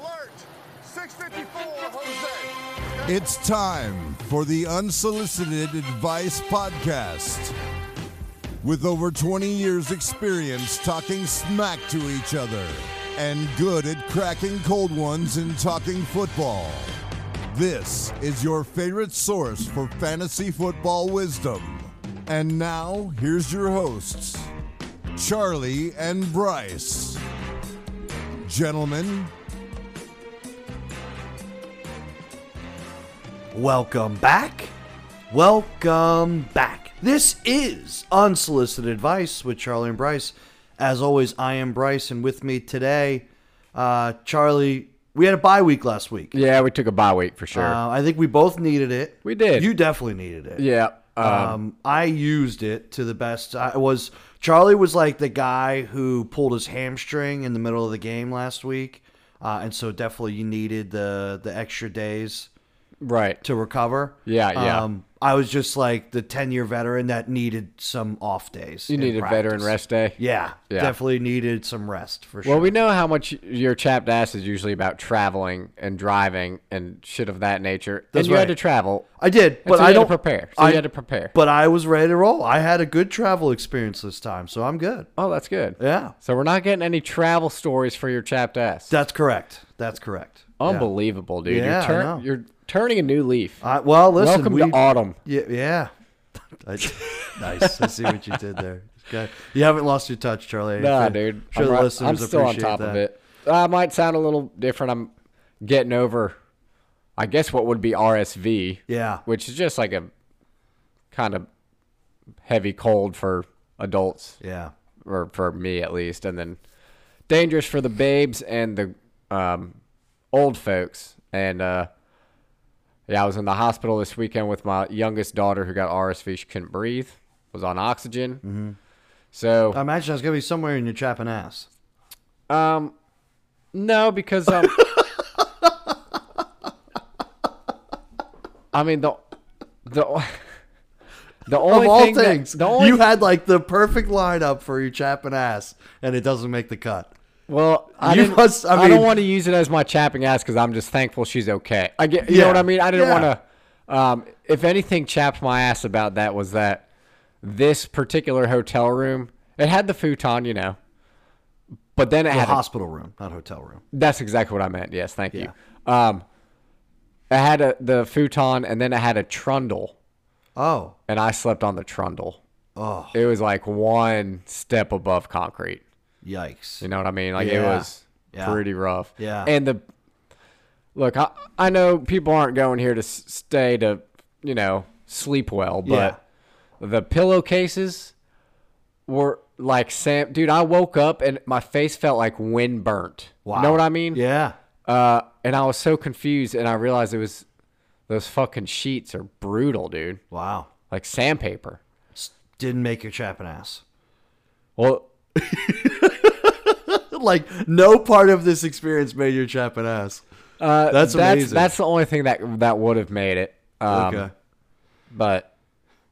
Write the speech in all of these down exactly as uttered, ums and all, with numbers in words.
alert. six fifty-four, Jose. It's time for the Unsolicited Advice Podcast. With over twenty years experience talking smack to each other and good at cracking cold ones and talking football. This is your favorite source for fantasy football wisdom. And now, here's your hosts, Charlie and Bryce. Gentlemen. Welcome back. Welcome back. This is Unsolicited Advice with Charlie and Bryce. As always, I am Bryce, and with me today, uh, Charlie, we had a bye week last week. Yeah, we took a bye week for sure. Uh, I think we both needed it. We did. You definitely needed it. Yeah. Um, um, I used it to the best. I was Charlie was like the guy who pulled his hamstring in the middle of the game last week, uh, and so definitely you needed the the extra days. Right. To recover. Yeah, yeah. Um, I was just like the ten-year veteran that needed some off days. You needed practice. Veteran rest day? Yeah, yeah, definitely needed some rest for sure. Well, we know how much your chapped ass is usually about traveling and driving and shit of that nature. That's and you right. had to travel. I did, but so I don't prepare. So I, you had to prepare. But I was ready to roll. I had a good travel experience this time, so I'm good. Oh, that's good. Yeah. So we're not getting any travel stories for your chapped ass. That's correct. That's correct. Unbelievable, yeah. dude. Yeah, you're, turn, you're turning a new leaf. Uh, well, listen. Welcome we, to autumn. Yeah. yeah. I, nice. I see what you did there. Okay. You haven't lost your touch, Charlie. No, nah, dude. Sure I'm, the listeners I'm still appreciate on top that. Of it. I might sound a little different. I'm getting over, I guess, what would be R S V. Yeah. Which is just like a kind of heavy cold for adults. Yeah. Or for me, at least. And then dangerous for the babes and the um, old folks. And, uh, yeah, I was in the hospital this weekend with my youngest daughter who got R S V. She couldn't breathe, was on oxygen. Mm-hmm. So I imagine it's going to be somewhere in your chapping ass. Um, no, because um, I mean the the the only of all thing things that, the only, you had like the perfect lineup for your chapping ass, and it doesn't make the cut. Well, I, you must, I, mean, I don't want to use it as my chapping ass because I'm just thankful she's okay. I get, you yeah, know what I mean? I didn't yeah. want to, um, if anything chapped my ass about that was that this particular hotel room, it had the futon, you know, but then it the had hospital a hospital room, not hotel room. That's exactly what I meant. Yes. Thank yeah. you. Um, it had a, the futon and then it had a trundle. Oh. And I slept on the trundle. Oh. It was like one step above concrete. Yikes. You know what I mean? Like yeah. it was yeah. pretty rough. Yeah. And the look, I, I know people aren't going here to s- stay to, you know, sleep well, but yeah. the pillowcases were like Sam, dude, I woke up and my face felt like wind burnt. Wow. You know what I mean? Yeah. Uh, and I was so confused and I realized it was those fucking sheets are brutal, dude. Wow. Like sandpaper. Didn't make your chapping ass. Well, like no part of this experience made your chapping ass. Uh, that's amazing. That's, that's the only thing that that would have made it. Um, okay, but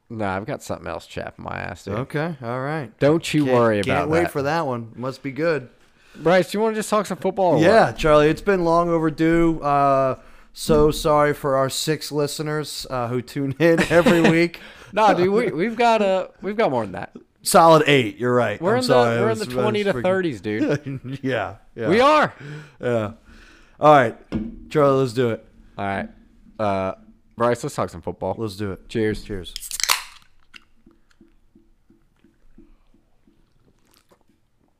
no, nah, I've got something else chapping my ass, dude. Okay, all right. Don't you can't, worry about that. Can't wait that. for that one. Must be good. Bryce, do you want to just talk some football? Or yeah, what? Charlie. It's been long overdue. Uh, so sorry for our six listeners uh, who tune in every week. No, dude, we, we've got a we've got more than that. Solid eight. You're right. We're I'm in the sorry. we're in the twenty to thirties, dude. yeah, yeah, we are. Yeah. All right, Charlie, let's do it. All right, uh, Bryce, let's talk some football. Let's do it. Cheers. Cheers.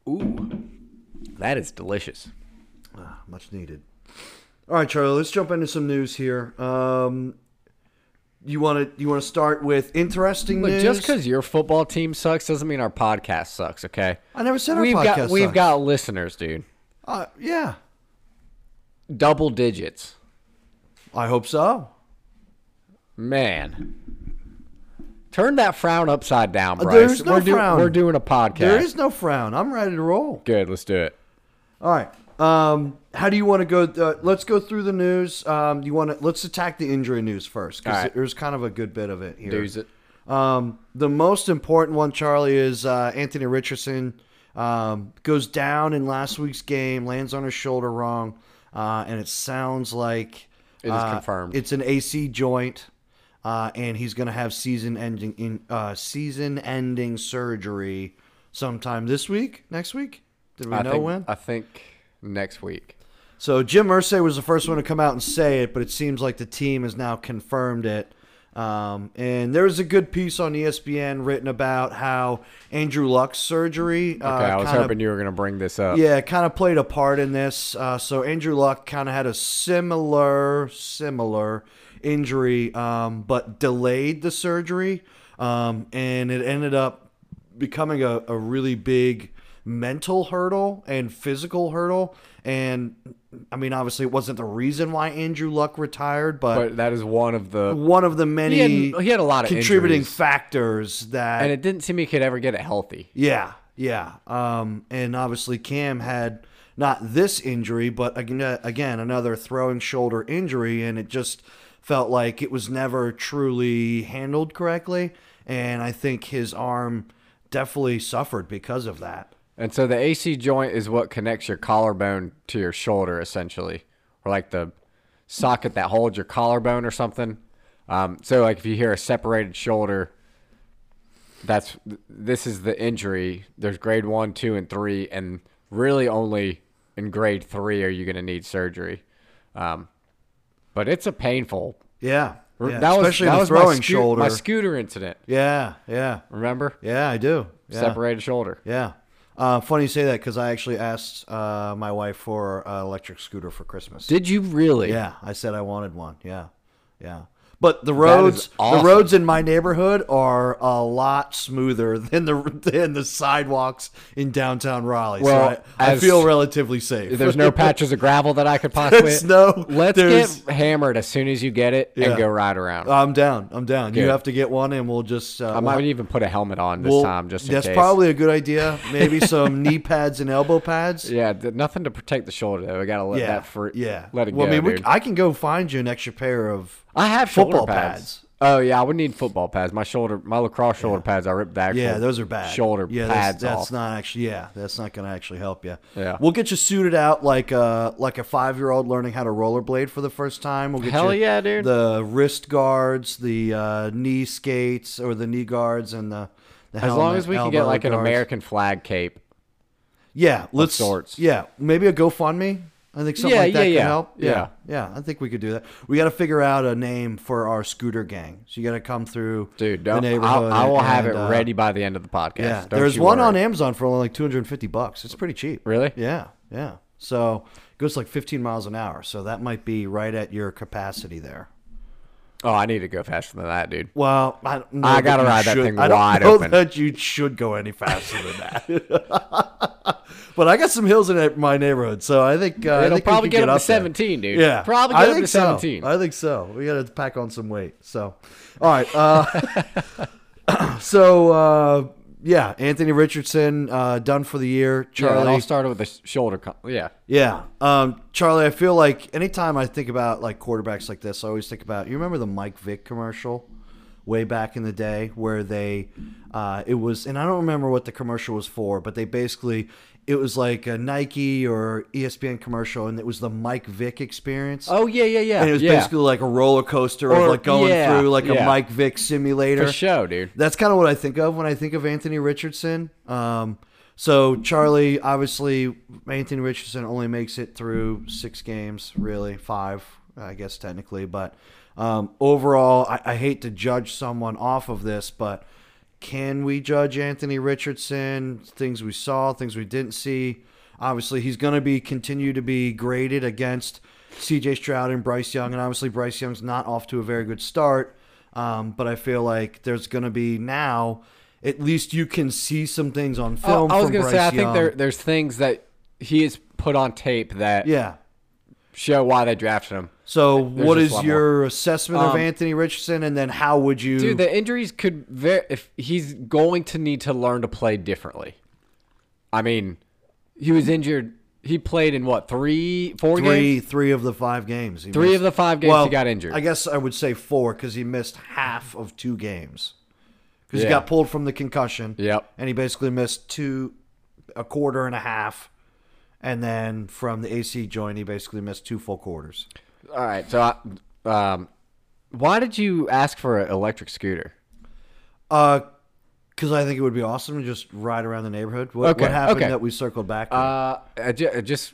Ooh, that is delicious. Ah, much needed. All right, Charlie, let's jump into some news here. Um, You want to you want to start with interesting Look, news? Just because your football team sucks doesn't mean our podcast sucks, okay? I never said our we've podcast got, sucks. We've got listeners, dude. Uh, yeah. Double digits. I hope so. Man. Turn that frown upside down, Bryce. There's no we're frown. Do, we're doing a podcast. There is no frown. I'm ready to roll. Good, let's do it. All right. Um, how do you want to go? Uh, let's go through the news. Um, you want to let's attack the injury news first because right. there's kind of a good bit of it here. There's it. Um, the most important one, Charlie, is uh, Anthony Richardson um, goes down in last week's game, lands on his shoulder wrong. uh, and it sounds like it is uh, confirmed. It's an A C joint, uh, and he's going to have season-ending in uh, season-ending surgery sometime this week, next week. Did we I know think, when? I think next week. So Jim Irsay was the first one to come out and say it, but it seems like the team has now confirmed it. Um, and there was a good piece on E S P N written about how Andrew Luck's surgery. Uh, okay, I was kinda, hoping you were going to bring this up. Yeah, kind of played a part in this. Uh, so Andrew Luck kind of had a similar, similar injury, um, but delayed the surgery. Um, and it ended up becoming a, a really big mental hurdle and physical hurdle. And I mean, obviously, it wasn't the reason why Andrew Luck retired, but, but that is one of the one of the many he had, he had a lot of contributing injuries. factors that, and it didn't seem he could ever get it healthy. Yeah, yeah, um, and obviously Cam had not this injury, but again, again, another throwing shoulder injury, and it just felt like it was never truly handled correctly, and I think his arm definitely suffered because of that. And so the A C joint is what connects your collarbone to your shoulder, essentially, or like the socket that holds your collarbone or something. Um, so like if you hear a separated shoulder, that's this is the injury. There's grade one, two, and three, and really only in grade three are you going to need surgery. Um, but it's a painful. Yeah. Yeah, that especially was, that was throwing my, sco- shoulder. my scooter incident. Yeah, yeah. Remember? Yeah, I do. Yeah. Separated shoulder. Yeah. Uh, funny you say that because I actually asked uh, my wife for an electric scooter for Christmas. Did you really? Yeah, I said I wanted one. Yeah, yeah. But the roads, awesome. the roads in my neighborhood are a lot smoother than the than the sidewalks in downtown Raleigh. Well, so I, I feel relatively safe. There's no patches of gravel that I could possibly. no. Let's get hammered as soon as you get it yeah. and go ride around. I'm down. I'm down. Good. You have to get one, and we'll just. Uh, I might we'll, even put a helmet on this we'll, time, just in that's case. That's probably a good idea. Maybe some knee pads and elbow pads. Yeah, th- nothing to protect the shoulder though. We gotta let yeah. that for yeah. Let it well, go. I mean, dude. We, I can go find you an extra pair of. I have football pads. pads. Oh yeah, I would need football pads. My shoulder, my lacrosse shoulder yeah. pads, I ripped the actual yeah, those are bad. Shoulder yeah, pads that's, that's off. Not actually. Yeah, that's not going to actually help you. Yeah, we'll get you suited out like a like a five year old learning how to rollerblade for the first time. We'll get hell you yeah, dude. The wrist guards, the uh, knee skates or the knee guards, and the, the helmet, as long as we can get like guards. An American flag cape. Yeah, let's. Sorts. Yeah, maybe a GoFundMe. I think something yeah, like that yeah, could yeah. help. Yeah. yeah, yeah. I think we could do that. We got to figure out a name for our scooter gang. So you got to come through Dude, the neighborhood. I will and, have it uh, ready by the end of the podcast. Yeah, don't there's one worry. on Amazon for only like two hundred fifty bucks. It's pretty cheap. Really? Yeah, yeah. So it goes like fifteen miles an hour. So that might be right at your capacity there. Oh, I need to go faster than that, dude. Well, I, I got to ride should. that thing I don't wide know open. That you should go any faster than that. But I got some hills in my neighborhood, so I think uh, it'll I think probably get, get up, up to seventeen, there. dude. Yeah, probably get I up think to so. seventeen. I think so. We got to pack on some weight. So, all right. Uh, so uh, yeah, Anthony Richardson uh, done for the year. Charlie yeah, all started with the shoulder. Com- yeah, yeah. Um, Charlie, I feel like anytime I think about like quarterbacks like this, I always think about you. Remember the Mike Vick commercial? Way back in the day where they, uh, it was, and I don't remember what the commercial was for, but they basically, it was like a Nike or E S P N commercial, and it was the Mike Vick experience. Oh, yeah, yeah, yeah. And it was yeah. basically like a roller coaster or, of like going yeah, through like yeah. a Mike Vick simulator. For sure, dude. That's kind of what I think of when I think of Anthony Richardson. Um, so, Charlie, obviously, Anthony Richardson only makes it through six games, really, five, I guess, technically, but. Um, overall, I, I hate to judge someone off of this, but can we judge Anthony Richardson? Things we saw, things we didn't see. Obviously, he's going to be continue to be graded against C J Stroud and Bryce Young, and obviously Bryce Young's not off to a very good start. Um, but I feel like there's going to be now at least you can see some things on film. I, I was going to say I Young. think there there's things that he has put on tape that yeah. show why they drafted him. So There's what is your more. assessment of um, Anthony Richardson, and then how would you... Dude, the injuries could... Ver- if he's going to need to learn to play differently. I mean, he was injured... He played in what, three, four three, games? Three of the five games. He three missed. of the five games well, he got injured. I guess I would say four because he missed half of two games. Because yeah. he got pulled from the concussion. Yep. And he basically missed two, a quarter and a half. And then from the A C joint, he basically missed two full quarters. All right. So I, um, why did you ask for an electric scooter? Uh, because I think it would be awesome to just ride around the neighborhood. What, okay, what happened okay. that we circled back to? Uh, it just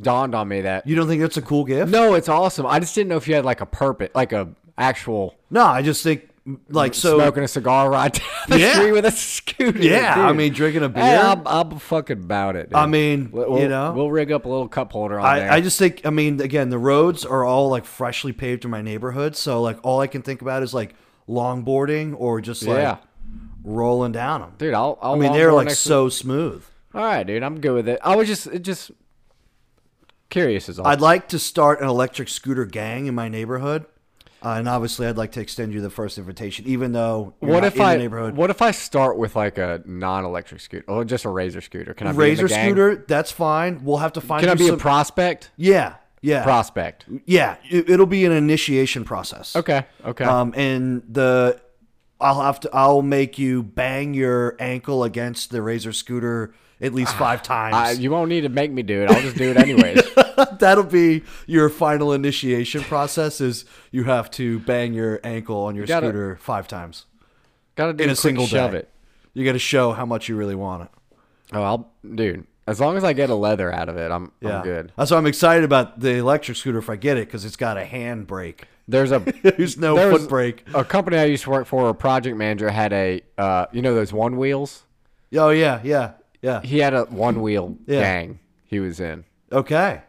dawned on me that... You don't think that's a cool gift? No, it's awesome. I just didn't know if you had like a purpose, like a actual... No, I just think... Like so, smoking a cigar right down the yeah. street with a scooter. Yeah, dude. I mean, drinking a beer. Hey, I'll, I'll fucking about it. Dude. I mean, we'll, you know, we'll rig up a little cup holder on I, there. I just think, I mean, again, the roads are all like freshly paved in my neighborhood, so like all I can think about is like longboarding or just like yeah. rolling down them. Dude, I'll. I'll I mean, they're like so week. smooth. All right, dude, I'm good with it. I was just, just curious as all. I'd like to start an electric scooter gang in my neighborhood. Uh, and obviously, I'd like to extend you the first invitation, even though you're what not if in I, the neighborhood. What if I start with like a non-electric scooter or just a Razor scooter? Can I Razor be in the scooter? Gang? That's fine. We'll have to find. Can you I be some... a prospect? Yeah, yeah. Prospect. Yeah, it, it'll be an initiation process. Okay, okay. Um, and the I'll have to I'll make you bang your ankle against the Razor scooter at least five times. I, you won't need to make me do it. I'll just do it anyways. That'll be your final initiation process is you have to bang your ankle on your you gotta, scooter five times. Got to do in a single shove day. It. You got to show how much you really want it. Oh, I'll dude. As long as I get a leather out of it, I'm yeah. I'm good. That's why I'm excited about the electric scooter if I get it because it's got a hand brake. There's a there's no there foot brake. A company I used to work for, a project manager had a uh, you know those one wheels. Oh yeah, yeah. Yeah, he had a one wheel yeah. gang he was in. Okay,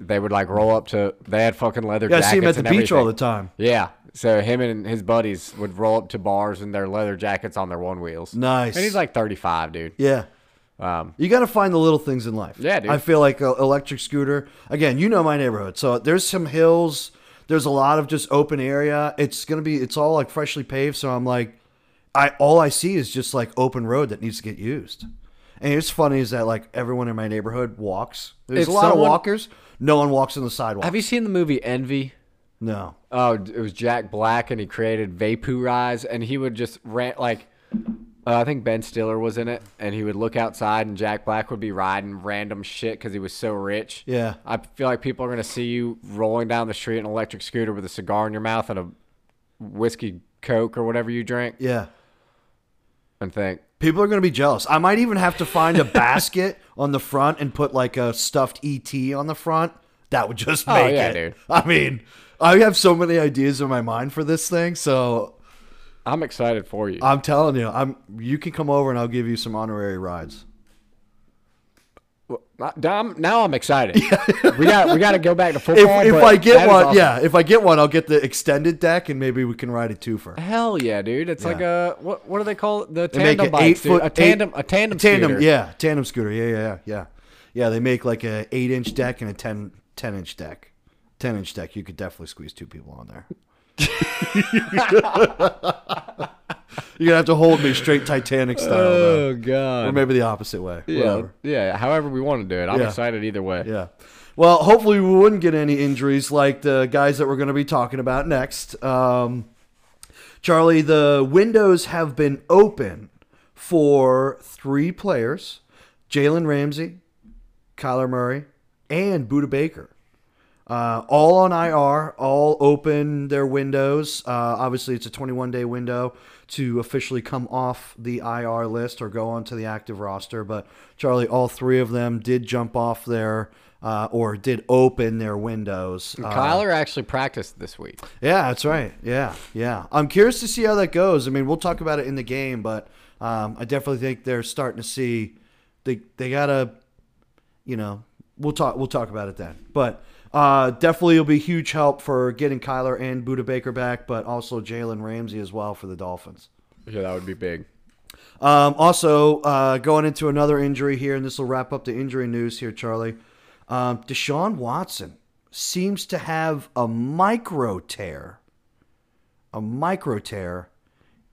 they would like roll up to. They had fucking leather. Yeah, jackets I see him at the beach everything. all the time. Yeah, so him and his buddies would roll up to bars in their leather jackets on their one wheels. Nice. And he's like thirty-five, dude. Yeah. Um, you got to find the little things in life. Yeah, dude. I feel like an electric scooter. Again, you know my neighborhood, so there's some hills. There's a lot of just open area. It's gonna be. It's all like freshly paved. So I'm like, I all I see is just like open road that needs to get used. And it's funny is that like everyone in my neighborhood walks. There's if a lot someone, of walkers. No one walks on the sidewalk. Have you seen the movie Envy? No. Oh, it was Jack Black, and he created Vaporize, and he would just rant like. Uh, I think Ben Stiller was in it, and he would look outside, and Jack Black would be riding random shit because he was so rich. Yeah. I feel like people are gonna see you rolling down the street in an electric scooter with a cigar in your mouth and a whiskey Coke or whatever you drink. Yeah. And think. People are going to be jealous. I might even have to find a basket on the front and put like a stuffed E T on the front. That would just make oh, yeah, it. Dude. I mean, I have so many ideas in my mind for this thing. So I'm excited for you. I'm telling you, I'm. You can come over and I'll give you some honorary rides. Well, I'm, now I'm excited. Yeah. we got we got to go back to football. If, if I get one, awesome. yeah. If I get one, I'll get the extended deck, and maybe we can ride a twofer. Hell yeah, dude! It's yeah. like a what? What do they call it? The tandem bike, a tandem, a tandem, a tandem, scooter. yeah, tandem scooter. Yeah, yeah, yeah, yeah. Yeah, they make like a eight inch deck and a ten, ten inch deck. Ten inch deck, you could definitely squeeze two people on there. You're gonna have to hold me straight Titanic style. Oh though. God! Or maybe the opposite way. Yeah, whatever. yeah. However we want to do it. I'm yeah. excited either way. Yeah. Well, hopefully we wouldn't get any injuries like the guys that we're going to be talking about next. Um, Charlie, the windows have been open for three players: Jalen Ramsey, Kyler Murray, and Budda Baker. Uh, all on I R, all open their windows. Uh, obviously, it's a twenty-one day window to officially come off the I R list or go onto the active roster. But, Charlie, all three of them did jump off their uh, or did open their windows. Uh, Kyler actually practiced this week. Yeah, that's right. Yeah, yeah. I'm curious to see how that goes. I mean, we'll talk about it in the game, but um, I definitely think they're starting to see they they got to, you know, we'll talk, we'll talk about it then. But... Uh, definitely will be huge help for getting Kyler and Budda Baker back, but also Jalen Ramsey as well for the Dolphins. Yeah, that would be big. Um, also, uh, going into another injury here, and this will wrap up the injury news here, Charlie. Um, Deshaun Watson seems to have a micro tear, a micro tear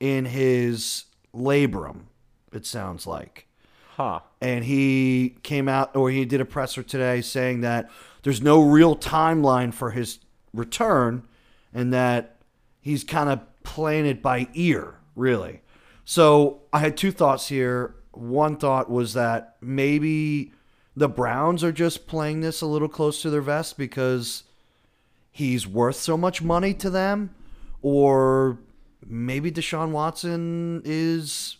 in his labrum, it sounds like. Huh. And he came out, or he did a presser today saying that there's no real timeline for his return and that he's kind of playing it by ear, really. So I had two thoughts here. One thought was that maybe the Browns are just playing this a little close to their vest because he's worth so much money to them, or maybe Deshaun Watson is,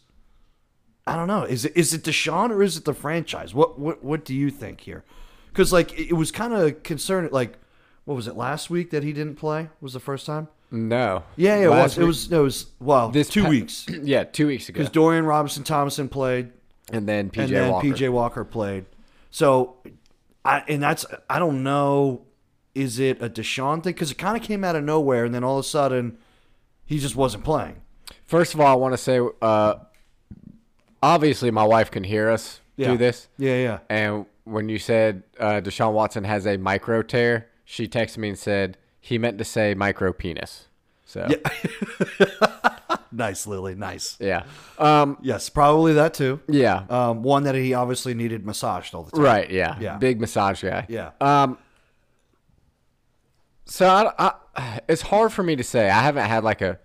I don't know, is it, is it Deshaun or is it the franchise? What what what do you think here? Because, like, it was kind of concerning, like, what was it, last week that he didn't play was the first time? No. Yeah, it was. Week, it was. It was. Well, this two pa- weeks. Yeah, two weeks ago. Because Dorian Robinson Thomason played, and then P J and then Walker. P J Walker played. So, I and that's I don't know. Is it a Deshaun thing? Because it kind of came out of nowhere, and then all of a sudden, he just wasn't playing. First of all, I want to say, uh, obviously, my wife can hear us yeah. do this. Yeah, yeah. And when you said uh, Deshaun Watson has a micro tear, she texted me and said, he meant to say micro penis. So yeah. Nice, Lily. Nice. Yeah. Um, yes, probably that too. Yeah. Um, one that he obviously needed massaged all the time. Right. Yeah. Yeah. Big massage guy. Yeah. Um. So I, I, it's hard for me to say. I haven't had like a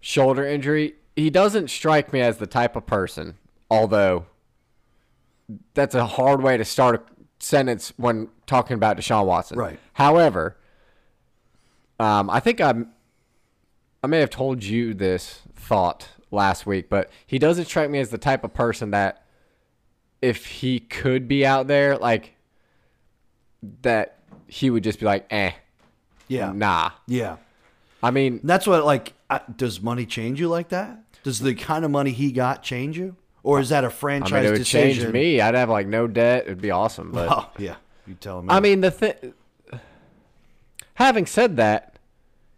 shoulder injury. He doesn't strike me as the type of person, although that's a hard way to start a sentence when talking about Deshaun Watson. Right. However, Um, I think I I may have told you this thought last week, but he doesn't strike me as the type of person that if he could be out there, like, that he would just be like, eh. Yeah. Nah. Yeah. I mean. That's what, like, I, does money change you like that? Does the kind of money he got change you? Or is that a franchise decision? I mean, it would decision? change me. I'd have, like, no debt. It'd be awesome. But well, yeah. You tell me. I mean, the thing. Having said that,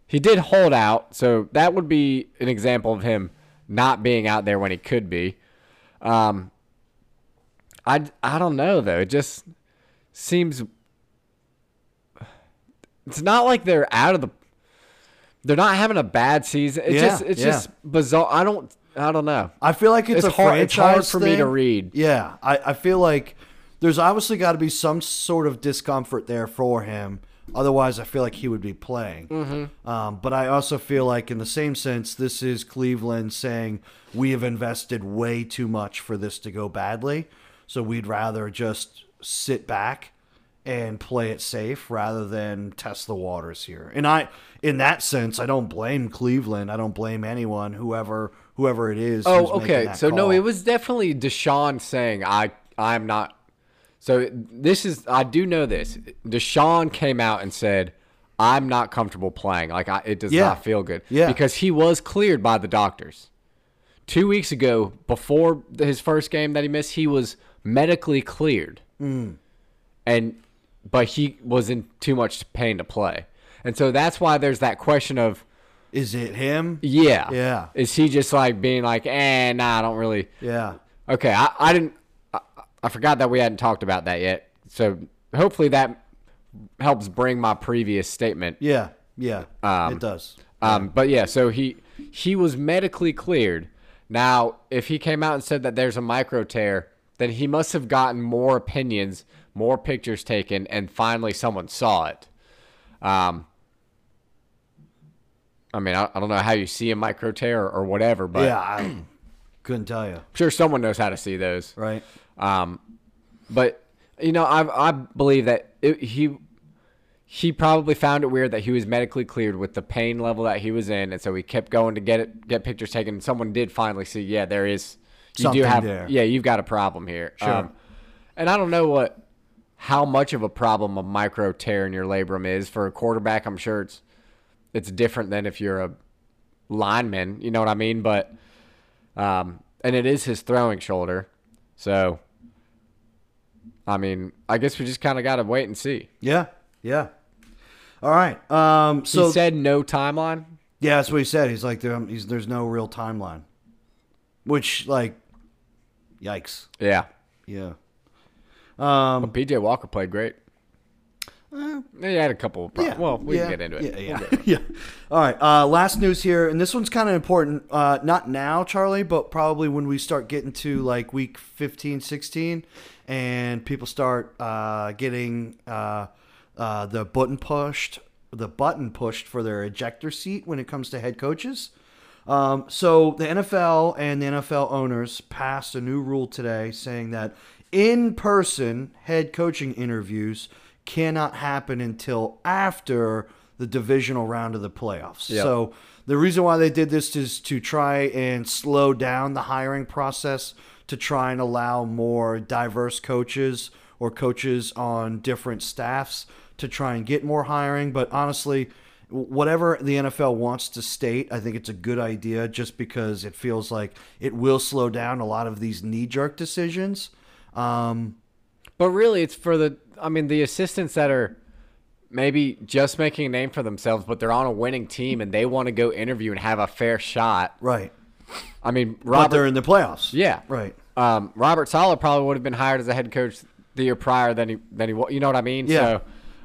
he did hold out, so that would be an example of him not being out there when he could be. Um, I, I don't know, though. It just seems – it's not like they're out of the – they're not having a bad season. It's yeah, just It's yeah. just bizarre. I don't I don't know. I feel like it's, it's a hard, franchise It's hard for thing. me to read. Yeah. I, I feel like there's obviously got to be some sort of discomfort there for him. Otherwise, I feel like he would be playing. Mm-hmm. Um, but I also feel like in the same sense, this is Cleveland saying we have invested way too much for this to go badly. So we'd rather just sit back and play it safe rather than test the waters here. And I, in that sense, I don't blame Cleveland. I don't blame anyone, whoever whoever it is. Oh, who's okay. So call. no, it was definitely Deshaun saying I I'm not. So this is – I do know this. Deshaun came out and said, I'm not comfortable playing. Like, I, it does yeah. not feel good. Yeah. Because he was cleared by the doctors. Two weeks ago, before his first game that he missed, he was medically cleared. Mm. And but he was in too much pain to play. And so that's why there's that question of – Is it him? Yeah. Yeah. Is he just, like, being like, eh, nah, I don't really – Yeah. Okay, I, I didn't – I forgot that we hadn't talked about that yet. So hopefully that helps bring my previous statement. Yeah, yeah, um, it does. Um, yeah. But, yeah, so he he was medically cleared. Now, if he came out and said that there's a micro tear, then he must have gotten more opinions, more pictures taken, and finally someone saw it. Um, I mean, I, I don't know how you see a micro tear or, or whatever. But yeah, I couldn't tell you. I'm sure someone knows how to see those. Right. Um, but you know, I I believe that it, he he probably found it weird that he was medically cleared with the pain level that he was in, and so he kept going to get it, get pictures taken. And someone did finally see, yeah, there is you Something do have, there. yeah, you've got a problem here. Sure. Um, and I don't know what how much of a problem a micro tear in your labrum is for a quarterback. I'm sure it's it's different than if you're a lineman. You know what I mean? But um, and it is his throwing shoulder, so. I mean, I guess we just kind of got to wait and see. Yeah, yeah. All right. Um, so he said no timeline? Yeah, that's what he said. He's like, there, he's, there's no real timeline, which, like, yikes. Yeah. Yeah. Um, well, P J Walker played great. Uh, he had a couple of problems. Yeah, well, we yeah, can get into it. Yeah, yeah. We'll it. yeah. All right. Uh, last news here, and this one's kind of important. Uh, not now, Charlie, but probably when we start getting to, like, week fifteen, sixteen and people start uh, getting uh, uh, the button pushed, the button pushed for their ejector seat when it comes to head coaches. Um, so the N F L and the N F L owners passed a new rule today saying that in-person head coaching interviews cannot happen until after the divisional round of the playoffs. Yep. So the reason why they did this is to try and slow down the hiring process to try and allow more diverse coaches or coaches on different staffs to try and get more hiring. But honestly, whatever the N F L wants to state, I think it's a good idea just because it feels like it will slow down a lot of these knee-jerk decisions. Um, but really, it's for the, I mean, the assistants that are maybe just making a name for themselves, but they're on a winning team and they want to go interview and have a fair shot. Right. I mean, Robert. But they're in the playoffs. Yeah. Right. Um, Robert Saleh probably would have been hired as a head coach the year prior than he, than he, you know what I mean? Yeah.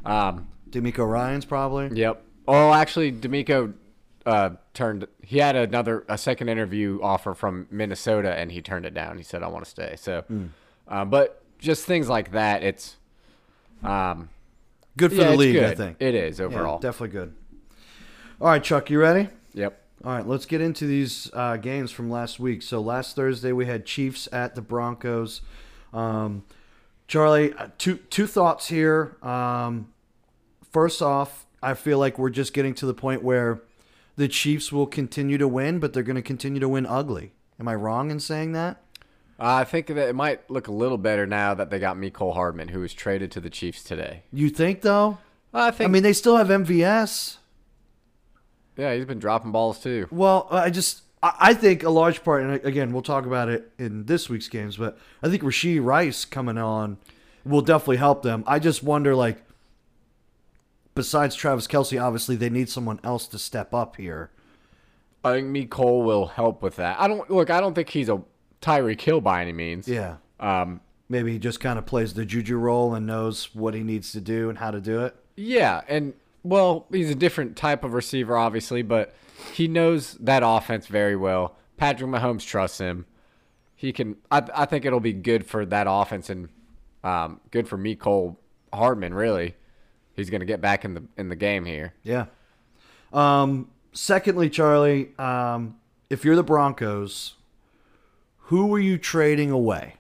So, um, D'Amico Ryan's probably. Yep. Oh, actually, D'Amico uh, turned, he had another, a second interview offer from Minnesota and he turned it down. He said, I want to stay. So, mm. uh, but just things like that. It's, um, Good for yeah, the league, good. I think. It is, overall. Yeah, definitely good. All right, Chuck, you ready? Yep. All right, let's get into these uh, games from last week. So last Thursday we had Chiefs at the Broncos. Um, Charlie, two two thoughts here. Um, first off, I feel like we're just getting to the point where the Chiefs will continue to win, but they're going to continue to win ugly. Am I wrong in saying that? I think that it might look a little better now that they got Mecole Hardman, who was traded to the Chiefs today. You think, though? I think. I mean, they still have M V S. Yeah, he's been dropping balls, too. Well, I just, I think a large part, and again, we'll talk about it in this week's games, but I think Rashee Rice coming on will definitely help them. I just wonder, like, besides Travis Kelce, obviously, they need someone else to step up here. I think Mecole will help with that. I don't, look, I don't think he's a Tyreek Hill by any means. Yeah. Um, Maybe he just kind of plays the juju role and knows what he needs to do and how to do it. Yeah. And, well, he's a different type of receiver, obviously, but he knows that offense very well. Patrick Mahomes trusts him. He can. I, I think it'll be good for that offense and um, good for Mecole Hardman, really. He's going to get back in the in the game here. Yeah. Um, secondly, Charlie, um, if you're the Broncos, who are you trading away?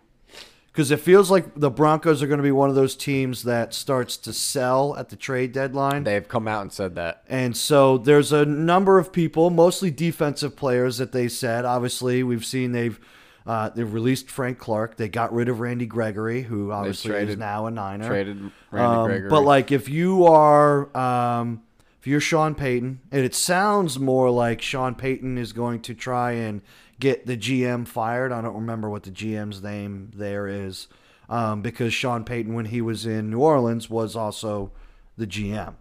Because it feels like the Broncos are going to be one of those teams that starts to sell at the trade deadline. They've come out and said that. And so there's a number of people, mostly defensive players, that they said. Obviously, we've seen they've uh, they've released Frank Clark. They got rid of Randy Gregory, who obviously traded, is now a Niner. Traded Randy um, Gregory. But like if you are um, if you're Sean Payton, and it sounds more like Sean Payton is going to try and get the G M fired. I don't remember what the G M's name there is um, because Sean Payton, when he was in New Orleans, was also the G M.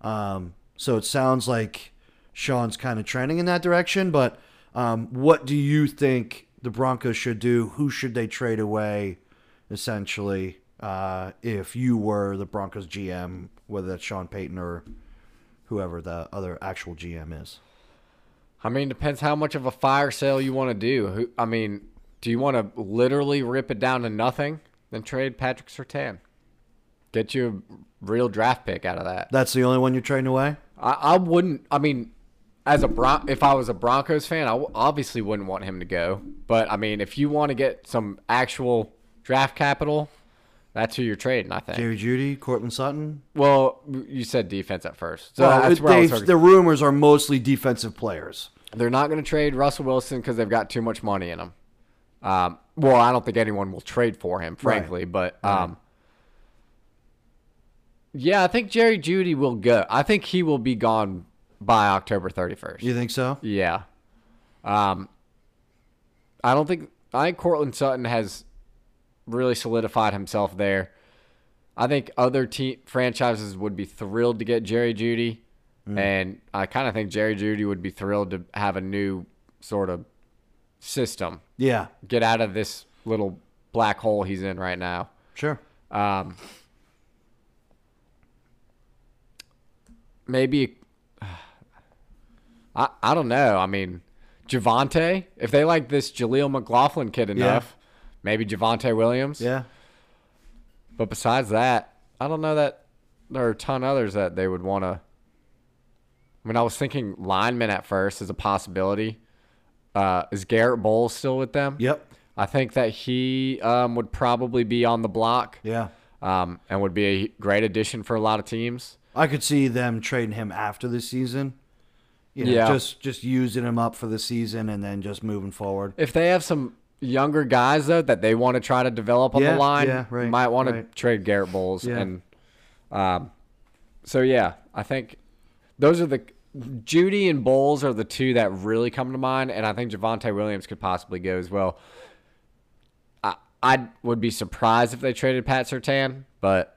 Um, so it sounds like Sean's kind of trending in that direction, but um, what do you think the Broncos should do? Who should they trade away, essentially, uh, if you were the Broncos G M, whether that's Sean Payton or whoever the other actual G M is? I mean, depends how much of a fire sale you want to do. I mean, do you want to literally rip it down to nothing? Then trade Patrick Surtain. Get you a real draft pick out of that. That's the only one you're trading away? I, I wouldn't. I mean, as a Bron- if I was a Broncos fan, I w- obviously wouldn't want him to go. But, I mean, if you want to get some actual draft capital, that's who you're trading, I think. Jerry Jeudy, Courtland Sutton? Well, you said defense at first. So well, that's where I was the rumors are mostly defensive players. They're not going to trade Russell Wilson because they've got too much money in him. Um, well, I don't think anyone will trade for him, frankly. Right. But, um, right. yeah, I think Jerry Jeudy will go. I think he will be gone by October thirty-first. You think so? Yeah. Um, I don't think – I think Courtland Sutton has – really solidified himself there. I think other team franchises would be thrilled to get Jerry Jeudy, mm. and I kind of think Jerry Jeudy would be thrilled to have a new sort of system. Yeah, get out of this little black hole he's in right now. Sure. Um, maybe I I don't know. I mean, Javonte, if they like this Jaleel McLaughlin kid enough. Yeah. Maybe Javonte Williams. Yeah. But besides that, I don't know that there are a ton of others that they would want to When I was thinking linemen at first as a possibility. Uh, is Garrett Bowles still with them? Yep. I think that he um, would probably be on the block. Yeah. Um, and would be a great addition for a lot of teams. I could see them trading him after the season. You know, yeah. Just just using him up for the season and then just moving forward. If they have some younger guys, though, that they want to try to develop on yeah, the line, yeah, right, you might want right. to trade Garrett Bowles. Yeah. And um, so, yeah, I think those are the – Jeudy and Bowles are the two that really come to mind, and I think Javonte Williams could possibly go as well. I I would be surprised if they traded Pat Surtain, but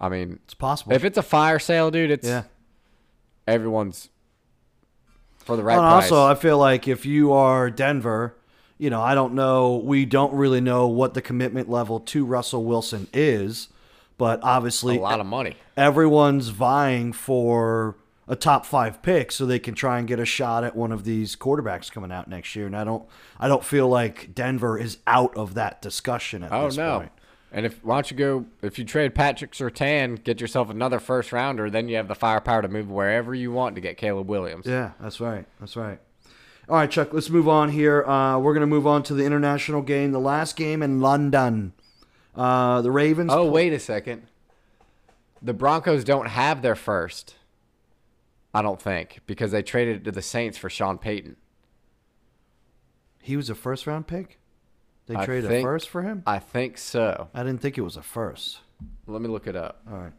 I mean, it's possible. If it's a fire sale, dude, it's yeah. everyone's for the right and price. Also, I feel like if you are Denver, you know, I don't know, we don't really know what the commitment level to Russell Wilson is, but obviously a lot of money. Everyone's vying for a top five pick so they can try and get a shot at one of these quarterbacks coming out next year. And I don't, I don't feel like Denver is out of that discussion at oh, this no. point. And if, why don't you go, if you trade Patrick Surtain, get yourself another first rounder, then you have the firepower to move wherever you want to get Caleb Williams. Yeah, that's right. That's right. All right, Chuck, let's move on here. Uh, we're going to move on to the international game, the last game in London, uh, the Ravens. Oh, play- wait a second. The Broncos don't have their first. I don't think, because they traded it to the Saints for Sean Payton. He was a first-round pick? They I traded think, a first for him? I think so. I didn't think it was a first. Let me look it up. All right.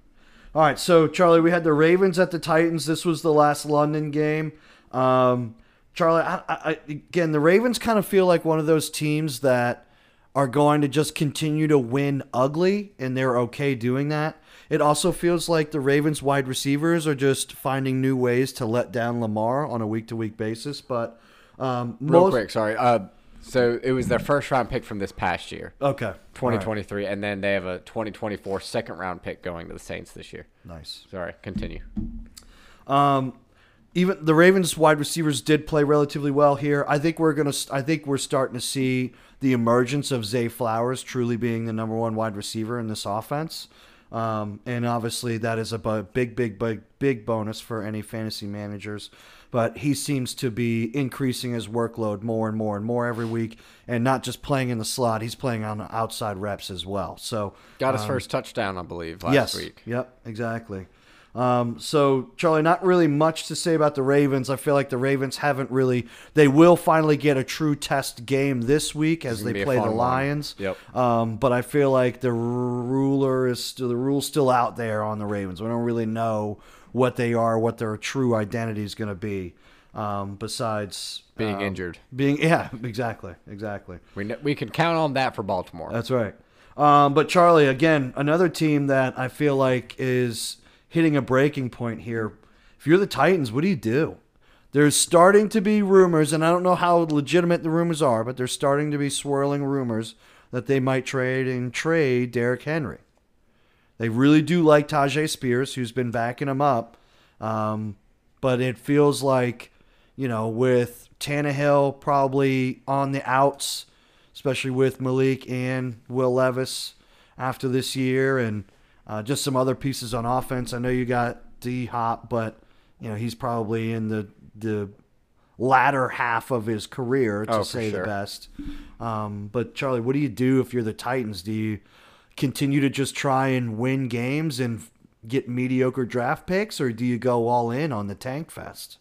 All right, so, Charlie, we had the Ravens at the Titans. This was the last London game. Um, Charlie, I, I, again, the Ravens kind of feel like one of those teams that are going to just continue to win ugly, and they're okay doing that. It also feels like the Ravens wide receivers are just finding new ways to let down Lamar on a week-to-week basis. But um, Real most... quick, sorry. Uh, so it was their first-round pick from this past year. Okay. twenty twenty-three, right. And then they have a twenty twenty-four second-round pick going to the Saints this year. Nice. Sorry, continue. Um, even the Ravens wide receivers did play relatively well here. I think we're gonna. I think we're starting to see the emergence of Zay Flowers truly being the number one wide receiver in this offense. Um, and obviously that is a big, big, big, big bonus for any fantasy managers, but he seems to be increasing his workload more and more and more every week, and not just playing in the slot. He's playing on the outside reps as well. So got his um, first touchdown, I believe, last yes, week. Yep, exactly. Um, so Charlie, not really much to say about the Ravens. I feel like the Ravens haven't really, they will finally get a true test game this week as they play the Lions. Yep. Um, but I feel like the ruler is still, the rule's still out there on the Ravens. We don't really know what they are, what their true identity is going to be. Um, besides being um, injured, being, yeah, exactly. Exactly. We know, we can count on that for Baltimore. That's right. Um, but Charlie, again, another team that I feel like is hitting a breaking point here. If you're the Titans, what do you do? There's starting to be rumors, and I don't know how legitimate the rumors are, but there's starting to be swirling rumors that they might trade and trade Derrick Henry. They really do like Tajay Spears, who's been backing him up. Um, but it feels like, you know, with Tannehill probably on the outs, especially with Malik and Will Levis after this year, and Uh, just some other pieces on offense. I know you got D-Hop, but you know he's probably in the the latter half of his career, to oh, say sure. the best. Um, but, Charlie, what do you do if you're the Titans? Do you continue to just try and win games and get mediocre draft picks, or do you go all in on the tank fest?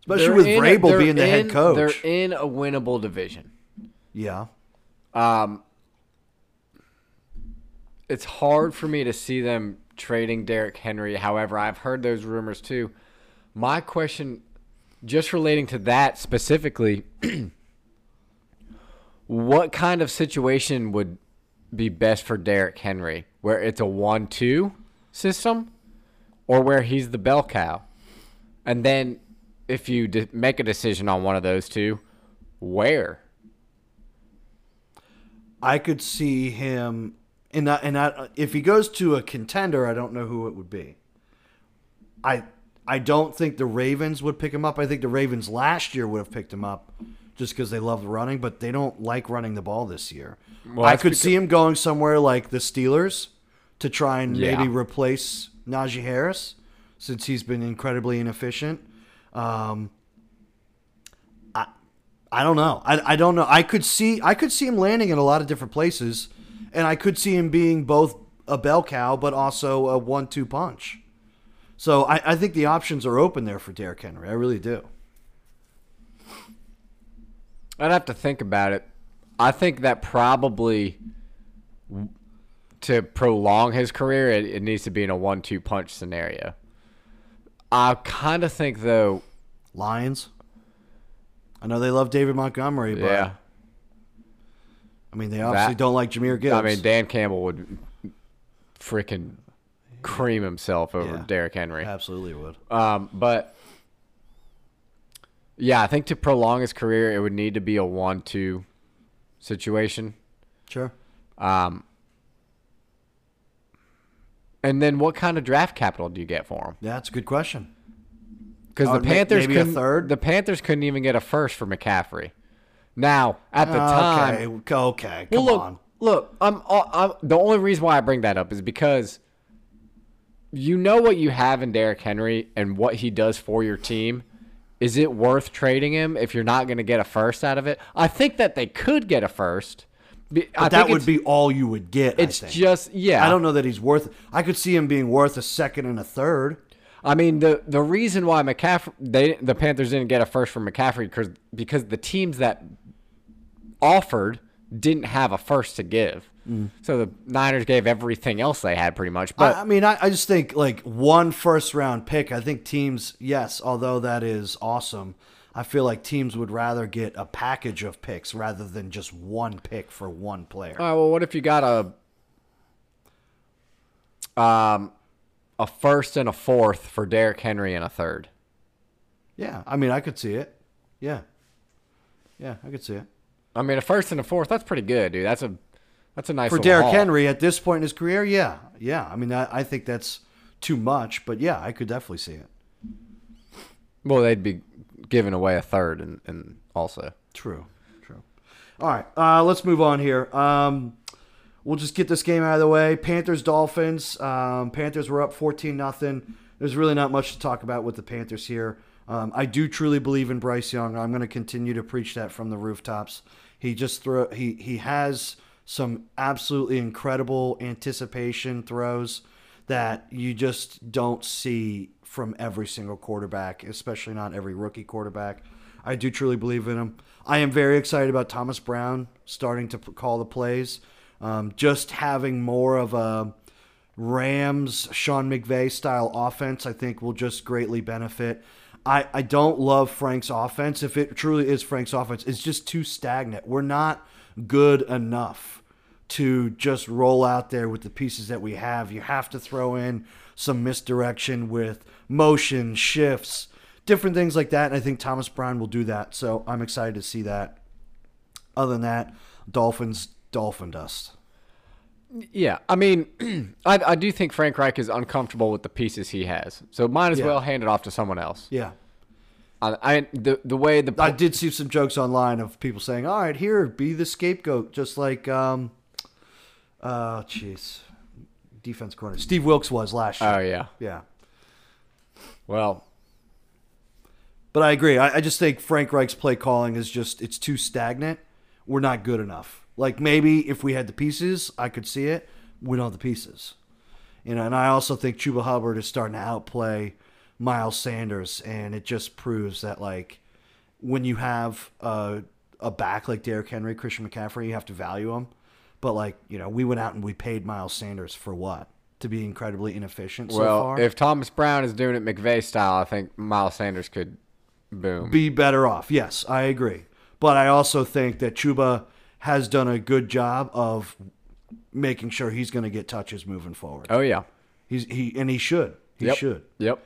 Especially they're with in, Vrabel being the in, head coach. They're in a winnable division. Yeah. Um. It's hard for me to see them trading Derrick Henry. However, I've heard those rumors too. My question, just relating to that specifically, what kind of situation would be best for Derrick Henry? Where it's a one two system or where he's the bell cow? And then if you de- make a decision on one of those two, where? I could see him... And I, and I, if he goes to a contender, I don't know who it would be. I I don't think the Ravens would pick him up. I think the Ravens last year would have picked him up just because they love running, but they don't like running the ball this year. Well, I could because... see him going somewhere like the Steelers to try and yeah. maybe replace Najee Harris, since he's been incredibly inefficient. Um, I I don't know. I I don't know. I could see I could see him landing in a lot of different places, and I could see him being both a bell cow but also a one two punch. So I, I think the options are open there for Derrick Henry. I really do. I'd have to think about it. I think that probably to prolong his career, it, it needs to be in a one two punch scenario. I kind of think, though... Lions? I know they love David Montgomery, but... Yeah. I mean, they obviously that, don't like Jahmyr Gibbs. I mean, Dan Campbell would freaking cream himself over yeah, Derrick Henry. Absolutely would. Um, but... Yeah, I think to prolong his career, it would need to be a one two situation. Sure. Um, and then what kind of draft capital do you get for him? Yeah, that's a good question. Because the Panthers maybe a third? The Panthers couldn't even get a first for McCaffrey. Now, at the time... Okay, okay, come well, look, on. Look, I'm, I'm, the only reason why I bring that up is because you know what you have in Derrick Henry and what he does for your team. Is it worth trading him if you're not going to get a first out of it? I think that they could get a first. But I that think would be all you would get, it's I think. Just, yeah. I don't know that he's worth it. I could see him being worth a second and a third. I mean, the the reason why McCaffrey, they, the Panthers didn't get a first from McCaffrey because because the teams that offered didn't have a first to give. Mm. So the Niners gave everything else they had pretty much. But I, I mean, I, I just think like one first round pick, I think teams, yes, although that is awesome, I feel like teams would rather get a package of picks rather than just one pick for one player. All right, well, what if you got a um, a first and a fourth for Derrick Henry and a third? Yeah, I mean, I could see it. Yeah. Yeah, I could see it. I mean, a first and a fourth, that's pretty good, dude. That's a That's a nice for Derrick haul. Henry at this point in his career, yeah, yeah. I mean, I, I think that's too much, but yeah, I could definitely see it. Well, they'd be giving away a third, and, and also true, true. All right, uh, let's move on here. Um, we'll just get this game out of the way. Panthers Dolphins. Um, Panthers were up fourteen nothing. There's really not much to talk about with the Panthers here. Um, I do truly believe in Bryce Young. I'm going to continue to preach that from the rooftops. He just throw he he has. Some absolutely incredible anticipation throws that you just don't see from every single quarterback, especially not every rookie quarterback. I do truly believe in him. I am very excited about Thomas Brown starting to call the plays. Um, just having more of a Rams, Sean McVay style offense, I think will just greatly benefit. I, I don't love Frank's offense. If it truly is Frank's offense, it's just too stagnant. We're not good enough to just roll out there with the pieces that we have. You have to throw in some misdirection with motion, shifts, different things like that. And I think Thomas Brown will do that. So I'm excited to see that. Other than that, Dolphins, dolphin dust. Yeah. I mean, I, I do think Frank Reich is uncomfortable with the pieces he has. So might as yeah. well hand it off to someone else. Yeah. I, I the the way the I did see some jokes online of people saying, "All right, here, be the scapegoat," just like um, uh, jeez, defense corner Steve Wilkes was last year. Oh yeah, yeah. Well, but I agree. I, I just think Frank Reich's play calling is just it's too stagnant. We're not good enough. Like maybe if we had the pieces, I could see it. We don't have the pieces, you know. And I also think Chuba Hubbard is starting to outplay Miles Sanders, and it just proves that, like, when you have a, a back like Derrick Henry, Christian McCaffrey, you have to value him. But, like, you know, we went out and we paid Miles Sanders for what? To be incredibly inefficient so well, far? Well, if Thomas Brown is doing it McVay style, I think Miles Sanders could, boom. Be better off. Yes, I agree. But I also think that Chuba has done a good job of making sure he's going to get touches moving forward. Oh, yeah. he's he And he should. He yep. should. Yep.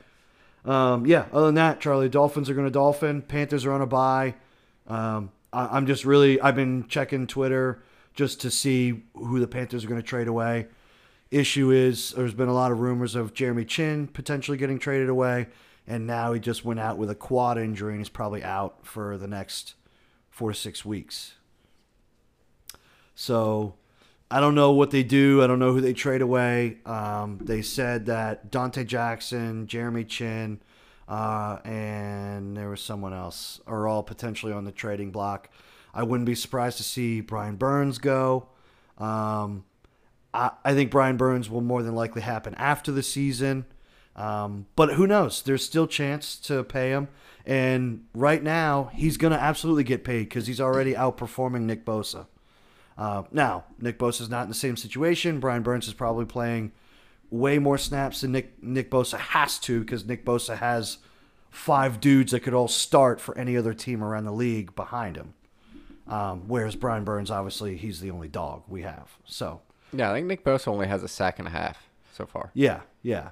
Um, yeah, other than that, Charlie, Dolphins are going to Dolphin. Panthers are on a bye. Um, I, I'm just really – I've been checking Twitter just to see who the Panthers are going to trade away. Issue is there's been a lot of rumors of Jeremy Chin potentially getting traded away, and now he just went out with a quad injury and is probably out for the next four to six weeks. So I don't know what they do. I don't know who they trade away. Um, they said that Dante Jackson, Jeremy Chin, uh, and there was someone else are all potentially on the trading block. I wouldn't be surprised to see Brian Burns go. Um, I, I think Brian Burns will more than likely happen after the season. Um, but who knows? There's still chance to pay him. And right now, he's going to absolutely get paid because he's already outperforming Nick Bosa. Uh, now, Nick Bosa's not in the same situation. Brian Burns is probably playing way more snaps than Nick, Nick Bosa has to because Nick Bosa has five dudes that could all start for any other team around the league behind him. Um, whereas Brian Burns, obviously, he's the only dog we have. So yeah, I think Nick Bosa only has a sack and a half so far. Yeah, yeah.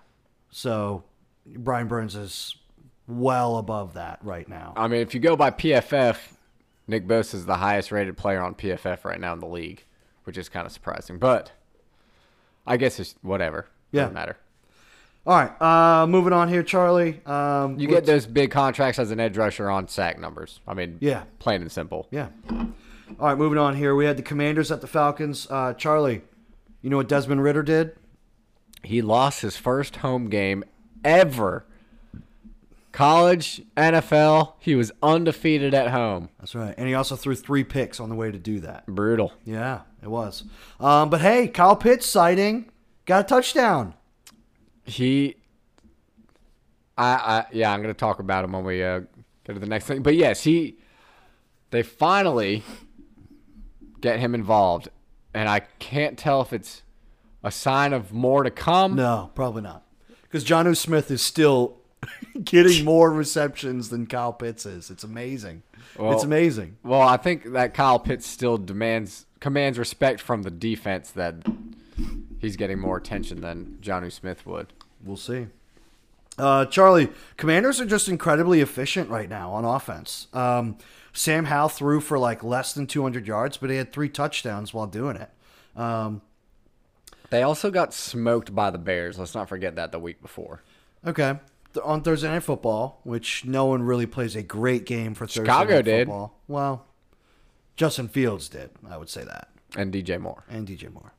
So Brian Burns is well above that right now. I mean, if you go by P F F, Nick Bosa is the highest-rated player on P F F right now in the league, which is kind of surprising. But I guess it's whatever. Yeah. Doesn't matter. All right, uh, moving on here, Charlie. Um, you get those big contracts as an edge rusher on sack numbers. I mean, yeah, plain and simple. Yeah. All right, moving on here. We had the Commanders at the Falcons. Uh, Charlie, you know what Desmond Ridder did? He lost his first home game ever. College, N F L, he was undefeated at home. That's right. And he also threw three picks on the way to do that. Brutal. Yeah, it was. Um, but, hey, Kyle Pitts sighting got a touchdown. He I, I yeah, I'm going to talk about him when we uh, go to the next thing. But, yes, he they finally get him involved. And I can't tell if it's a sign of more to come. No, probably not. Because Jonnu Smith is still getting more receptions than Kyle Pitts is. It's amazing. Well, it's amazing. Well, I think that Kyle Pitts still demands commands respect from the defense that he's getting more attention than Jonnu Smith would. We'll see. Uh, Charlie, Commanders are just incredibly efficient right now on offense. Um, Sam Howell threw for like less than two hundred yards, but he had three touchdowns while doing it. Um, they also got smoked by the Bears. Let's not forget that the week before. Okay. On Thursday Night Football, which no one really plays a great game for Thursday Chicago Night Football. Did. Well, Justin Fields did. I would say that. And D J Moore. And D J Moore.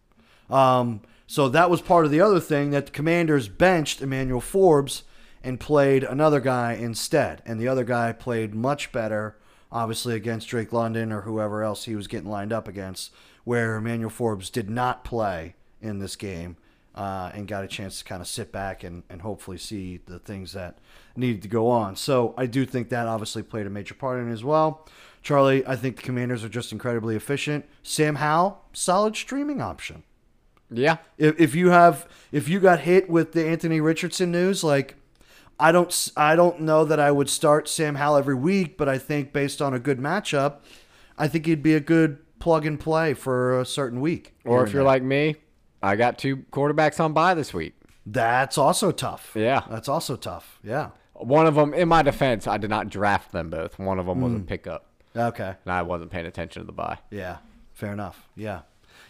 Um, so that was part of the other thing that the Commanders benched Emmanuel Forbes and played another guy instead. And the other guy played much better, obviously, against Drake London or whoever else he was getting lined up against, where Emmanuel Forbes did not play in this game. Uh, and got a chance to kind of sit back and, and hopefully see the things that needed to go on. So I do think that obviously played a major part in it as well. Charlie, I think the Commanders are just incredibly efficient. Sam Howell, solid streaming option. Yeah. If, if you have, if you got hit with the Anthony Richardson news, like I don't, I don't know that I would start Sam Howell every week, but I think based on a good matchup, I think he'd be a good plug and play for a certain week. Or if you're like me, I got two quarterbacks on bye this week. That's also tough. Yeah. That's also tough. Yeah. One of them, in my defense, I did not draft them both. One of them was mm. a pickup. Okay. And I wasn't paying attention to the bye. Yeah. Fair enough. Yeah.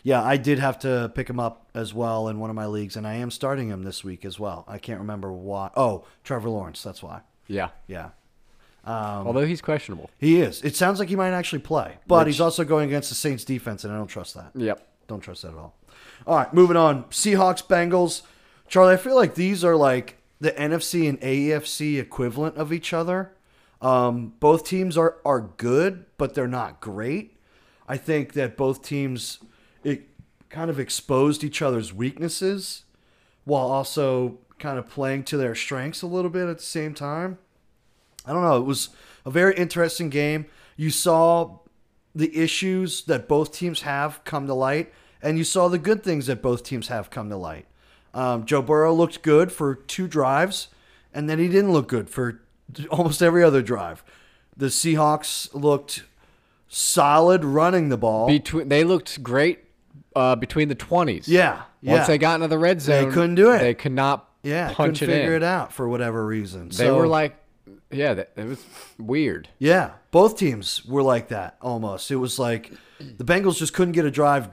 Yeah, I did have to pick him up as well in one of my leagues, and I am starting him this week as well. I can't remember why. Oh, Trevor Lawrence. That's why. Yeah. Yeah. Um, Although he's questionable. He is. It sounds like he might actually play, but Which... he's also going against the Saints defense, and I don't trust that. Yep. Don't trust that at all. All right, moving on. Seahawks, Bengals. Charlie, I feel like these are like the N F C and A F C equivalent of each other. Um, both teams are, are good, but they're not great. I think that both teams it kind of exposed each other's weaknesses while also kind of playing to their strengths a little bit at the same time. I don't know. It was a very interesting game. You saw the issues that both teams have come to light. And you saw the good things that both teams have come to light. Um, Joe Burrow looked good for two drives, and then he didn't look good for almost every other drive. The Seahawks looked solid running the ball. Between, they looked great uh, between the twenties. Yeah, yeah. Once they got into the red zone, they couldn't do it. They could not yeah, punch it in. Yeah, couldn't figure it out for whatever reason. They so, were like, yeah, that, it was weird. Yeah, both teams were like that almost. It was like the Bengals just couldn't get a drive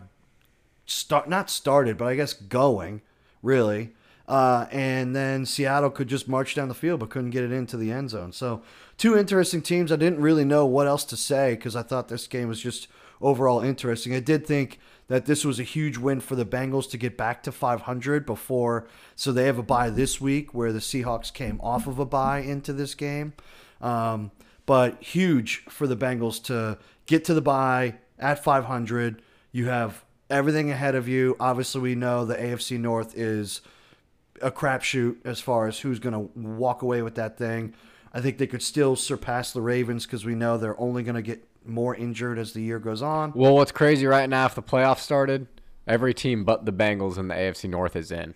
Start not started, but I guess going, really. Uh, and then Seattle could just march down the field but couldn't get it into the end zone. So two interesting teams. I didn't really know what else to say because I thought this game was just overall interesting. I did think that this was a huge win for the Bengals to get back to five hundred before. So they have a bye this week where the Seahawks came off of a bye into this game. Um, but huge for the Bengals to get to the bye at five hundred. You have everything ahead of you. Obviously, we know the A F C North is a crapshoot as far as who's going to walk away with that thing. I think they could still surpass the Ravens because we know they're only going to get more injured as the year goes on. Well, what's crazy right now, if the playoffs started, every team but the Bengals in the A F C North is in.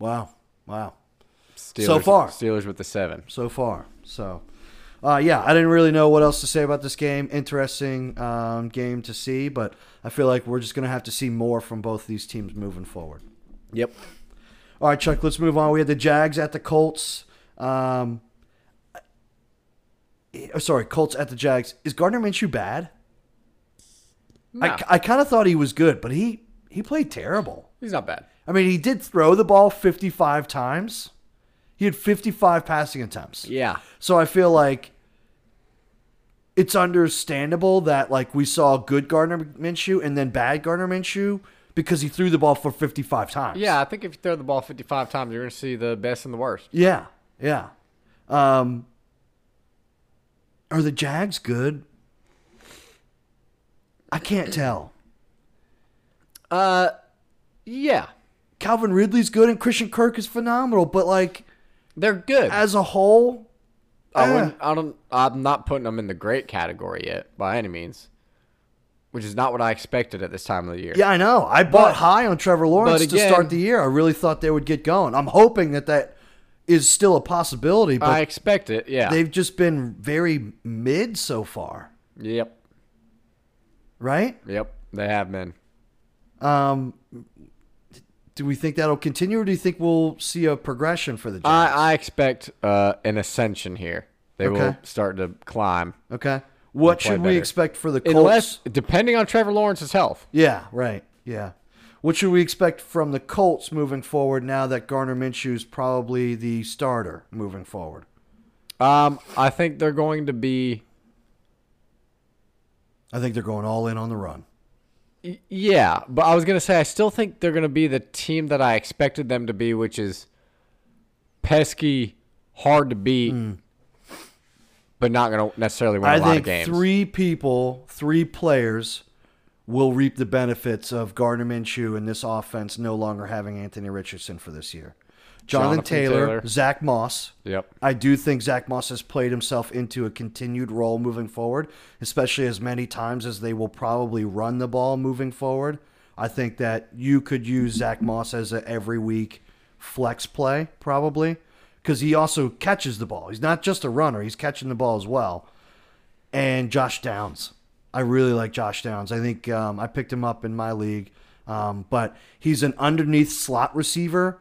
Wow. Wow. Steelers, so far. Steelers with the seven. So far. So, uh, yeah, I didn't really know what else to say about this game. Interesting um, game to see, but I feel like we're just going to have to see more from both these teams moving forward. Yep. All right, Chuck, let's move on. We had the Jags at the Colts. Um, sorry, Colts at the Jags. Is Gardner Minshew bad? No. I, I kind of thought he was good, but he, he played terrible. He's not bad. I mean, he did throw the ball fifty-five times. He had fifty-five passing attempts. Yeah. So I feel like it's understandable that like we saw good Gardner Minshew and then bad Gardner Minshew, because he threw the ball for fifty-five times. Yeah, I think if you throw the ball fifty-five times, you're going to see the best and the worst. Yeah, yeah. Um, are the Jags good? I can't tell. Uh, yeah. Calvin Ridley's good and Christian Kirk is phenomenal, but like they're good as a whole. I eh. wouldn't, I don't. I'm not putting them in the great category yet by any means. Which is not what I expected at this time of the year. Yeah, I know. I bought but, high on Trevor Lawrence again, to start the year. I really thought they would get going. I'm hoping that that is still a possibility. But I expect it, yeah. They've just been very mid so far. Yep. Right? Yep, they have been. Um, do we think that'll continue, or do you think we'll see a progression for the Giants? I, I expect uh, an ascension here. They okay. will start to climb. Okay. What should we better. expect for the Colts? Unless, depending on Trevor Lawrence's health. Yeah, right. Yeah. What should we expect from the Colts moving forward now that Gardner Minshew's probably the starter moving forward? Um, I think they're going to be... I think they're going all in on the run. Yeah, but I was going to say I still think they're going to be the team that I expected them to be, which is pesky, hard to beat, mm. but not going to necessarily win a I lot of games. I think three people, three players, will reap the benefits of Gardner Minshew and this offense no longer having Anthony Richardson for this year. Jonathan, Jonathan Taylor, Taylor, Zach Moss. Yep. I do think Zach Moss has played himself into a continued role moving forward, especially as many times as they will probably run the ball moving forward. I think that you could use Zach Moss as an every week flex play probably. Because he also catches the ball. He's not just a runner. He's catching the ball as well. And Josh Downs. I really like Josh Downs. I think um, I picked him up in my league. Um, but he's an underneath slot receiver.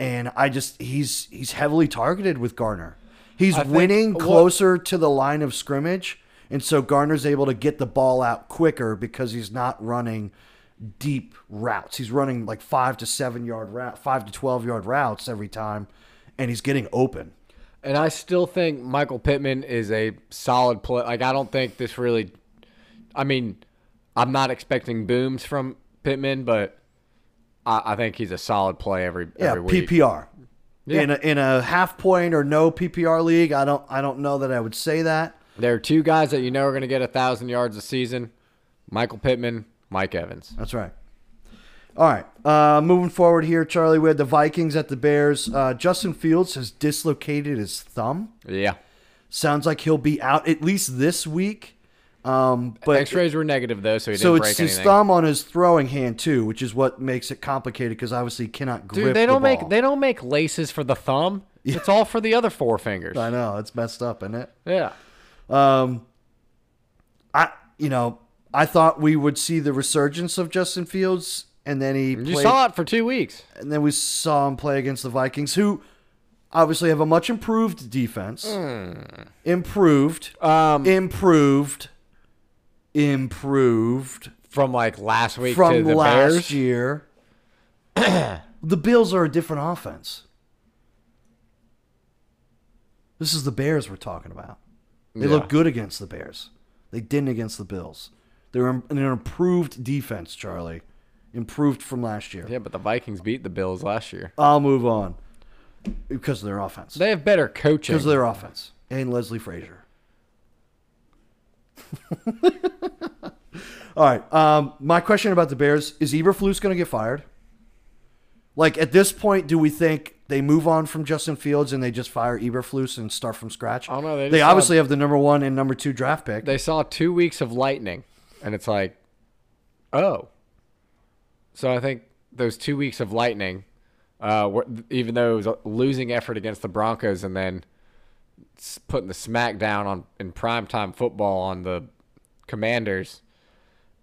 And I just he's he's heavily targeted with Gardner. He's I winning think, closer well, to the line of scrimmage. And so Gardner's able to get the ball out quicker because he's not running deep routes. He's running like five to seven yard route, five to twelve yard routes every time. And he's getting open. And I still think Michael Pittman is a solid play. Like, I don't think this really – I mean, I'm not expecting booms from Pittman, but I, I think he's a solid play every, yeah, every week. P P R. Yeah, P P R. In a, in a half-point or no P P R league, I don't I don't know that I would say that. There are two guys that you know are going to get one thousand yards a season, Michael Pittman, Mike Evans. That's right. All right, uh, moving forward here, Charlie, we had the Vikings at the Bears. Uh, Justin Fields has dislocated his thumb. Yeah. Sounds like he'll be out at least this week. Um, but X-rays were negative, though, so he didn't break anything. So it's his thumb on his throwing hand, too, which is what makes it complicated because obviously he cannot grip Dude, they don't the ball. Make, they don't make laces for the thumb. Yeah. It's all for the other four fingers. I know. It's messed up, isn't it? Yeah. Um, I you know, I thought we would see the resurgence of Justin Fields. And then he played, you saw it for two weeks. And then we saw him play against the Vikings, who obviously have a much improved defense. Mm. Improved. Um, improved. Improved. From like last week from to the last Bears? year. The Bills are a different offense. This is the Bears we're talking about. They yeah. look good against the Bears. They didn't against the Bills. They're an improved defense, Charlie. improved from last year. Yeah, but the Vikings beat the Bills last year. I'll move on. Because of their offense. They have better coaching. Because of their offense. And Leslie Frazier. All right. Um, my question about the Bears, is Eberflus going to get fired? Like, at this point, do we think they move on from Justin Fields and they just fire Eberflus and start from scratch? Oh, no, they they obviously have the number one and number two draft pick. They saw two weeks of lightning, and it's like, oh. So I think those two weeks of lightning, uh, even though it was a losing effort against the Broncos and then putting the smack down on, in primetime football on the Commanders,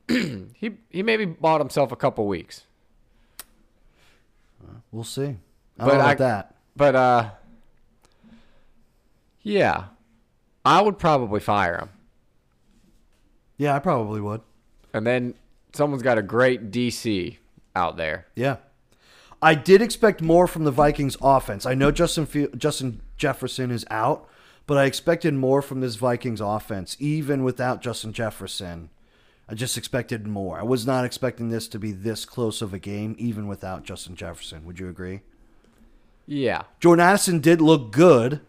he he maybe bought himself a couple weeks. We'll see. I but don't know about I, that. But, uh, yeah, I would probably fire him. Yeah, I probably would. And then someone's got a great D C out there. Yeah. I did expect more from the Vikings offense. I know Justin Fe- Justin Jefferson is out, but I expected more from this Vikings offense, even without Justin Jefferson. I just expected more. I was not expecting this to be this close of a game, even without Justin Jefferson. Would you agree? Yeah. Jordan Addison did look good.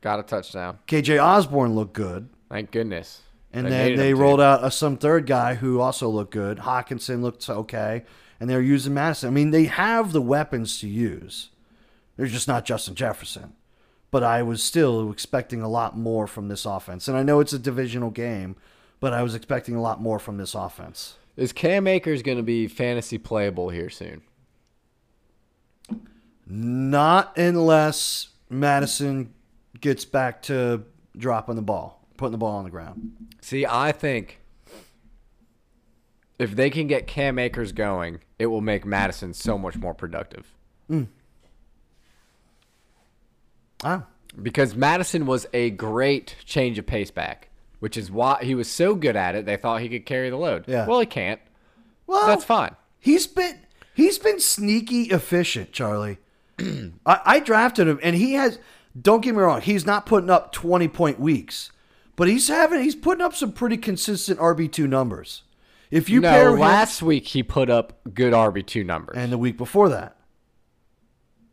Got a touchdown. K J Osborne looked good. Thank goodness. And then they rolled out a, some third guy who also looked good. Hawkinson looked okay. And they're using Madison. I mean, they have the weapons to use. They're just not Justin Jefferson. But I was still expecting a lot more from this offense. And I know it's a divisional game, but I was expecting a lot more from this offense. Is Cam Akers going to be fantasy playable here soon? Not unless Madison gets back to dropping the ball, putting the ball on the ground. See, I think if they can get Cam Akers going, it will make Madison so much more productive. Mm. Ah. Because Madison was a great change of pace back. Which is why he was so good at it, they thought he could carry the load. Yeah. Well, he can't. Well, that's fine. He's been he's been sneaky efficient, Charlie. I, I drafted him, and he has. Don't get me wrong, he's not putting up twenty point weeks, but he's having he's putting up some pretty consistent R B two numbers. If you no, pair last him, week he put up good R B two numbers, and the week before that,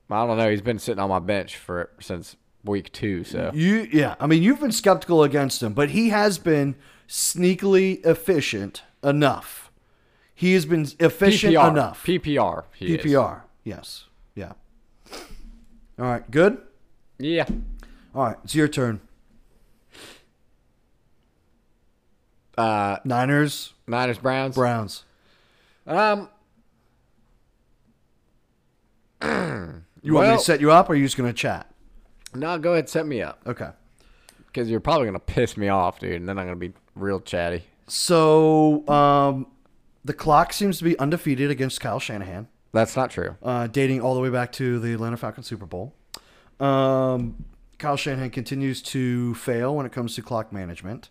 I don't know. He's been sitting on my bench for since. Week two, so you yeah. I mean, you've been skeptical against him, but he has been sneakily efficient enough. He has been efficient P P R. Enough. P P R. He P P R. Is. Yes. Yeah. All right. Good. Yeah. All right. It's your turn. Uh, Niners. Niners. Browns. Browns. Um. You want well, me to set you up, or are you just going to chat? No, go ahead, set me up. Okay. Because you're probably going to piss me off, dude, and then I'm going to be real chatty. So, um, the clock seems to be undefeated against Kyle Shanahan. That's not true. Uh, dating all the way back to the Atlanta Falcons Super Bowl. Um, Kyle Shanahan continues to fail when it comes to clock management.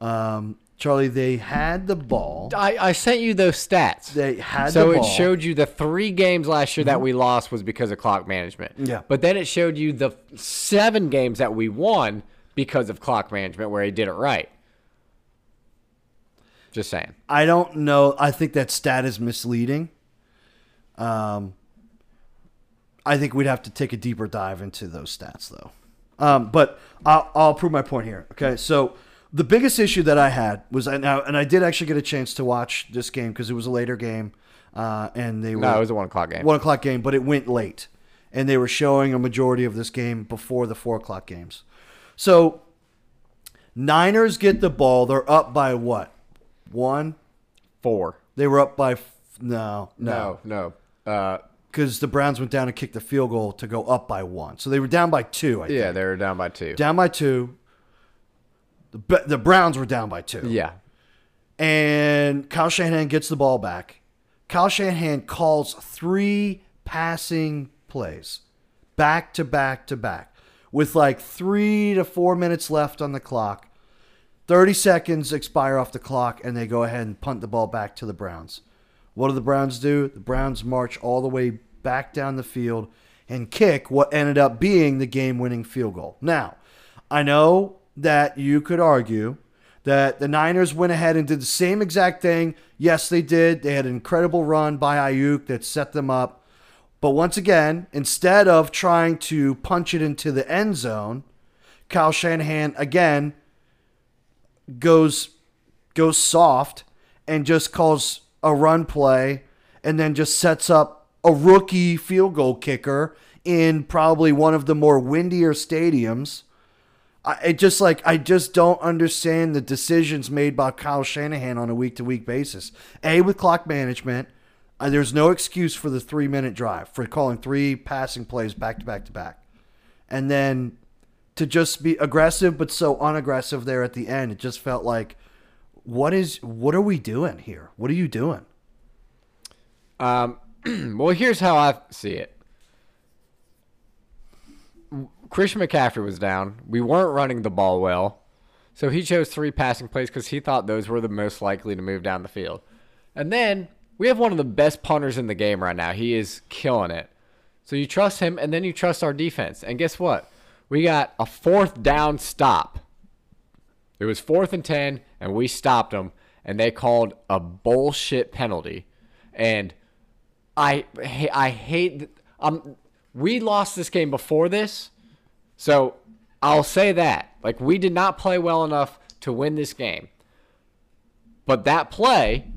Um, Charlie, they had the ball. I, I sent you those stats. They had so the ball. So it showed you the three games last year that we lost was because of clock management. Yeah. But then it showed you the seven games that we won because of clock management where he did it right. Just saying. I don't know. I think that stat is misleading. Um, I think we'd have to take a deeper dive into those stats, though. Um, but I'll, I'll prove my point here. Okay, so... The biggest issue that I had was, and I, and I did actually get a chance to watch this game because it was a later game, uh, and they were no, it was a one o'clock game. One o'clock game, but it went late, and they were showing a majority of this game before the four o'clock games. So, Niners get the ball. They're up by what? One, four. They were up by f- no, no, no, because no. uh, the Browns went down and kicked the field goal to go up by one. So they were down by two. I yeah, think. they were down by two. Down by two. But the Browns were down by two. Yeah. And Kyle Shanahan gets the ball back. Kyle Shanahan calls three passing plays back to back to back with like three to four minutes left on the clock. thirty seconds expire off the clock, and they go ahead and punt the ball back to the Browns. What do the Browns do? The Browns march all the way back down the field and kick what ended up being the game-winning field goal. Now, I know... that you could argue that the Niners went ahead and did the same exact thing. Yes, they did. They had an incredible run by Ayuk that set them up. But once again, instead of trying to punch it into the end zone, Kyle Shanahan, again, goes goes soft and just calls a run play and then just sets up a rookie field goal kicker in probably one of the more windier stadiums. I it just like I just don't understand the decisions made by Kyle Shanahan on a week-to-week basis. A, with clock management, uh, there's no excuse for the three-minute drive, for calling three passing plays back-to-back-to-back. And then to just be aggressive but so unaggressive there at the end, it just felt like, what is what are we doing here? What are you doing? Um, well, here's how I see it. Christian McCaffrey was down. We weren't running the ball well. So he chose three passing plays because he thought those were the most likely to move down the field. And then we have one of the best punters in the game right now. He is killing it. So you trust him, and then you trust our defense. And guess what? We got a fourth down stop. It was fourth and ten, and we stopped them, and they called a bullshit penalty. And I, I hate – um, we lost this game before this. So I'll say that. Like, we did not play well enough to win this game. But that play,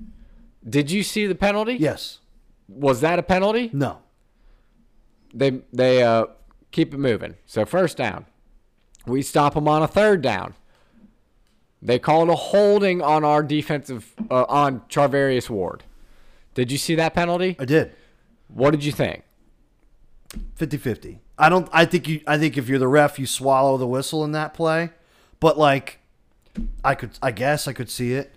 did you see the penalty? Yes. Was that a penalty? No. They they uh keep it moving. So first down. We stop them on a third down. They called a holding on our defensive uh, on Charvarius Ward. Did you see that penalty? I did. What did you think? fifty-fifty. I don't I think you I think if you're the ref, you swallow the whistle in that play. But like I could I guess I could see it.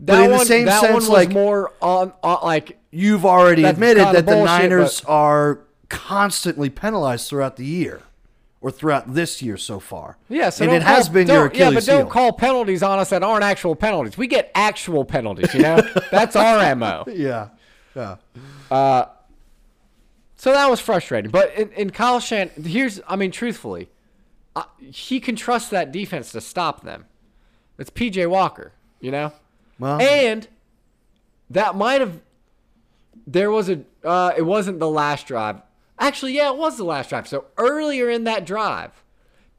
That but in one, the same that sense one was like more on, on like you've already admitted that bullshit, the Niners but... are constantly penalized throughout the year or throughout this year so far. Yeah, so and it call, has been your Achilles heel. Yeah, but don't heel. Call penalties on us that aren't actual penalties. We get actual penalties, you know? That's our M O. Yeah. Yeah. Uh So that was frustrating. But in, in Kyle Shanahan, here's, I mean, truthfully, uh, he can trust that defense to stop them. It's P J Walker, you know? Well, and that might have, there was a, uh, it wasn't the last drive. Actually, yeah, it was the last drive. So earlier in that drive,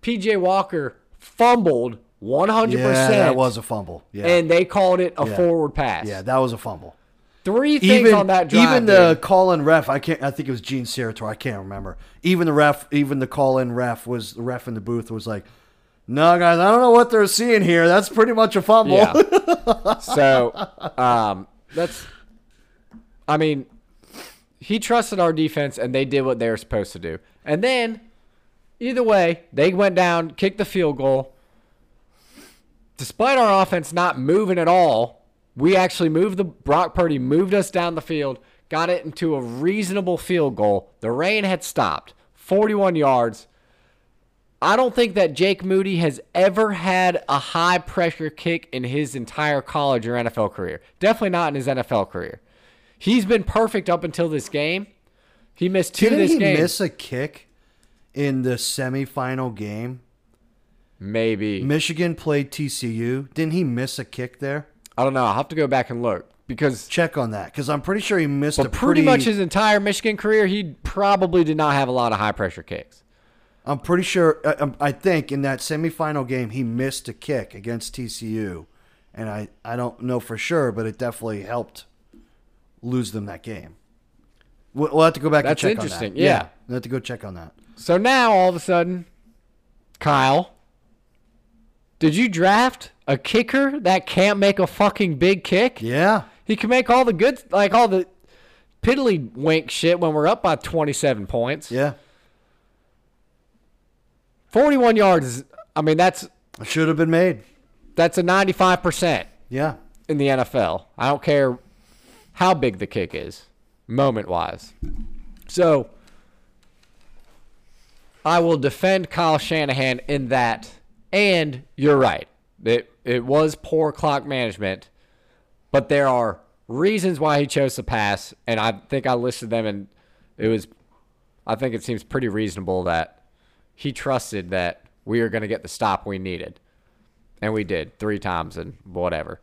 P J Walker fumbled one hundred percent. Yeah, that was a fumble. Yeah. And they called it a yeah. forward pass. Yeah, that was a fumble. Three things even, on that drive. Even the dude. Call-in ref, I can't. I think it was Gene Serator. I can't remember. Even the ref, even the call-in ref was the ref in the booth was like, "No, guys, I don't know what they're seeing here. That's pretty much a fumble." Yeah. So um, that's. I mean, he trusted our defense, and they did what they were supposed to do. And then, either way, they went down, kicked the field goal. Despite our offense not moving at all. We actually moved the Brock Purdy moved us down the field, got it into a reasonable field goal. The rain had stopped, forty-one yards. I don't think that Jake Moody has ever had a high pressure kick in his entire college or N F L career. Definitely not in his N F L career. He's been perfect up until this game. He missed two Didn't this he game. Miss a kick in the semifinal game? Maybe. Michigan played T C U. Didn't he miss a kick there? I don't know. I'll have to go back and look because check on that because I'm pretty sure he missed. But a pretty, pretty much his entire Michigan career, he probably did not have a lot of high pressure kicks. I'm pretty sure. I, I think in that semifinal game, he missed a kick against T C U, and I, I don't know for sure, but it definitely helped lose them that game. We'll, we'll have to go back That's and check on that. That's interesting. Yeah. yeah, we'll have to go check on that. So now all of a sudden, Kyle, did you draft a kicker that can't make a fucking big kick? Yeah. He can make all the good, like all the piddly-wink shit when we're up by twenty-seven points. Yeah. forty-one yards, I mean, that's... It should have been made. That's a ninety-five percent. Yeah. In the N F L. I don't care how big the kick is, moment-wise. So, I will defend Kyle Shanahan in that, and you're right. It, It was poor clock management, but there are reasons why he chose to pass, and I think I listed them, and it was, I think it seems pretty reasonable that he trusted that we are going to get the stop we needed. And we did three times and whatever.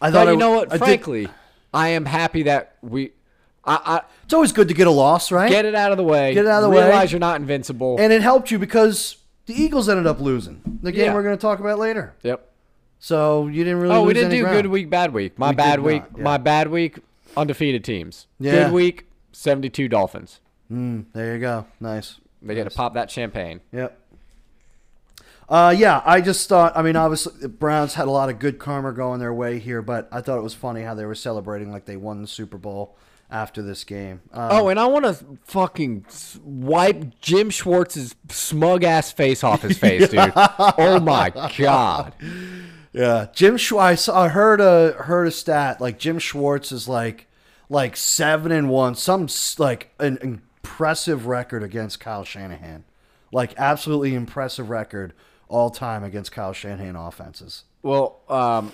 I thought, but you know what? I frankly, did. I am happy that we. I, I, it's always good to get a loss, right? Get it out of the way. Get it out of the Realize way. Realize you're not invincible. And it helped you because the Eagles ended up losing the game yeah. we're going to talk about later. Yep. So you didn't really. Oh, lose we didn't any do ground. Good week, bad week. My we bad week. Not, yeah. My bad week. Undefeated teams. Yeah. Good week. seventy-two Dolphins. Mm, there you go. Nice. They nice. Got to pop that champagne. Yep. Uh, yeah, I just thought, I mean, obviously, the Browns had a lot of good karma going their way here, but I thought it was funny how they were celebrating like they won the Super Bowl after this game. Um, oh, and I want to fucking wipe Jim Schwartz's smug-ass face off his face, dude. Oh, my God. Yeah, Jim Schwartz, I heard a, heard a stat, like, Jim Schwartz is like, like seven and one, some like an impressive record against Kyle Shanahan, like absolutely impressive record all time against Kyle Shanahan offenses. Well, um,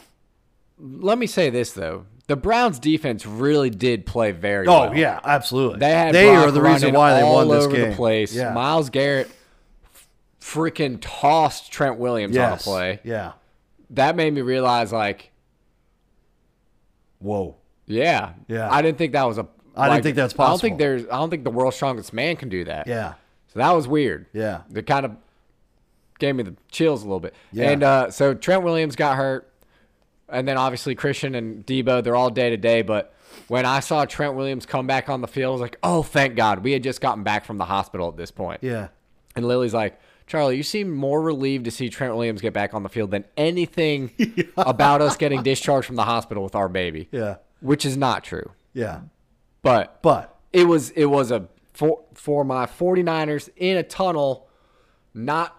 let me say this though: the Browns defense really did play very oh, well. Oh yeah, absolutely. They had they Brock are the reason why they won this game. All over the place. Yeah. Myles Garrett freaking tossed Trent Williams yes. on a play. Yeah, that made me realize like, whoa. Yeah, yeah. I didn't think that was a. I like, didn't think that's possible. I don't think there's. I don't think the world's strongest man can do that. Yeah. So that was weird. Yeah. It kind of gave me the chills a little bit. Yeah. And uh, so Trent Williams got hurt, and then obviously Christian and Debo, they're all day to day. But when I saw Trent Williams come back on the field, I was like, oh, thank God, we had just gotten back from the hospital at this point. Yeah. And Lily's like, Charlie, you seem more relieved to see Trent Williams get back on the field than anything yeah. about us getting discharged from the hospital with our baby. Yeah. Which is not true. Yeah. But but it was it was a for, for my 49ers in a tunnel, not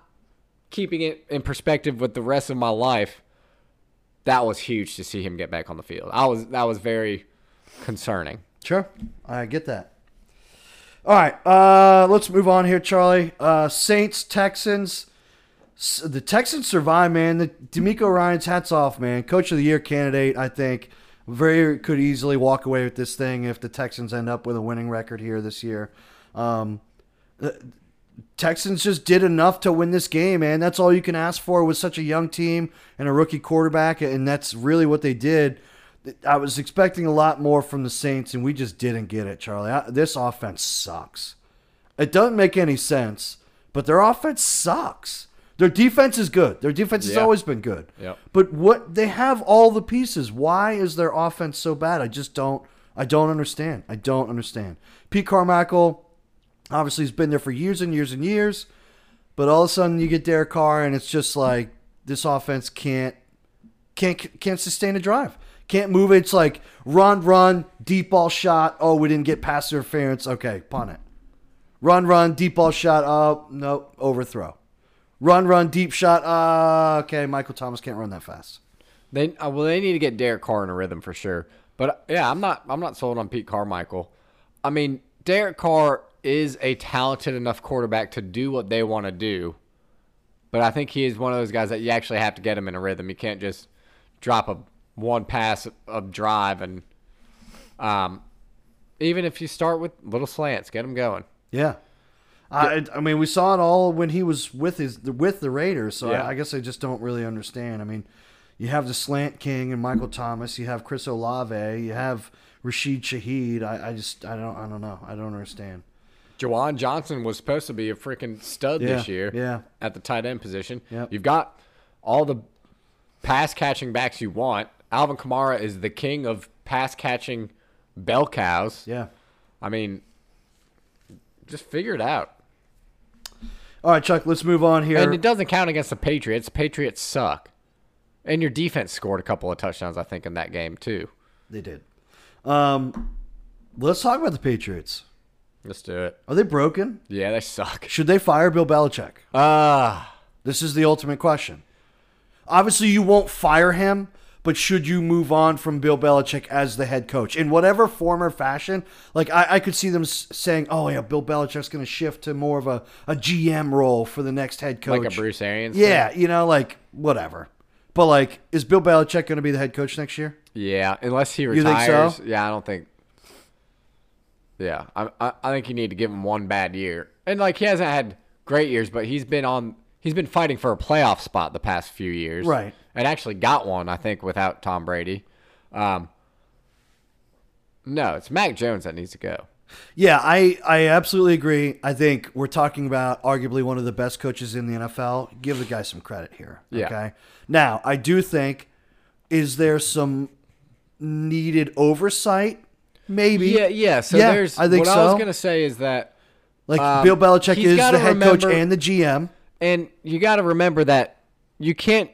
keeping it in perspective with the rest of my life. That was huge to see him get back on the field. I was that was very concerning. Sure. I get that. All right. Uh, let's move on here, Charlie. Uh, Saints, Texans. The Texans survived, man. The D'Amico Ryan's hats off, man. Coach of the year candidate, I think. Very could easily walk away with this thing if the Texans end up with a winning record here this year. Um, the Texans just did enough to win this game, man. That's all you can ask for with such a young team and a rookie quarterback, and that's really what they did. I was expecting a lot more from the Saints, and we just didn't get it, Charlie. I, this offense sucks. It doesn't make any sense, but their offense sucks. Their defense is good. Their defense has yeah. always been good. Yep. But what they have all the pieces. Why is their offense so bad? I just don't I don't understand. I don't understand. Pete Carmichael obviously has been there for years and years and years, but all of a sudden you get Derek Carr and it's just like this offense can't can't can't sustain a drive. Can't move it. It's like run, run, deep ball shot. Oh, we didn't get pass interference. Okay, punt it. Run, run, deep ball shot. Oh, nope, overthrow. Run, run, deep shot. Uh, okay, Michael Thomas can't run that fast. They uh, well, they need to get Derek Carr in a rhythm for sure. But uh, yeah, I'm not I'm not sold on Pete Carmichael. I mean, Derek Carr is a talented enough quarterback to do what they want to do. But I think he is one of those guys that you actually have to get him in a rhythm. You can't just drop a one pass of drive and um, even if you start with little slants, get him going. Yeah. I, I mean, we saw it all when he was with his with the Raiders, so yeah. I, I guess I just don't really understand. I mean, you have the Slant King and Michael Thomas, you have Chris Olave, you have Rashid Shaheed. I, I just I don't I don't know. I don't understand. Jawan Johnson was supposed to be a freaking stud yeah, this year yeah. at the tight end position. Yep. You've got all the pass catching backs you want. Alvin Kamara is the king of pass catching bell cows. Yeah. I mean, just figure it out. All right, Chuck, let's move on here. And it doesn't count against the Patriots. The Patriots suck. And your defense scored a couple of touchdowns, I think, in that game, too. They did. Um, let's talk about the Patriots. Let's do it. Are they broken? Yeah, they suck. Should they fire Bill Belichick? Ah. Uh, this is the ultimate question. Obviously, you won't fire him, but should you move on from Bill Belichick as the head coach? In whatever form or fashion, like I, I could see them saying, oh, yeah, Bill Belichick's going to shift to more of a, a G M role for the next head coach. Like a Bruce Arians? Yeah, thing. You know, like whatever. But, like, is Bill Belichick going to be the head coach next year? Yeah, unless he retires. You think so? Yeah, I don't think. Yeah, I, I, I think you need to give him one bad year. And, like, he hasn't had great years, but he's been on he's been fighting for a playoff spot the past few years. Right. And actually got one, I think, without Tom Brady. Um, no, it's Mac Jones that needs to go. Yeah, I, I absolutely agree. I think we're talking about arguably one of the best coaches in the N F L. Give the guy some credit here. Yeah. Okay. Now, I do think, is there some needed oversight? Maybe. Yeah, yeah. So yeah, there's I think what so. I was going to say is that like um, Bill Belichick is the head remember, coach and the G M. And you got to remember that you can't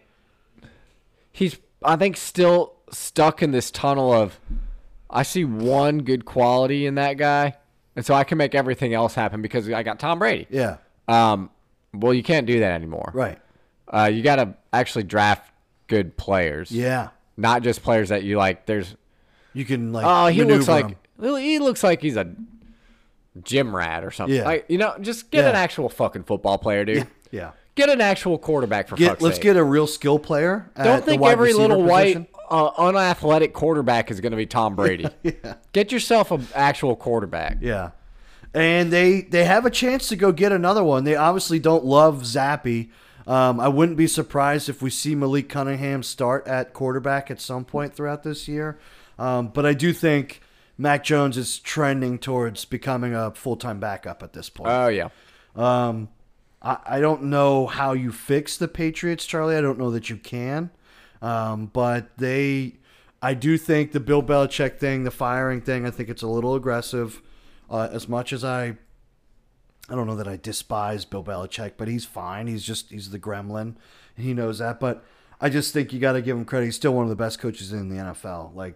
he's I think still stuck in this tunnel of I see one good quality in that guy, and so I can make everything else happen because I got Tom Brady. Yeah. Um, well, you can't do that anymore. Right. Uh, you got to actually draft good players. Yeah. Not just players that you like. There's. You can like. Oh, he looks like him. He looks like he's a gym rat or something. Yeah. Like, you know, just get yeah. an actual fucking football player, dude. Yeah. yeah. Get an actual quarterback for get, fuck's let's sake. Let's get a real skill player. Don't think every little position. white uh, unathletic quarterback is going to be Tom Brady. yeah. Get yourself an actual quarterback. Yeah. And they they have a chance to go get another one. They obviously don't love Zappy. Um, I wouldn't be surprised if we see Malik Cunningham start at quarterback at some point throughout this year. Um, but I do think Mac Jones is trending towards becoming a full-time backup at this point. Oh, yeah. Um I don't know how you fix the Patriots, Charlie. I don't know that you can. Um, but they, I do think the Bill Belichick thing, the firing thing, I think it's a little aggressive. Uh, as much as I, I don't know that I despise Bill Belichick, but he's fine. He's just, he's the gremlin. He knows that. But I just think you got to give him credit. He's still one of the best coaches in the N F L. Like,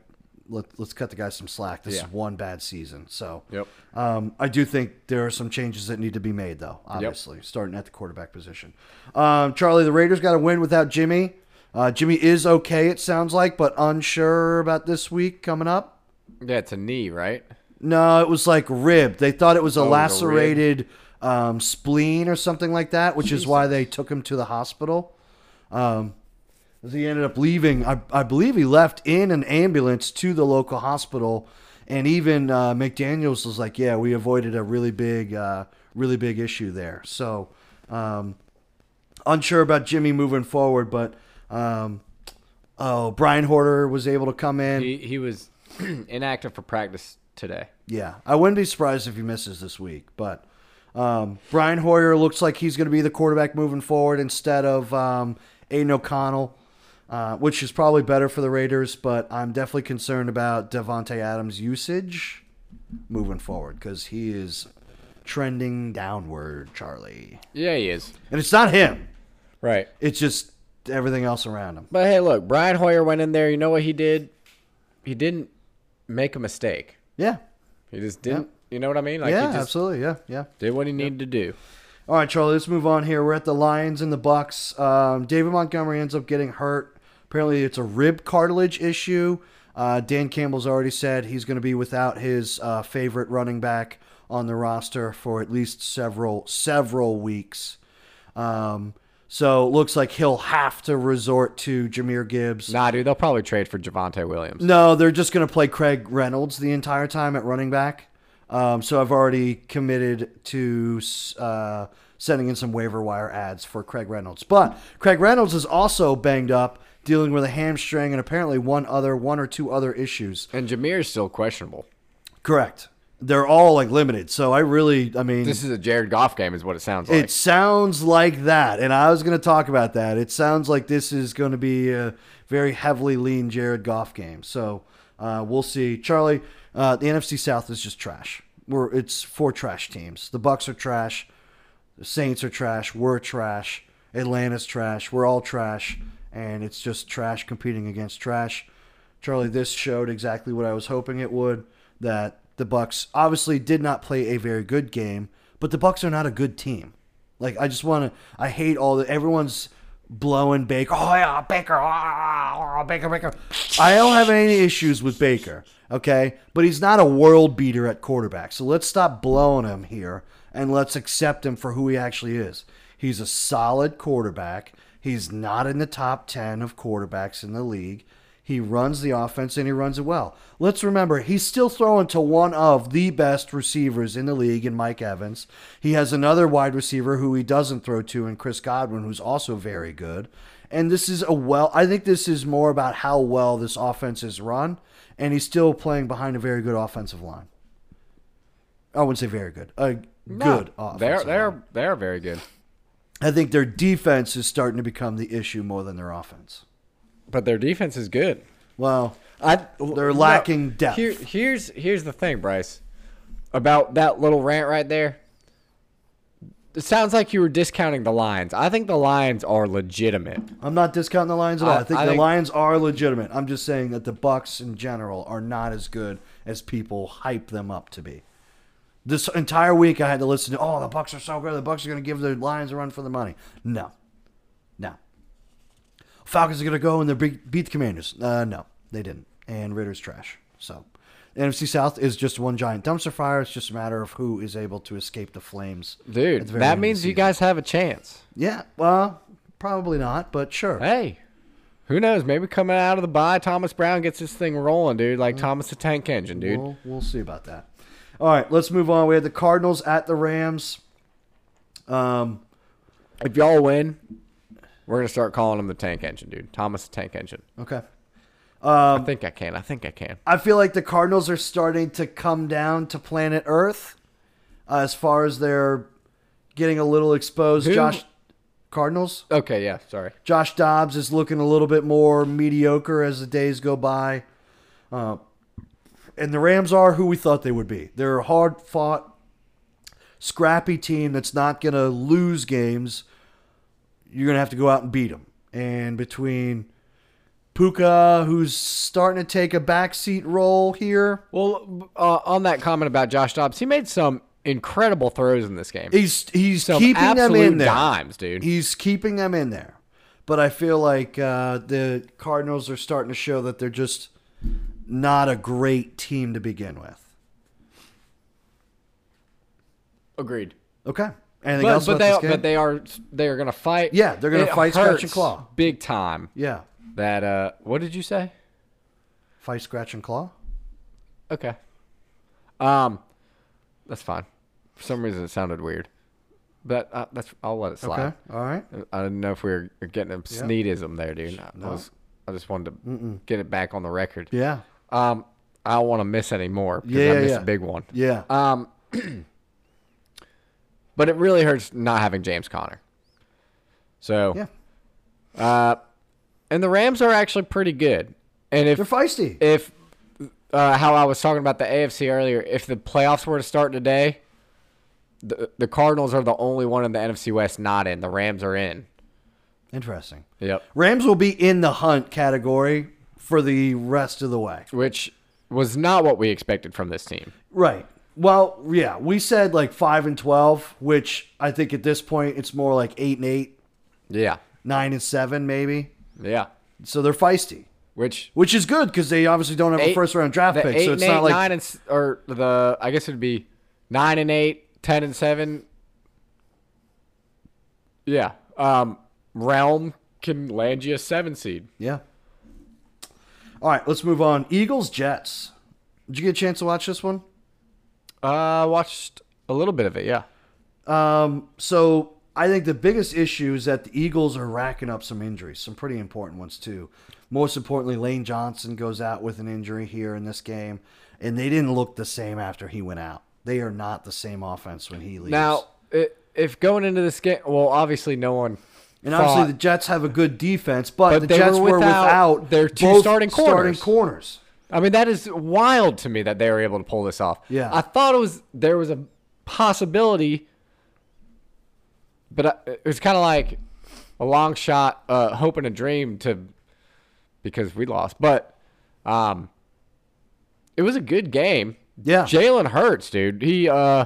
let, let's cut the guy some slack. This yeah. is one bad season. So yep. um, I do think there are some changes that need to be made, though, obviously, yep. starting at the quarterback position. Um, Charlie, the Raiders got a win without Jimmy. Uh, Jimmy is okay, it sounds like, but unsure about this week coming up. Yeah, it's a knee, right? No, it was like rib. They thought it was a oh, lacerated a um, spleen or something like that, which Jesus. is why they took him to the hospital. Um He ended up leaving. I, I believe he left in an ambulance to the local hospital, and even uh, McDaniels was like, "Yeah, we avoided a really big, uh, really big issue there." So, um, unsure about Jimmy moving forward, but um, oh, Brian Hoyer was able to come in. He, he was inactive for practice today. Yeah, I wouldn't be surprised if he misses this week, but. Um, Brian Hoyer looks like he's going to be the quarterback moving forward instead of um, Aiden O'Connell. Uh, which is probably better for the Raiders, but I'm definitely concerned about Devontae Adams' usage moving forward because he is trending downward, Charlie. Yeah, he is. And it's not him. Right. It's just everything else around him. But, hey, look, Brian Hoyer went in there. You know what he did? He didn't make a mistake. Yeah. He just didn't. Yeah. You know what I mean? Like yeah, he just absolutely. Yeah, yeah. Did what he needed yeah. to do. All right, Charlie, let's move on here. We're at the Lions and the Bucks. Um, David Montgomery ends up getting hurt. Apparently, it's a rib cartilage issue. Uh, Dan Campbell's already said he's going to be without his uh, favorite running back on the roster for at least several several weeks. Um, so it looks like he'll have to resort to Jahmyr Gibbs. Nah, dude, they'll probably trade for Javonte Williams. No, they're just going to play Craig Reynolds the entire time at running back. Um, so I've already committed to uh, sending in some waiver wire ads for Craig Reynolds. But Craig Reynolds is also banged up, dealing with a hamstring and apparently one other, one or two other issues. And Jahmyr is still questionable. Correct. They're all like limited. So I really, I mean. This is a Jared Goff game is what it sounds like. It sounds like that. And I was going to talk about that. It sounds like this is going to be a very heavily lean Jared Goff game. So uh, we'll see. Charlie, uh, the N F C South is just trash. We're, it's four trash teams. The Bucs are trash. The Saints are trash. We're trash. Atlanta's trash. We're all trash. And it's just trash competing against trash. Charlie, this showed exactly what I was hoping it would, that the Bucs obviously did not play a very good game, but the Bucs are not a good team. Like, I just want to, I hate all the, everyone's blowing Baker. Oh, yeah, Baker, oh, Baker, Baker. I don't have any issues with Baker, okay? But he's not a world beater at quarterback. So let's stop blowing him here, and let's accept him for who he actually is. He's a solid quarterback. He's not in the top ten of quarterbacks in the league. He runs the offense, and he runs it well. Let's remember, he's still throwing to one of the best receivers in the league in Mike Evans. He has another wide receiver who he doesn't throw to in Chris Godwin, who's also very good. And this is a well, I think this is more about how well this offense is run, and he's still playing behind a very good offensive line. I wouldn't say very good. A no, good offensive they're, they're, line. They're very good. I think their defense is starting to become the issue more than their offense. But their defense is good. Well, I, they're lacking no, depth. Here, here's here's the thing, Bryce, about that little rant right there. It sounds like you were discounting the Lions. I think the Lions are legitimate. I'm not discounting the Lions at all. I, I think I the think, Lions are legitimate. I'm just saying that the Bucs in general are not as good as people hype them up to be. This entire week I had to listen to, oh, the Bucs are so good. The Bucs are going to give the Lions a run for the money. No. No. Falcons are going to go and they beat the Commanders. Uh, no, they didn't. And Ritter's trash. So, the N F C South is just one giant dumpster fire. It's just a matter of who is able to escape the flames. Dude, the that means you guys have a chance. Yeah, well, probably not, but sure. Hey, who knows? Maybe coming out of the bye, Thomas Brown gets this thing rolling, dude, like uh, Thomas the Tank Engine, dude. We'll, we'll see about that. All right, let's move on. We had the Cardinals at the Rams. Um, if y'all win, we're going to start calling him the Tank Engine, dude. Thomas the Tank Engine. Okay. Um, I think I can. I think I can. I feel like the Cardinals are starting to come down to planet Earth uh, as far as they're getting a little exposed. Who? Josh Cardinals? Okay, yeah, sorry. Josh Dobbs is looking a little bit more mediocre as the days go by. Uh, and the Rams are who we thought they would be. They're a hard-fought, scrappy team that's not going to lose games. You're going to have to go out and beat them. And between Puka, who's starting to take a backseat role here. Well, uh, on that comment about Josh Dobbs, he made some incredible throws in this game. He's he's some keeping them in there. Dimes, dude. He's keeping them in there. But I feel like uh, the Cardinals are starting to show that they're just not a great team to begin with. Agreed. Okay. Anything but, else but, they, but they are they are going to fight. Yeah, they're going to fight, scratch, and claw. Big time. Yeah. That, uh, what did you say? Fight, scratch, and claw? Okay. Um, that's fine. For some reason, it sounded weird. But uh, that's I'll let it slide. Okay, all right. I didn't know if we were getting a yeah. Sneedism there, dude. I, no. was, I just wanted to Mm-mm. get it back on the record. Yeah. Um, I don't want to miss any more because yeah, I missed yeah. a big one. Yeah. Um. But it really hurts not having James Conner. So, yeah. Uh, and the Rams are actually pretty good. And if they're feisty. If uh, how I was talking about the A F C earlier, if the playoffs were to start today, the the Cardinals are the only one in the N F C West not in. The Rams are in. Interesting. Yep. Rams will be in the hunt category for the rest of the way, which was not what we expected from this team. Right. Well, yeah, we said like five and twelve, which I think at this point it's more like eight and eight. Yeah, nine and seven maybe. Yeah, so they're feisty, which which is good because they obviously don't have eight, a first round draft pick, eight so it's and not eight, like nine and or the I guess it'd be nine and eight, ten and seven. Yeah, um, realm can land you a seven seed. Yeah. All right, let's move on. Eagles Jets. Did you get a chance to watch this one? I uh, watched a little bit of it, yeah. Um, so I think the biggest issue is that the Eagles are racking up some injuries, some pretty important ones too. Most importantly, Lane Johnson goes out with an injury here in this game, and they didn't look the same after he went out. They are not the same offense when he leaves. Now, if going into this game, well, obviously no one And thought, obviously the Jets have a good defense, but, but the Jets were without, without their two both starting corners. Starting corners. I mean, that is wild to me that they were able to pull this off. Yeah. I thought it was there was a possibility, but I, it was kind of like a long shot, uh, hope and a dream to because we lost. But um, it was a good game. Yeah. Jalen Hurts, dude. He uh,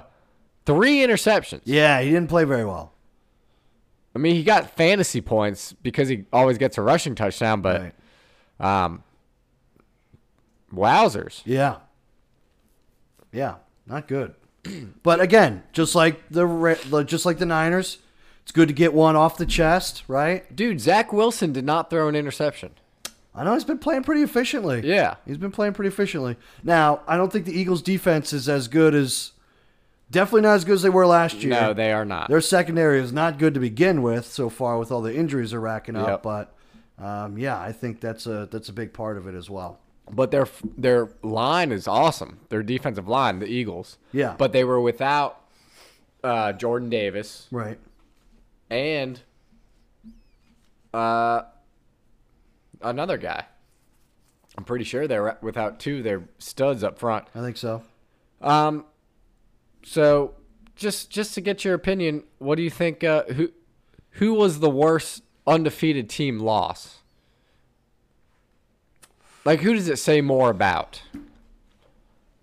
three interceptions. Yeah, he didn't play very well. I mean, he got fantasy points because he always gets a rushing touchdown, but right. um. Wowzers. Yeah. Yeah, not good. But again, just like the just like the Niners, it's good to get one off the chest, right? Dude, Zach Wilson did not throw an interception. I know he's been playing pretty efficiently. Yeah. He's been playing pretty efficiently. Now, I don't think the Eagles' defense is as good as... Definitely not as good as they were last year. No, they are not. Their secondary is not good to begin with so far with all the injuries they're racking up. Yep. But, um, yeah, I think that's a that's a big part of it as well. But their their line is awesome. Their defensive line, the Eagles. Yeah. But they were without uh, Jordan Davis. Right. And... Uh, another guy. I'm pretty sure they're without two of their studs up front. I think so. Um, so just just to get your opinion, what do you think? Uh, who who was the worst undefeated team loss? Like, who does it say more about?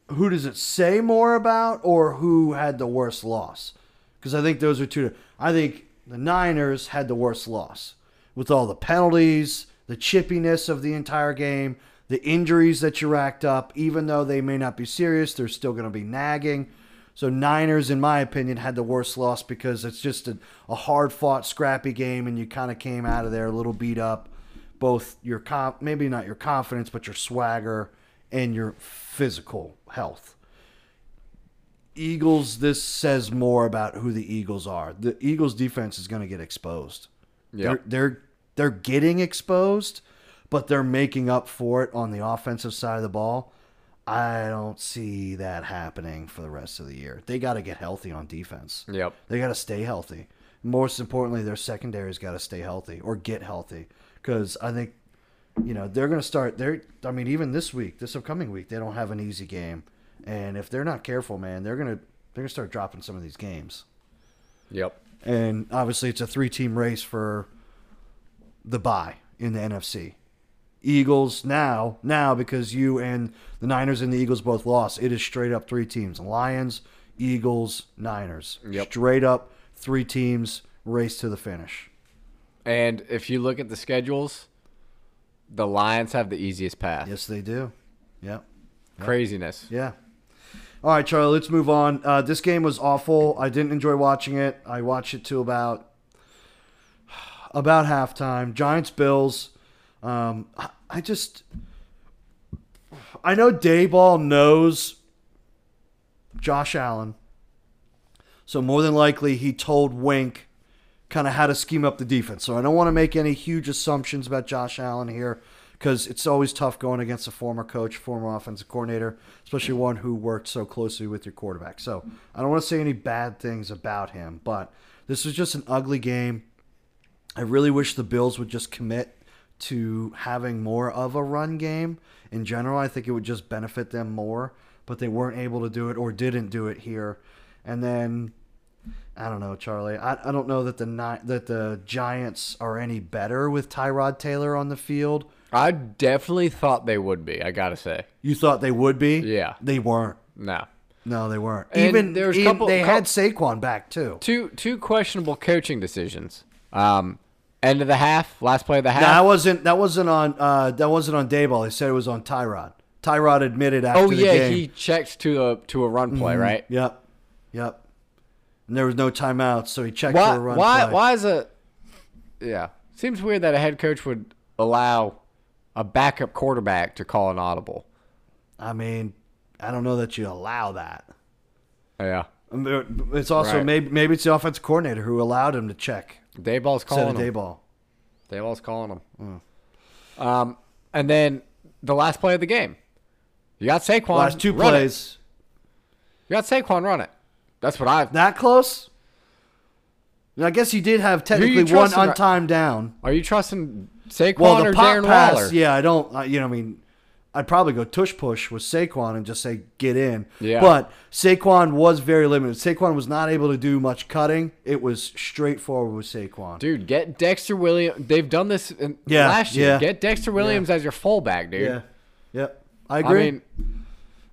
Who does it say more about, or who had the worst loss? Because I think those are two. I think the Niners had the worst loss. With all the penalties, the chippiness of the entire game, the injuries that you racked up, even though they may not be serious, they're still going to be nagging. So Niners, in my opinion, had the worst loss because it's just a, a hard-fought, scrappy game, and you kind of came out of there a little beat up. Both your comp, maybe not your confidence, but your swagger and your physical health. Eagles, this says more about who the Eagles are. The Eagles' defense is going to get exposed. Yep. They're, they're they're getting exposed, but they're making up for it on the offensive side of the ball. I don't see that happening for the rest of the year. They got to get healthy on defense. Yep. They got to stay healthy. Most importantly, their secondary's got to stay healthy or get healthy because I think you know they're going to start. They're I mean even this week, this upcoming week, they don't have an easy game, and if they're not careful, man, they're gonna they're gonna start dropping some of these games. Yep. And obviously it's a three-team race for the bye in the N F C. Eagles now, now because you and the Niners and the Eagles both lost, it is straight up three teams. Lions, Eagles, Niners. Yep. Straight up three teams, race to the finish. And if you look at the schedules, the Lions have the easiest path. Yes, they do. Yep. Yep. Craziness. Yeah. All right, Charlie, let's move on. Uh, this game was awful. I didn't enjoy watching it. I watched it to about about halftime. Giants-Bills. Um, I, I just – I know Dayball knows Josh Allen. So more than likely he told Wink kind of how to scheme up the defense. So I don't want to make any huge assumptions about Josh Allen here. Because it's always tough going against a former coach, former offensive coordinator, especially one who worked so closely with your quarterback. So I don't want to say any bad things about him, but this was just an ugly game. I really wish the Bills would just commit to having more of a run game. In general, I think it would just benefit them more, but they weren't able to do it or didn't do it here. And then, I don't know, Charlie. I, I don't know that the that the Giants are any better with Tyrod Taylor on the field. I definitely thought they would be, I got to say. You thought they would be? Yeah. They weren't. No. No, they weren't. And even there was even couple, they couple, had Saquon back, too. Two two questionable coaching decisions. Um, end of the half, last play of the half. No, that wasn't, that wasn't on uh, that wasn't on Dayball. He said it was on Tyrod. Tyrod admitted after oh, yeah, the game. Oh, yeah, he checked to a, to a run play, mm-hmm. right? Yep. Yep. And there was no timeout, so he checked why, to a run why, play. Why is a – yeah. Seems weird that a head coach would allow – a backup quarterback to call an audible. I mean, I don't know that you allow that. Yeah. It's also right. maybe maybe it's the offensive coordinator who allowed him to check. Dayball's calling him. Dayball. Dayball's calling him. Mm. Um, and then the last play of the game. You got Saquon. Last two run plays. It. You got Saquon run it. That's what I've... That close? I guess you did have technically one on time down. Are you trusting... Saquon well, the or pop Darren pass, Waller? Yeah, I don't, uh, you know, I mean, I'd probably go tush push with Saquon and just say, get in. Yeah. But Saquon was very limited. Saquon was not able to do much cutting. It was straightforward with Saquon. Dude, get Dexter Williams. They've done this in yeah, last year. Yeah. Get Dexter Williams yeah. as your fullback, dude. Yeah. Yep. I agree. I, mean,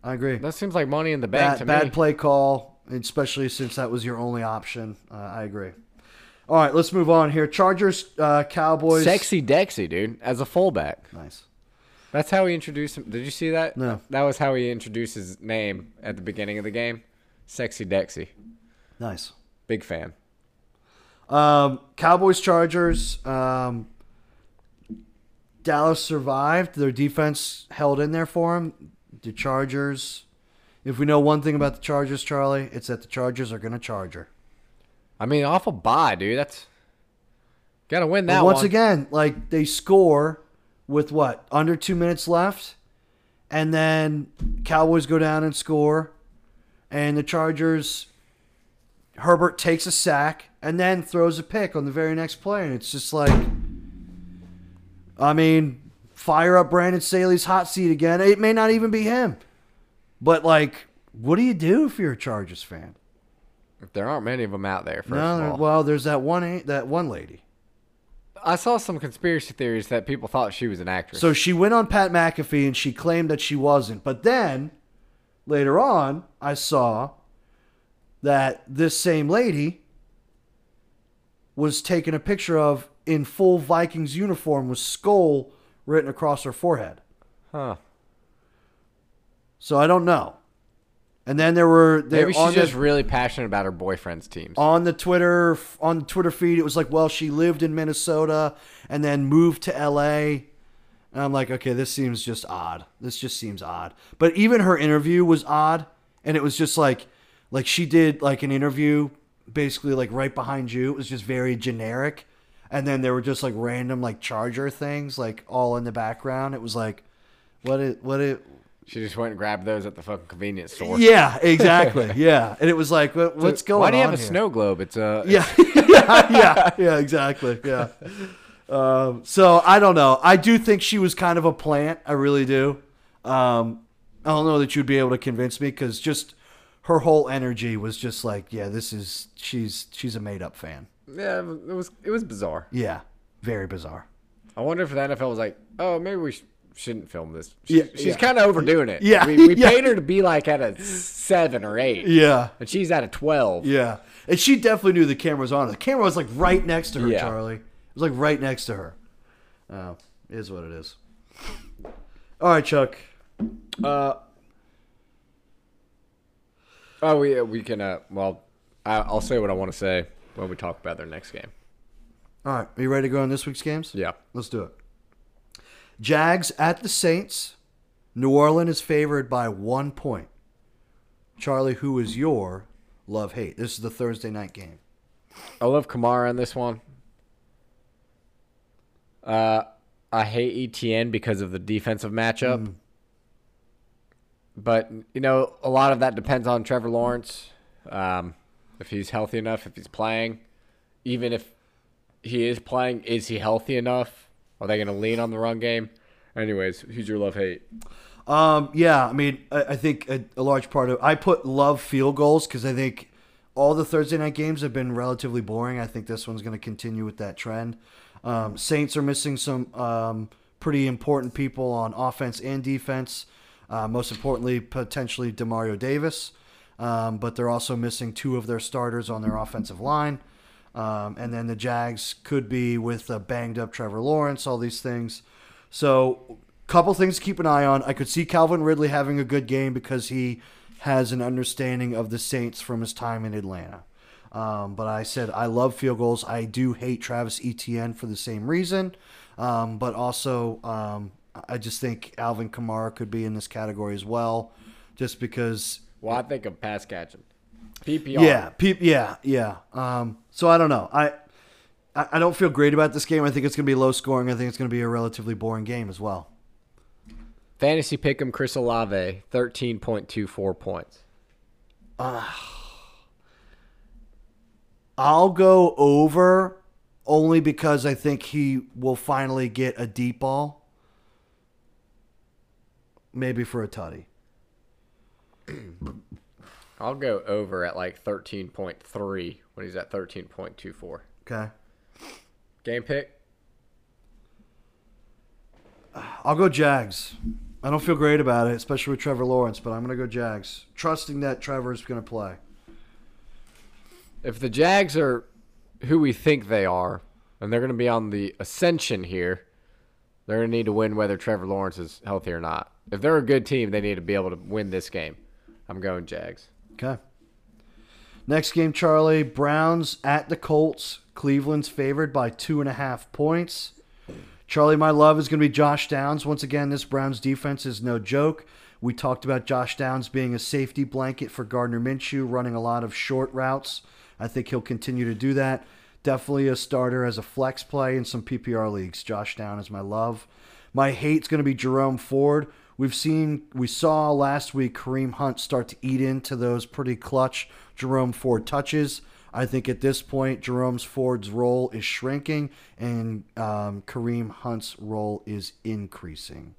I agree. That seems like money in the bank bad, to bad me. Bad play call, especially since that was your only option. Uh, I agree. All right, let's move on here. Chargers, uh, Cowboys. Sexy Dexy, dude, as a fullback. Nice. That's how he introduced him. Did you see that? No. That was how he introduced his name at the beginning of the game. Sexy Dexy. Nice. Big fan. Um, Cowboys, Chargers. Um, Dallas survived. Their defense held in there for them. The Chargers. If we know one thing about the Chargers, Charlie, it's that the Chargers are going to Charger. I mean, awful bye, dude. That's got to win that once one. Once again, like, they score with, what, under two minutes left? And then Cowboys go down and score. And the Chargers, Herbert takes a sack and then throws a pick on the very next play. And it's just like, I mean, fire up Brandon Saley's hot seat again. It may not even be him. But, like, what do you do if you're a Chargers fan? If there aren't many of them out there, first no, of all. Well, there's that one, that one lady. I saw some conspiracy theories that people thought she was an actress. So she went on Pat McAfee and she claimed that she wasn't. But then, later on, I saw that this same lady was taken a picture of in full Vikings uniform with skull written across her forehead. Huh. So I don't know. And then there were... Maybe she's just the, really passionate about her boyfriend's teams. On the Twitter on the Twitter feed, it was like, well, she lived in Minnesota and then moved to L A. And I'm like, okay, this seems just odd. This just seems odd. But even her interview was odd. And it was just like, like she did like an interview basically like right behind you. It was just very generic. And then there were just like random like Charger things like all in the background. It was like, what it... What it She just went and grabbed those at the fucking convenience store. Yeah, exactly. Yeah. And it was like, what, what's going on? Why do you have a here? Snow globe? It's uh, a. Yeah. yeah. Yeah. Yeah, exactly. Yeah. Um, so I don't know. I do think she was kind of a plant. I really do. Um, I don't know that you'd be able to convince me because just her whole energy was just like, yeah, this is, she's, she's a made up fan. Yeah. It was, it was bizarre. Yeah. Very bizarre. I wonder if the N F L was like, oh, maybe we should. Shouldn't film this. She, yeah, she's yeah. kind of overdoing it. Yeah, we, we yeah. paid her to be like at a seven or eight. Yeah, and she's at a twelve. Yeah, and she definitely knew the camera was on. The camera was like right next to her, yeah. Charlie. It was like right next to her. Uh, it is what it is. All right, Chuck. Uh, oh, we we can. Uh, well, I, I'll say what I want to say when we talk about their next game. All right, are you ready to go on this week's games? Yeah, let's do it. Jags at the Saints. New Orleans is favored by one point. Charlie, who is your love-hate? This is the Thursday night game. I love Kamara in this one. Uh, I hate E T N because of the defensive matchup. Mm. But, you know, a lot of that depends on Trevor Lawrence. Um, if he's healthy enough, if he's playing. Even if he is playing, is he healthy enough? Are they going to lean on the run game? Anyways, who's your love-hate? Um, yeah, I mean, I, I think a, a large part of I put love field goals because I think all the Thursday night games have been relatively boring. I think this one's going to continue with that trend. Um, Saints are missing some um, pretty important people on offense and defense, uh, most importantly, potentially DeMario Davis. Um, but they're also missing two of their starters on their offensive line. Um, and then the Jags could be with a banged-up Trevor Lawrence, all these things. So a couple things to keep an eye on. I could see Calvin Ridley having a good game because he has an understanding of the Saints from his time in Atlanta. Um, but I said I love field goals. I do hate Travis Etienne for the same reason. Um, but also um, I just think Alvin Kamara could be in this category as well just because. Well, I think of pass catching. P P R. Yeah, P- yeah, yeah. Um, so I don't know. I I don't feel great about this game. I think it's going to be low scoring. I think it's going to be a relatively boring game as well. Fantasy pick'em Chris Olave, thirteen point two four points. Uh, I'll go over only because I think he will finally get a deep ball. Maybe for a tutty. I'll go over at like thirteen point three when he's at thirteen point two four. Okay. Game pick? I'll go Jags. I don't feel great about it, especially with Trevor Lawrence, but I'm going to go Jags, trusting that Trevor's going to play. If the Jags are who we think they are, and they're going to be on the ascension here, they're going to need to win whether Trevor Lawrence is healthy or not. If they're a good team, they need to be able to win this game. I'm going Jags. Okay. Next game, Charlie. Browns at the Colts. Cleveland's favored by two and a half points. Charlie, my love, is going to be Josh Downs. Once again, this Browns defense is no joke. We talked about Josh Downs being a safety blanket for Gardner Minshew, running a lot of short routes. I think he'll continue to do that. Definitely a starter as a flex play in some P P R leagues. Josh Downs is my love. My hate's going to be Jerome Ford. We've seen, we saw last week Kareem Hunt start to eat into those pretty clutch Jerome Ford touches. I think at this point, Jerome Ford's role is shrinking and um, Kareem Hunt's role is increasing.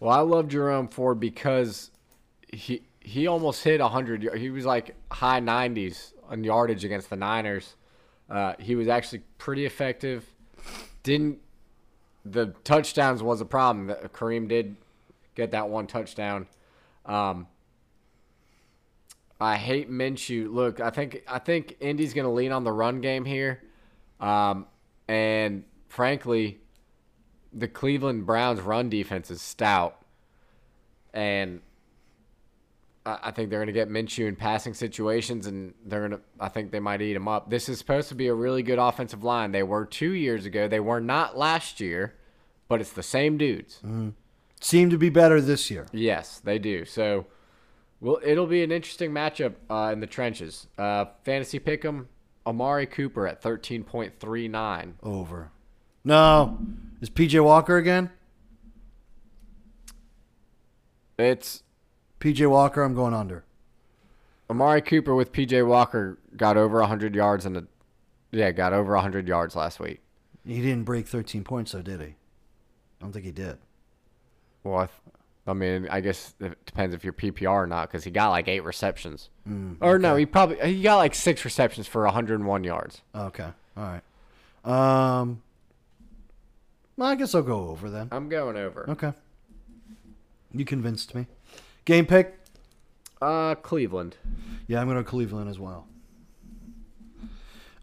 Well, I love Jerome Ford because he he almost hit one hundred. He was like high nineties on yardage against the Niners. Uh, he was actually pretty effective. Didn't the touchdowns was a problem. Kareem did get that one touchdown. Um, I hate Minshew. Look, I think I think Indy's going to lean on the run game here. Um, and frankly, the Cleveland Browns' run defense is stout. And I, I think they're going to get Minshew in passing situations, and they're going to. I think they might eat him up. This is supposed to be a really good offensive line. They were two years ago. They were not last year, but it's the same dudes. Mm-hmm. Seem to be better this year. Yes, they do. So... Well, it'll be an interesting matchup uh, in the trenches. Uh, fantasy pick'em, Amari Cooper at thirteen point three nine. Over. No. Is P J Walker again? It's P J Walker, I'm going under. Amari Cooper with P J Walker got over one hundred yards in the Yeah, got over one hundred yards last week. He didn't break thirteen points though, did he? I don't think he did. Well, I th- I mean, I guess it depends if you're P P R or not, because he got like eight receptions. Mm, or okay. no, he probably he got like six receptions for one hundred one yards. Okay, all right. Um, well, I guess I'll go over then. I'm going over. Okay. You convinced me. Game pick? Uh, Cleveland. Yeah, I'm going to Cleveland as well.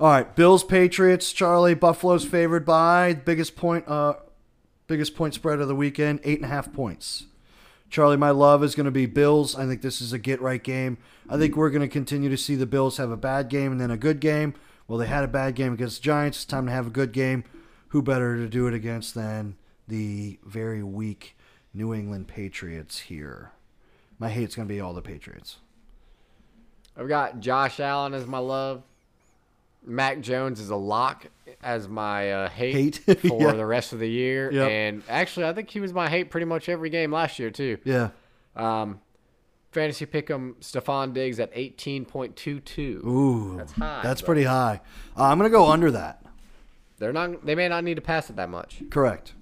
All right, Bills, Patriots, Charlie. Buffalo's favored by biggest point. Uh, biggest point spread of the weekend, eight and a half points. Charlie, my love, is going to be Bills. I think this is a get-right game. I think we're going to continue to see the Bills have a bad game and then a good game. Well, they had a bad game against the Giants. It's time to have a good game. Who better to do it against than the very weak New England Patriots here? My hate's going to be all the Patriots. I've got Josh Allen as my love. Mac Jones is a lock as my uh, hate, hate for yeah. the rest of the year. Yep. And actually, I think he was my hate pretty much every game last year, too. Yeah. Um, fantasy pick'em, Stephon Diggs at eighteen point two two. Ooh. That's high. That's though. pretty high. Uh, I'm going to go under that. They're not. They may not need to pass it that much. Correct.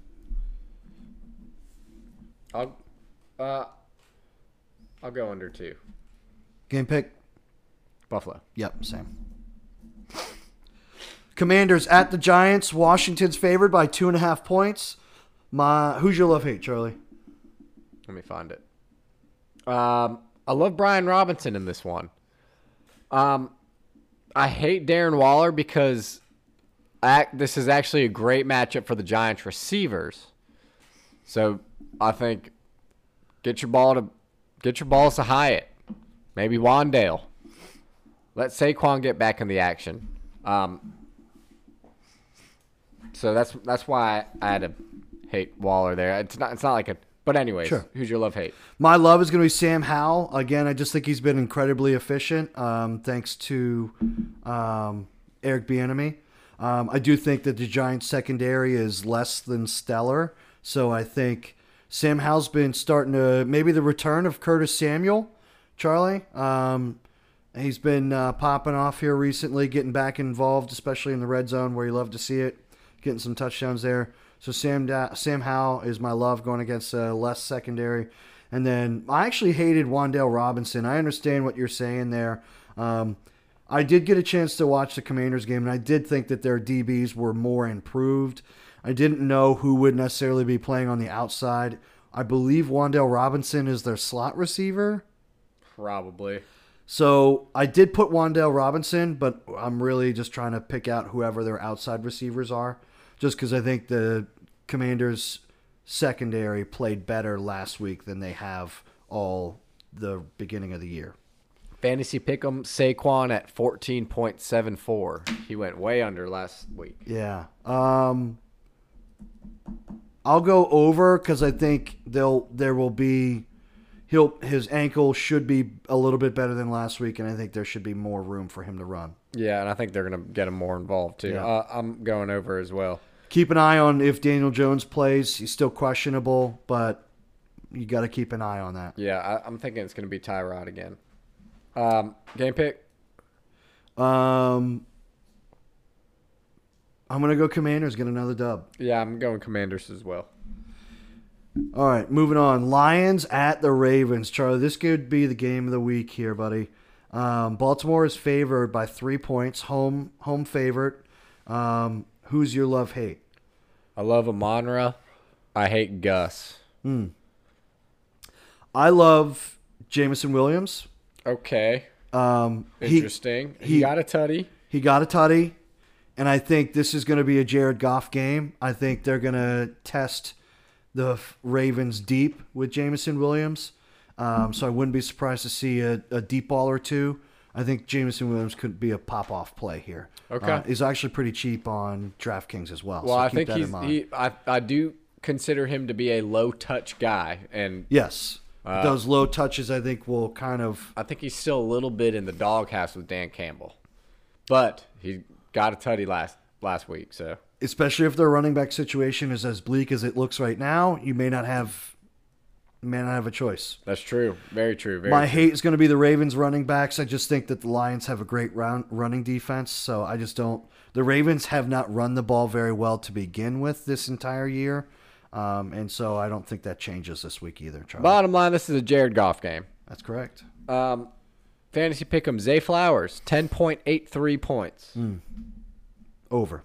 I'll, uh, I'll go under, too. Game pick? Buffalo. Yep, same. Commanders at the Giants. Washington's favored by two and a half points. My, who's your love hate, Charlie? Let me find it. Um, I love Brian Robinson in this one. Um, I hate Darren Waller because I, this is actually a great matchup for the Giants receivers. So I think get your ball to get your balls to Hyatt, maybe Wandale. Let Saquon get back in the action. Um, so that's that's why I had to hate Waller there. It's not it's not like a but anyways. Sure. Who's your love hate? My love is going to be Sam Howell again. I just think he's been incredibly efficient. Um, thanks to um, Eric Bieniemy. Um, I do think that the Giants secondary is less than stellar. So I think Sam Howell's been starting to maybe the return of Curtis Samuel, Charlie. Um, He's been uh, popping off here recently, getting back involved, especially in the red zone where you love to see it, getting some touchdowns there. So Sam da- Sam Howell is my love going against uh, less secondary. And then I actually hated Wandale Robinson. I understand what you're saying there. Um, I did get a chance to watch the Commanders game, and I did think that their D Bs were more improved. I didn't know who would necessarily be playing on the outside. I believe Wandale Robinson is their slot receiver. Probably. So I did put Wandale Robinson, but I'm really just trying to pick out whoever their outside receivers are, just because I think the Commanders' secondary played better last week than they have all the beginning of the year. Fantasy pick'em, Saquon at fourteen point seven four. He went way under last week. Yeah. Um, I'll go over because I think they'll there will be he'll his ankle should be a little bit better than last week, and I think there should be more room for him to run. Yeah, and I think they're going to get him more involved too. Yeah. Uh, I'm going over as well. Keep an eye on if Daniel Jones plays. He's still questionable, but you got to keep an eye on that. Yeah, I, I'm thinking it's going to be Tyrod again. Um, game pick? Um, I'm going to go Commanders, get another dub. Yeah, I'm going Commanders as well. All right, moving on. Lions at the Ravens. Charlie, this could be the game of the week here, buddy. Um, Baltimore is favored by three points, home home favorite. Um, who's your love-hate? I love Amon-Ra. I hate Gus. Hmm. I love Jameson Williams. Okay. Um, Interesting. He, he, he got a tutty. He got a tutty. And I think this is going to be a Jared Goff game. I think they're going to test the Ravens deep with Jameson Williams. Um, so I wouldn't be surprised to see a, a deep ball or two. I think Jameson Williams could be a pop-off play here. Okay. Uh, he's actually pretty cheap on DraftKings as well. Well, so I keep think that he's, in mind. He, I, I do consider him to be a low-touch guy. And yes. Uh, those low touches, I think, will kind of... I think he's still a little bit in the doghouse with Dan Campbell. But he got a tutty last last week, so... Especially if their running back situation is as bleak as it looks right now, you may not have may not have a choice. That's true. Very true. Very My true. hate is going to be the Ravens running backs. I just think that the Lions have a great round running defense, so I just don't... The Ravens have not run the ball very well to begin with this entire year. Um, and so I don't think that changes this week either, Charlie. Bottom line, this is a Jared Goff game. That's correct. Um, fantasy pick'em, Zay Flowers, ten point eight three points. Mm. Over.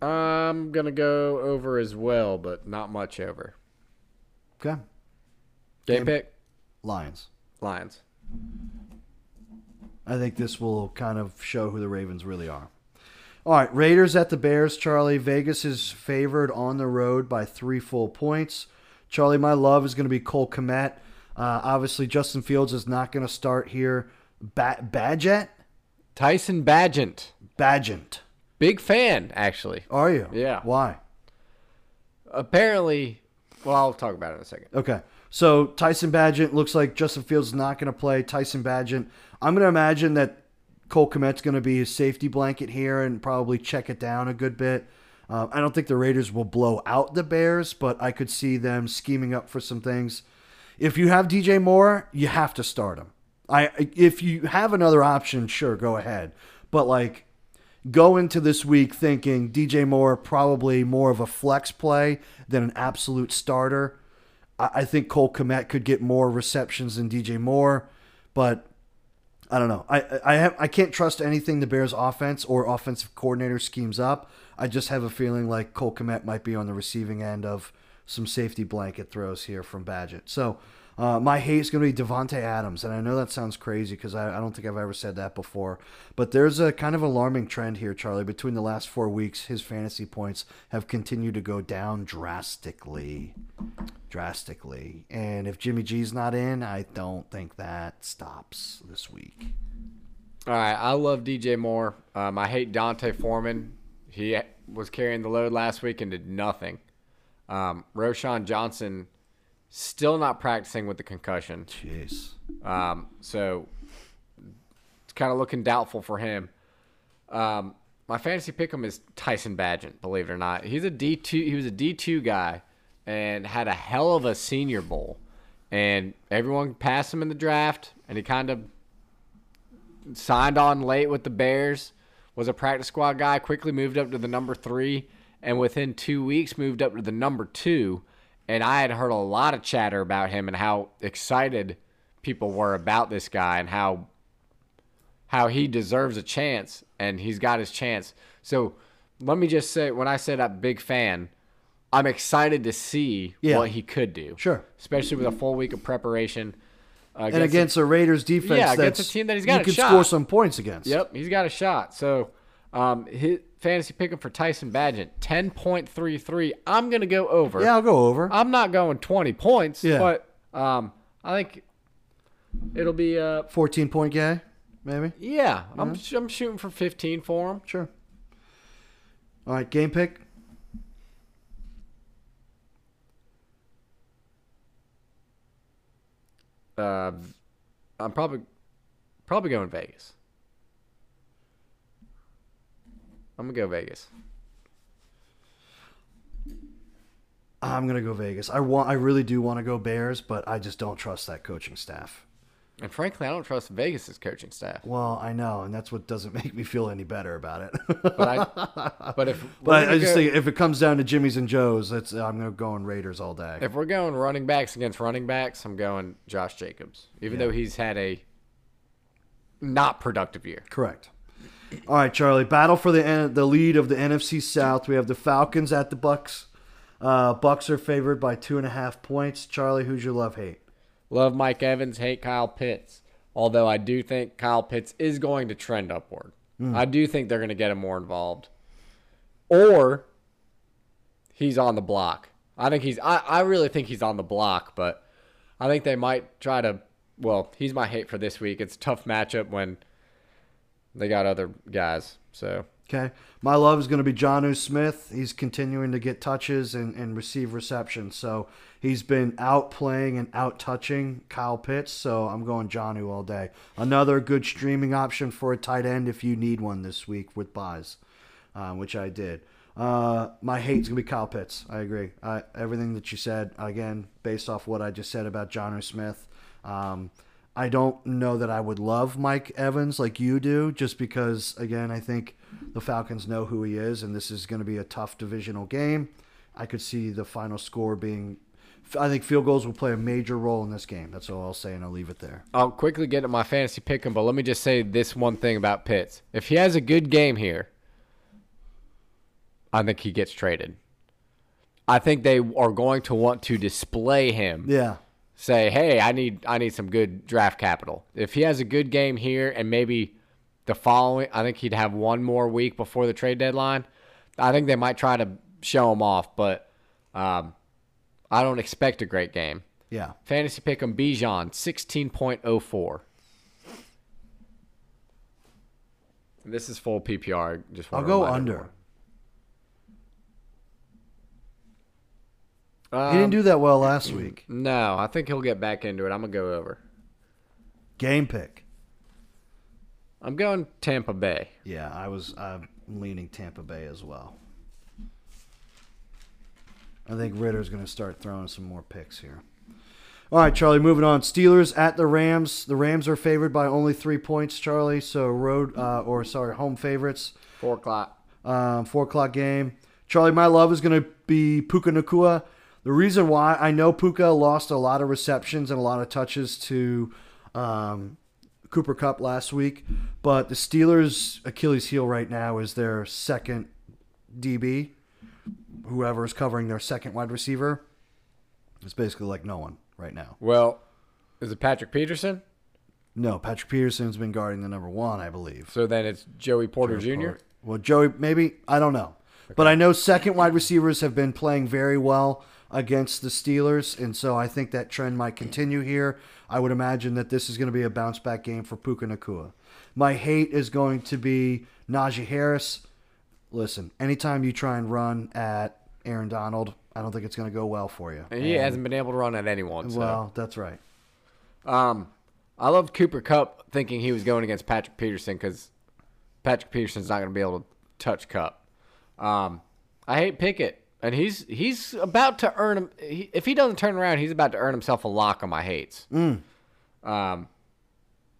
I'm going to go over as well, but not much over. Okay. Game, game pick? Lions. Lions. I think this will kind of show who the Ravens really are. All right, Raiders at the Bears, Charlie. Vegas is favored on the road by three full points. Charlie, my love is going to be Cole Kmet. Uh, obviously, Justin Fields is not going to start here. Ba- Badgett? Tyson Bagent. Bagent. Big fan, actually. Are you? Yeah. Why? Apparently, well, I'll talk about it in a second. Okay. So, Tyson Bagent, looks like Justin Fields is not going to play. Tyson Bagent, I'm going to imagine that Cole Kmet's going to be his safety blanket here and probably check it down a good bit. Um, I don't think the Raiders will blow out the Bears, but I could see them scheming up for some things. If you have D J Moore, you have to start him. I If you have another option, sure, go ahead. But, like, go into this week thinking D J Moore probably more of a flex play than an absolute starter. I, I think Cole Kmet could get more receptions than D J Moore, but... I don't know. I I, have, I can't trust anything the Bears' offense or offensive coordinator schemes up. I just have a feeling like Cole Kmet might be on the receiving end of some safety blanket throws here from Badgett. So uh, my hate is going to be Devontae Adams, and I know that sounds crazy because I, I don't think I've ever said that before. But there's a kind of alarming trend here, Charlie. Between the last four weeks, his fantasy points have continued to go down drastically. Drastically. And if Jimmy G's not in, I don't think that stops this week. All right, I love D J Moore. Um, I hate Dante Foreman. He was carrying the load last week and did nothing. Um, Roshan Johnson still not practicing with the concussion. Jeez. Um, so it's kind of looking doubtful for him. Um, my fantasy pick'em is Tyson Bagent. Believe it or not, he's a D two. He was a D two guy. And had a hell of a Senior Bowl. And everyone passed him in the draft. And he kind of signed on late with the Bears. Was a practice squad guy. Quickly moved up to the number three. And within two weeks moved up to the number two. And I had heard a lot of chatter about him and how excited people were about this guy. And how, how he deserves a chance. And he's got his chance. So let me just say, when I said I'm a big fan... I'm excited to see yeah. what he could do. Sure. Especially with a full week of preparation. Uh, against and against a, a Raiders defense yeah, that's, against a team that he's got a shot. He could score some points against. Yep, he's got a shot. So, um, his fantasy pickup for Tyson Bagent, ten point three three. I'm going to go over. Yeah, I'll go over. I'm not going twenty points, yeah. but um, I think it'll be a fourteen-point guy, maybe? Yeah, yeah. I'm, I'm shooting for fifteen for him. Sure. All right, game pick. Uh, I'm probably probably going Vegas. I'm gonna go Vegas. I'm gonna go Vegas. I want. I really do want to go Bears, but I just don't trust that coaching staff. And frankly, I don't trust Vegas's coaching staff. Well, I know, and that's what doesn't make me feel any better about it. but I, but if but I just go, think if it comes down to Jimmy's and Joe's, it's, I'm going to go on Raiders all day. If we're going running backs against running backs, I'm going Josh Jacobs, even yeah. though he's had a not productive year. Correct. All right, Charlie. Battle for the the lead of the N F C South. We have the Falcons at the Bucks. Uh, Bucks are favored by two and a half points. Charlie, who's your love hate? Love Mike Evans, hate Kyle Pitts. Although I do think Kyle Pitts is going to trend upward. Mm. I do think they're going to get him more involved. Or he's on the block. I think he's I, I really think he's on the block, but I think they might try to well, he's my hate for this week. It's a tough matchup when they got other guys. So okay. My love is going to be Jonnu Smith. He's continuing to get touches and, and receive receptions. So he's been out playing and out touching Kyle Pitts. So I'm going Jonnu all day. Another good streaming option for a tight end if you need one this week with buys, uh, which I did. Uh, my hate's going to be Kyle Pitts. I agree. Uh, everything that you said, again, based off what I just said about Jonnu Smith. Um, I don't know that I would love Mike Evans like you do, just because, again, I think the Falcons know who he is, and this is going to be a tough divisional game. I could see the final score being – I think field goals will play a major role in this game. That's all I'll say, and I'll leave it there. I'll quickly get to my fantasy pick'em, but let me just say this one thing about Pitts. If he has a good game here, I think he gets traded. I think they are going to want to display him. Yeah. Say, hey, I need I need some good draft capital. If he has a good game here and maybe the following, I think he'd have one more week before the trade deadline. I think they might try to show him off, but um, I don't expect a great game. Yeah. Fantasy pick 'em Bijan, sixteen point oh four. This is full P P R. Just I'll go under. Everyone. Um, he didn't do that well last week. No, I think he'll get back into it. I'm going to go over. Game pick. I'm going Tampa Bay. Yeah, I was, I'm leaning Tampa Bay as well. I think Ritter's going to start throwing some more picks here. All right, Charlie, moving on. Steelers at the Rams. The Rams are favored by only three points, Charlie. So road uh, or, sorry, home favorites. Four o'clock. Um, four o'clock game. Charlie, my love is going to be Puka Nacua. The reason why, I know Puka lost a lot of receptions and a lot of touches to um, Cooper Kupp last week, but the Steelers' Achilles heel right now is their second D B, whoever is covering their second wide receiver. It's basically like no one right now. Well, is it Patrick Peterson? No, Patrick Peterson's been guarding the number one, I believe. So then it's Joey Porter Joey Junior? Porter. Well, Joey, maybe, I don't know. Okay. But I know second wide receivers have been playing very well against the Steelers, and so I think that trend might continue here. I would imagine that this is going to be a bounce-back game for Puka Nacua. My hate is going to be Najee Harris. Listen, anytime you try and run at Aaron Donald, I don't think it's going to go well for you. And he and, hasn't been able to run at anyone. So. Well, that's right. Um, I loved Cooper Kupp thinking he was going against Patrick Peterson because Patrick Peterson's not going to be able to touch Kupp. Um, I hate Pickett. And he's he's about to earn him. He, if he doesn't turn around, he's about to earn himself a lock on my hates. Mm. Um,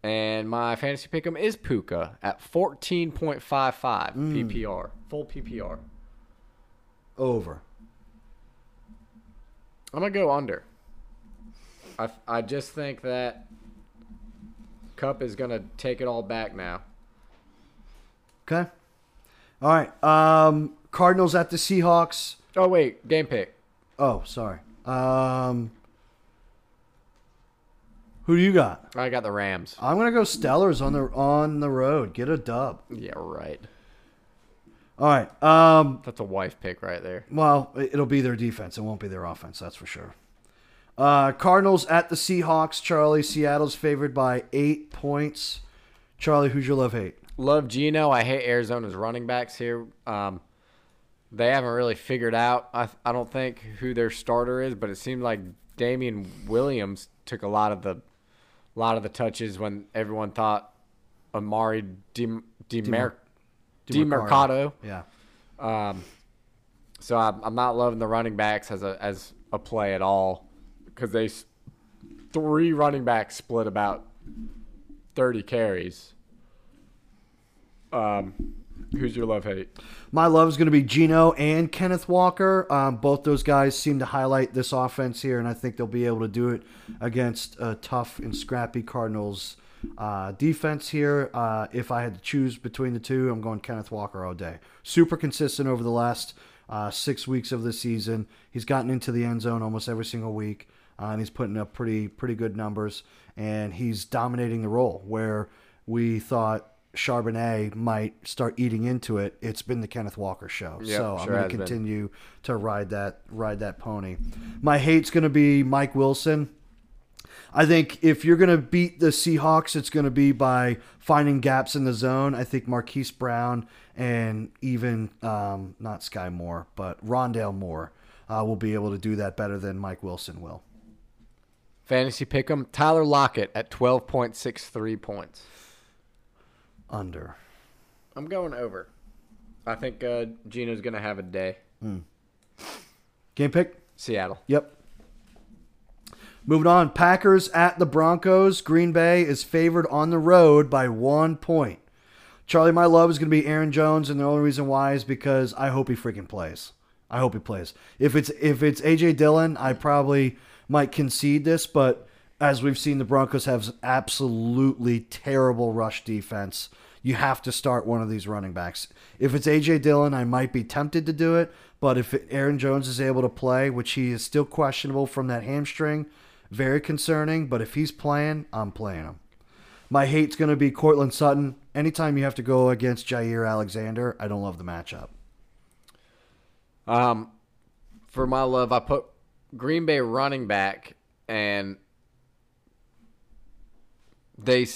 and my fantasy pick'em is Puka at fourteen point five five P P R, full P P R. Over. I'm gonna go under. I I just think that Kupp is gonna take it all back now. Okay. All right. Um, Cardinals at the Seahawks. Oh, wait. Game pick. Oh, sorry. Um, who do you got? I got the Rams. I'm going to go Stellars on the on the road. Get a dub. Yeah, right. All right. Um, that's a wife pick right there. Well, it'll be their defense. It won't be their offense, that's for sure. Uh, Cardinals at the Seahawks, Charlie. Seattle's favored by eight points. Charlie, who's your love hate? Love Geno. I hate Arizona's running backs here. Um, They haven't really figured out, I, I don't think, who their starter is, but it seemed like Damian Williams took a lot of the a lot of the touches when everyone thought Amari Di, Di, Di, Mer, Di, Di Mercado. Yeah. Um, so I'm, I'm not loving the running backs as a as a play at all because they three running backs split about thirty carries. Um, who's your love hate? My love is going to be Geno and Kenneth Walker. Um, both those guys seem to highlight this offense here, and I think they'll be able to do it against a tough and scrappy Cardinals uh, defense here. Uh, if I had to choose between the two, I'm going Kenneth Walker all day. Super consistent over the last uh, six weeks of the season. He's gotten into the end zone almost every single week, uh, and he's putting up pretty pretty good numbers, and he's dominating the role where we thought Charbonnet might start eating into it. It's been the Kenneth Walker show. Yep, so I'm sure going to continue been. to ride that ride that pony. My hate's going to be Mike Wilson. I think if you're going to beat the Seahawks, it's going to be by finding gaps in the zone. I think Marquise Brown and even um, not Sky Moore, but Rondale Moore uh, will be able to do that better than Mike Wilson will. Fantasy pick'em, Tyler Lockett at twelve point six three points. Under. I'm going over. I think uh, Geno's going to have a day. Mm. Game pick? Seattle. Yep. Moving on. Packers at the Broncos. Green Bay is favored on the road by one point. Charlie, my love is going to be Aaron Jones, and the only reason why is because I hope he freaking plays. I hope he plays. If it's if it's A J Dillon, I probably might concede this, but as we've seen, the Broncos have an absolutely terrible rush defense. You have to start one of these running backs. If it's A J Dillon, I might be tempted to do it, but if Aaron Jones is able to play, which he is still questionable from that hamstring, very concerning, but if he's playing, I'm playing him. My hate's going to be Courtland Sutton. Anytime you have to go against Jair Alexander, I don't love the matchup. Um, for my love, I put Green Bay running back, and They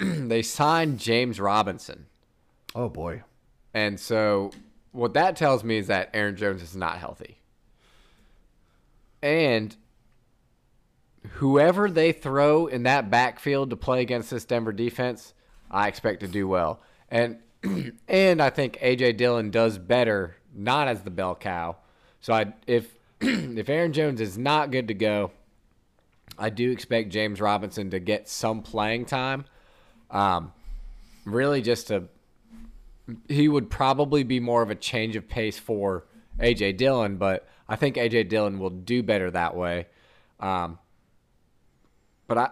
they signed James Robinson. Oh, boy. And so what that tells me is that Aaron Jones is not healthy. And whoever they throw in that backfield to play against this Denver defense, I expect to do well. And and I think A J Dillon does better, not as the bell cow. So I, if if Aaron Jones is not good to go, I do expect James Robinson to get some playing time. Um, really just to – he would probably be more of a change of pace for A J. Dillon, but I think A J. Dillon will do better that way. Um, but I,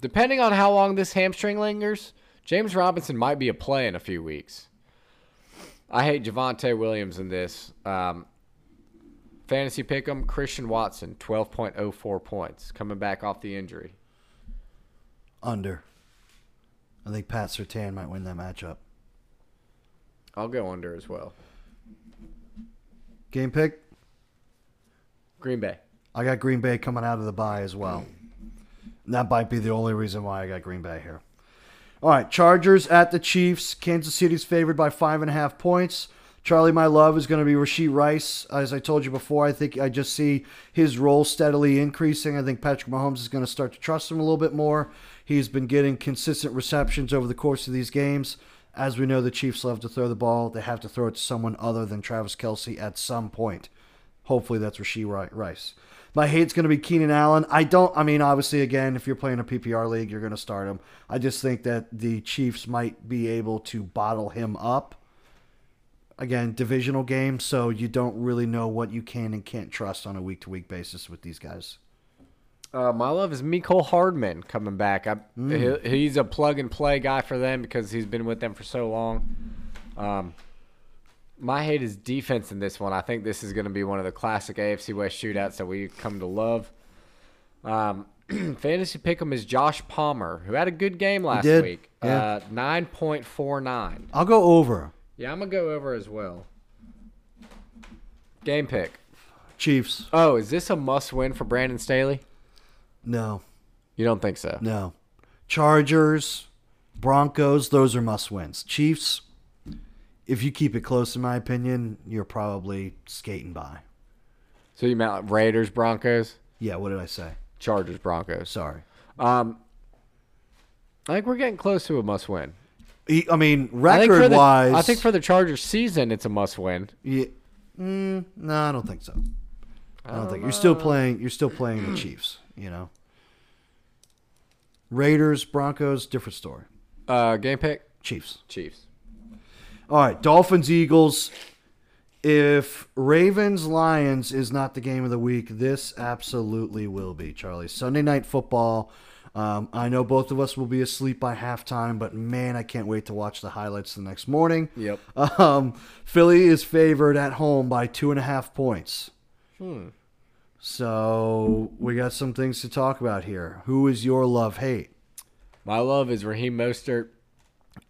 depending on how long this hamstring lingers, James Robinson might be a play in a few weeks. I hate Javonte Williams in this. Um Fantasy pick'em, Christian Watson, twelve point oh four points, coming back off the injury. Under. I think Pat Surtain might win that matchup. I'll go under as well. Game pick? Green Bay. I got Green Bay coming out of the bye as well. That might be the only reason why I got Green Bay here. All right, Chargers at the Chiefs. Kansas City's favored by five and a half points. Charlie, my love is going to be Rashee Rice. As I told you before, I think I just see his role steadily increasing. I think Patrick Mahomes is going to start to trust him a little bit more. He's been getting consistent receptions over the course of these games. As we know, the Chiefs love to throw the ball. They have to throw it to someone other than Travis Kelce at some point. Hopefully that's Rashee Rice. My hate's going to be Keenan Allen. I don't, I mean, obviously, again, if you're playing a P P R league, you're going to start him. I just think that the Chiefs might be able to bottle him up. Again, divisional game, so you don't really know what you can and can't trust on a week-to-week basis with these guys. Uh, my love is Mecole Hardman coming back. I, mm. he, he's a plug-and-play guy for them because he's been with them for so long. Um, my hate is defense in this one. I think this is going to be one of the classic A F C West shootouts that we come to love. Um, fantasy pick'em is Josh Palmer, who had a good game last week. Yeah. Uh, nine point four nine. I'll go over. Yeah, I'm going to go over as well. Game pick. Chiefs. Oh, is this a must-win for Brandon Staley? No. You don't think so? No. Chargers, Broncos, those are must-wins. Chiefs, if you keep it close, in my opinion, you're probably skating by. So you meant like Raiders, Broncos? Yeah, what did I say? Chargers, Broncos. Sorry. Um, I think we're getting close to a must-win. I mean, record-wise... I, I think for the Chargers season, it's a must-win. Yeah. Mm, no, I don't think so. I don't, I don't think know. you're still playing. You're still playing the Chiefs. You know, Raiders, Broncos, different story. Uh, game pick: Chiefs. Chiefs. All right, Dolphins, Eagles. If Ravens, Lions is not the game of the week, this absolutely will be, Charlie. Sunday Night Football. Um, I know both of us will be asleep by halftime, but man, I can't wait to watch the highlights the next morning. Yep. Um, Philly is favored at home by two and a half points. Hmm. So we got some things to talk about here. Who is your love hate? My love is Raheem Mostert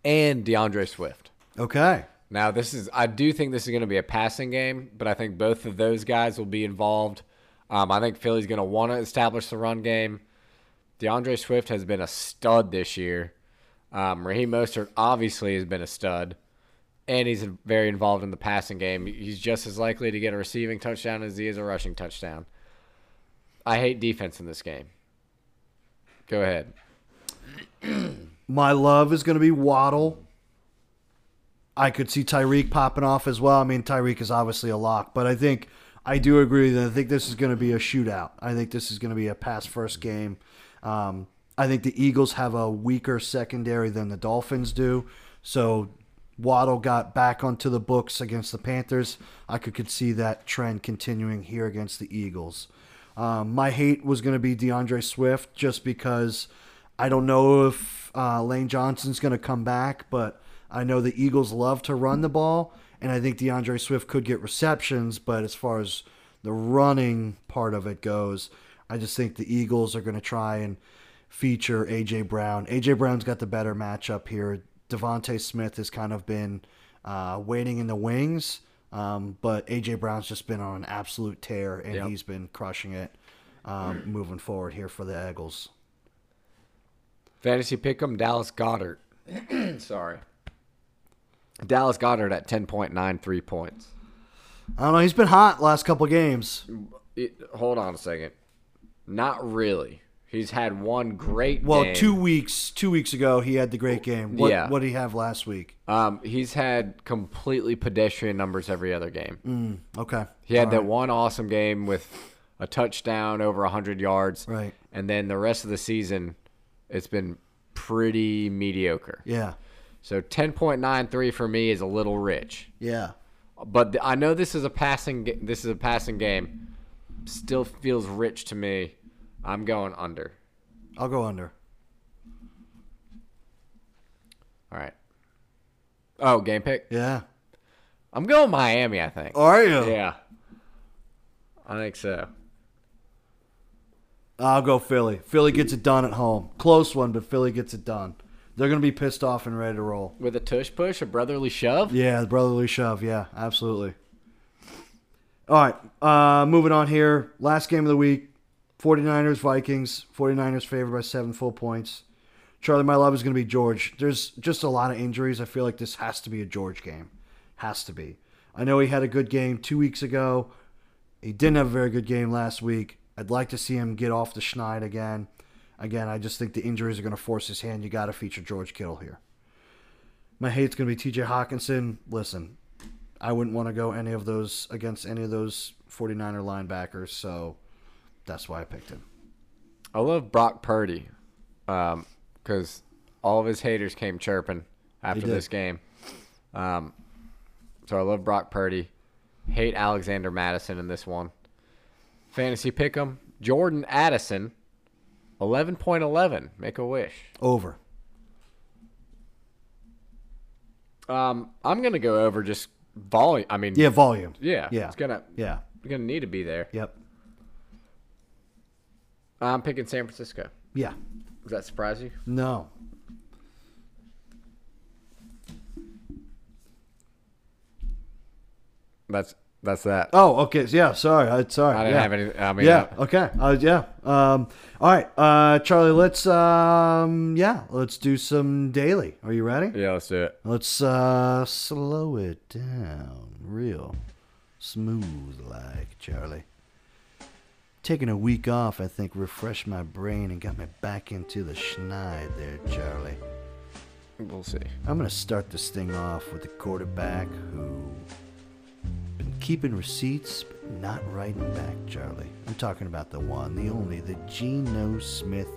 and DeAndre Swift. Okay. Now this is, I do think this is going to be a passing game, but I think both of those guys will be involved. Um, I think Philly's going to want to establish the run game. DeAndre Swift has been a stud this year. Um, Raheem Mostert obviously has been a stud, and he's very involved in the passing game. He's just as likely to get a receiving touchdown as he is a rushing touchdown. I hate defense in this game. Go ahead. My love is going to be Waddle. I could see Tyreek popping off as well. I mean, Tyreek is obviously a lock, but I think I do agree that I think this is going to be a shootout. I think this is going to be a pass-first game. Um, I think the Eagles have a weaker secondary than the Dolphins do. So Waddle got back onto the books against the Panthers. I could, could see that trend continuing here against the Eagles. Um, my hate was going to be DeAndre Swift just because I don't know if uh, Lane Johnson's going to come back, but I know the Eagles love to run the ball, and I think DeAndre Swift could get receptions, but as far as the running part of it goes, I just think the Eagles are going to try and feature A J. Brown. A J. Brown's got the better matchup here. Devontae Smith has kind of been uh, waiting in the wings, um, but A J. Brown's just been on an absolute tear, and yep. he's been crushing it um, moving forward here for the Eagles. Fantasy pick'em, Dallas Goedert. Sorry. Dallas Goedert at ten point nine three points. I don't know. He's been hot last couple games. It, hold on a second. Not really. He's had one great well, game. Well, two weeks two weeks ago, he had the great game. What, yeah. what did he have last week? Um, he's had completely pedestrian numbers every other game. Mm, okay. He had All that right. one awesome game with a touchdown over one hundred yards. Right. And then the rest of the season, it's been pretty mediocre. Yeah. So ten point nine three for me is a little rich. Yeah. But I know this is a passing this is a passing game. Still feels rich to me. I'm going under. I'll go under. All right. Oh, game pick? Yeah. I'm going Miami, I think. Are you? Yeah. I think so. I'll go Philly. Philly gets it done at home. Close one, but Philly gets it done. They're going to be pissed off and ready to roll. With a tush push, a brotherly shove? Yeah, the brotherly shove. Yeah, absolutely. All right. Uh, moving on here. Last game of the week. forty-niners, Vikings. forty-niners favored by seven full points. Charlie, my love is going to be George. There's just a lot of injuries. I feel like this has to be a George game. Has to be. I know he had a good game two weeks ago. He didn't have a very good game last week. I'd like to see him get off the schneid again. Again, I just think the injuries are going to force his hand. You got to feature George Kittle here. My hate's going to be T J Hockenson. Listen, I wouldn't want to go any of those against any of those forty-niner linebackers, so... that's why I picked him. I love Brock Purdy because um, all of his haters came chirping after this game. Um, so I love Brock Purdy. Hate Alexander Madison in this one. Fantasy pick 'em. Jordan Addison, eleven point eleven. Make a wish. Over. Um, I'm going to go over just volume. I mean, yeah, volume. Yeah. yeah. It's going to yeah. You're gonna need to be there. Yep. I'm picking San Francisco. Yeah. Does that surprise you? No. That's That's that. Oh, okay. Yeah, sorry. I sorry. I didn't yeah. have any. I mean, yeah. Uh, okay. Uh, yeah. Um. All right. Uh, Charlie. Let's. Um. Yeah. Let's do some daily. Are you ready? Yeah. Let's do it. Let's uh slow it down, real smooth, like Charlie. Taking a week off, I think, refreshed my brain and got me back into the schneid there, Charlie. We'll see. I'm gonna start this thing off with the quarterback who. Keeping receipts, but not writing back, Charlie. I'm talking about the one, the only, the Jonnu Smith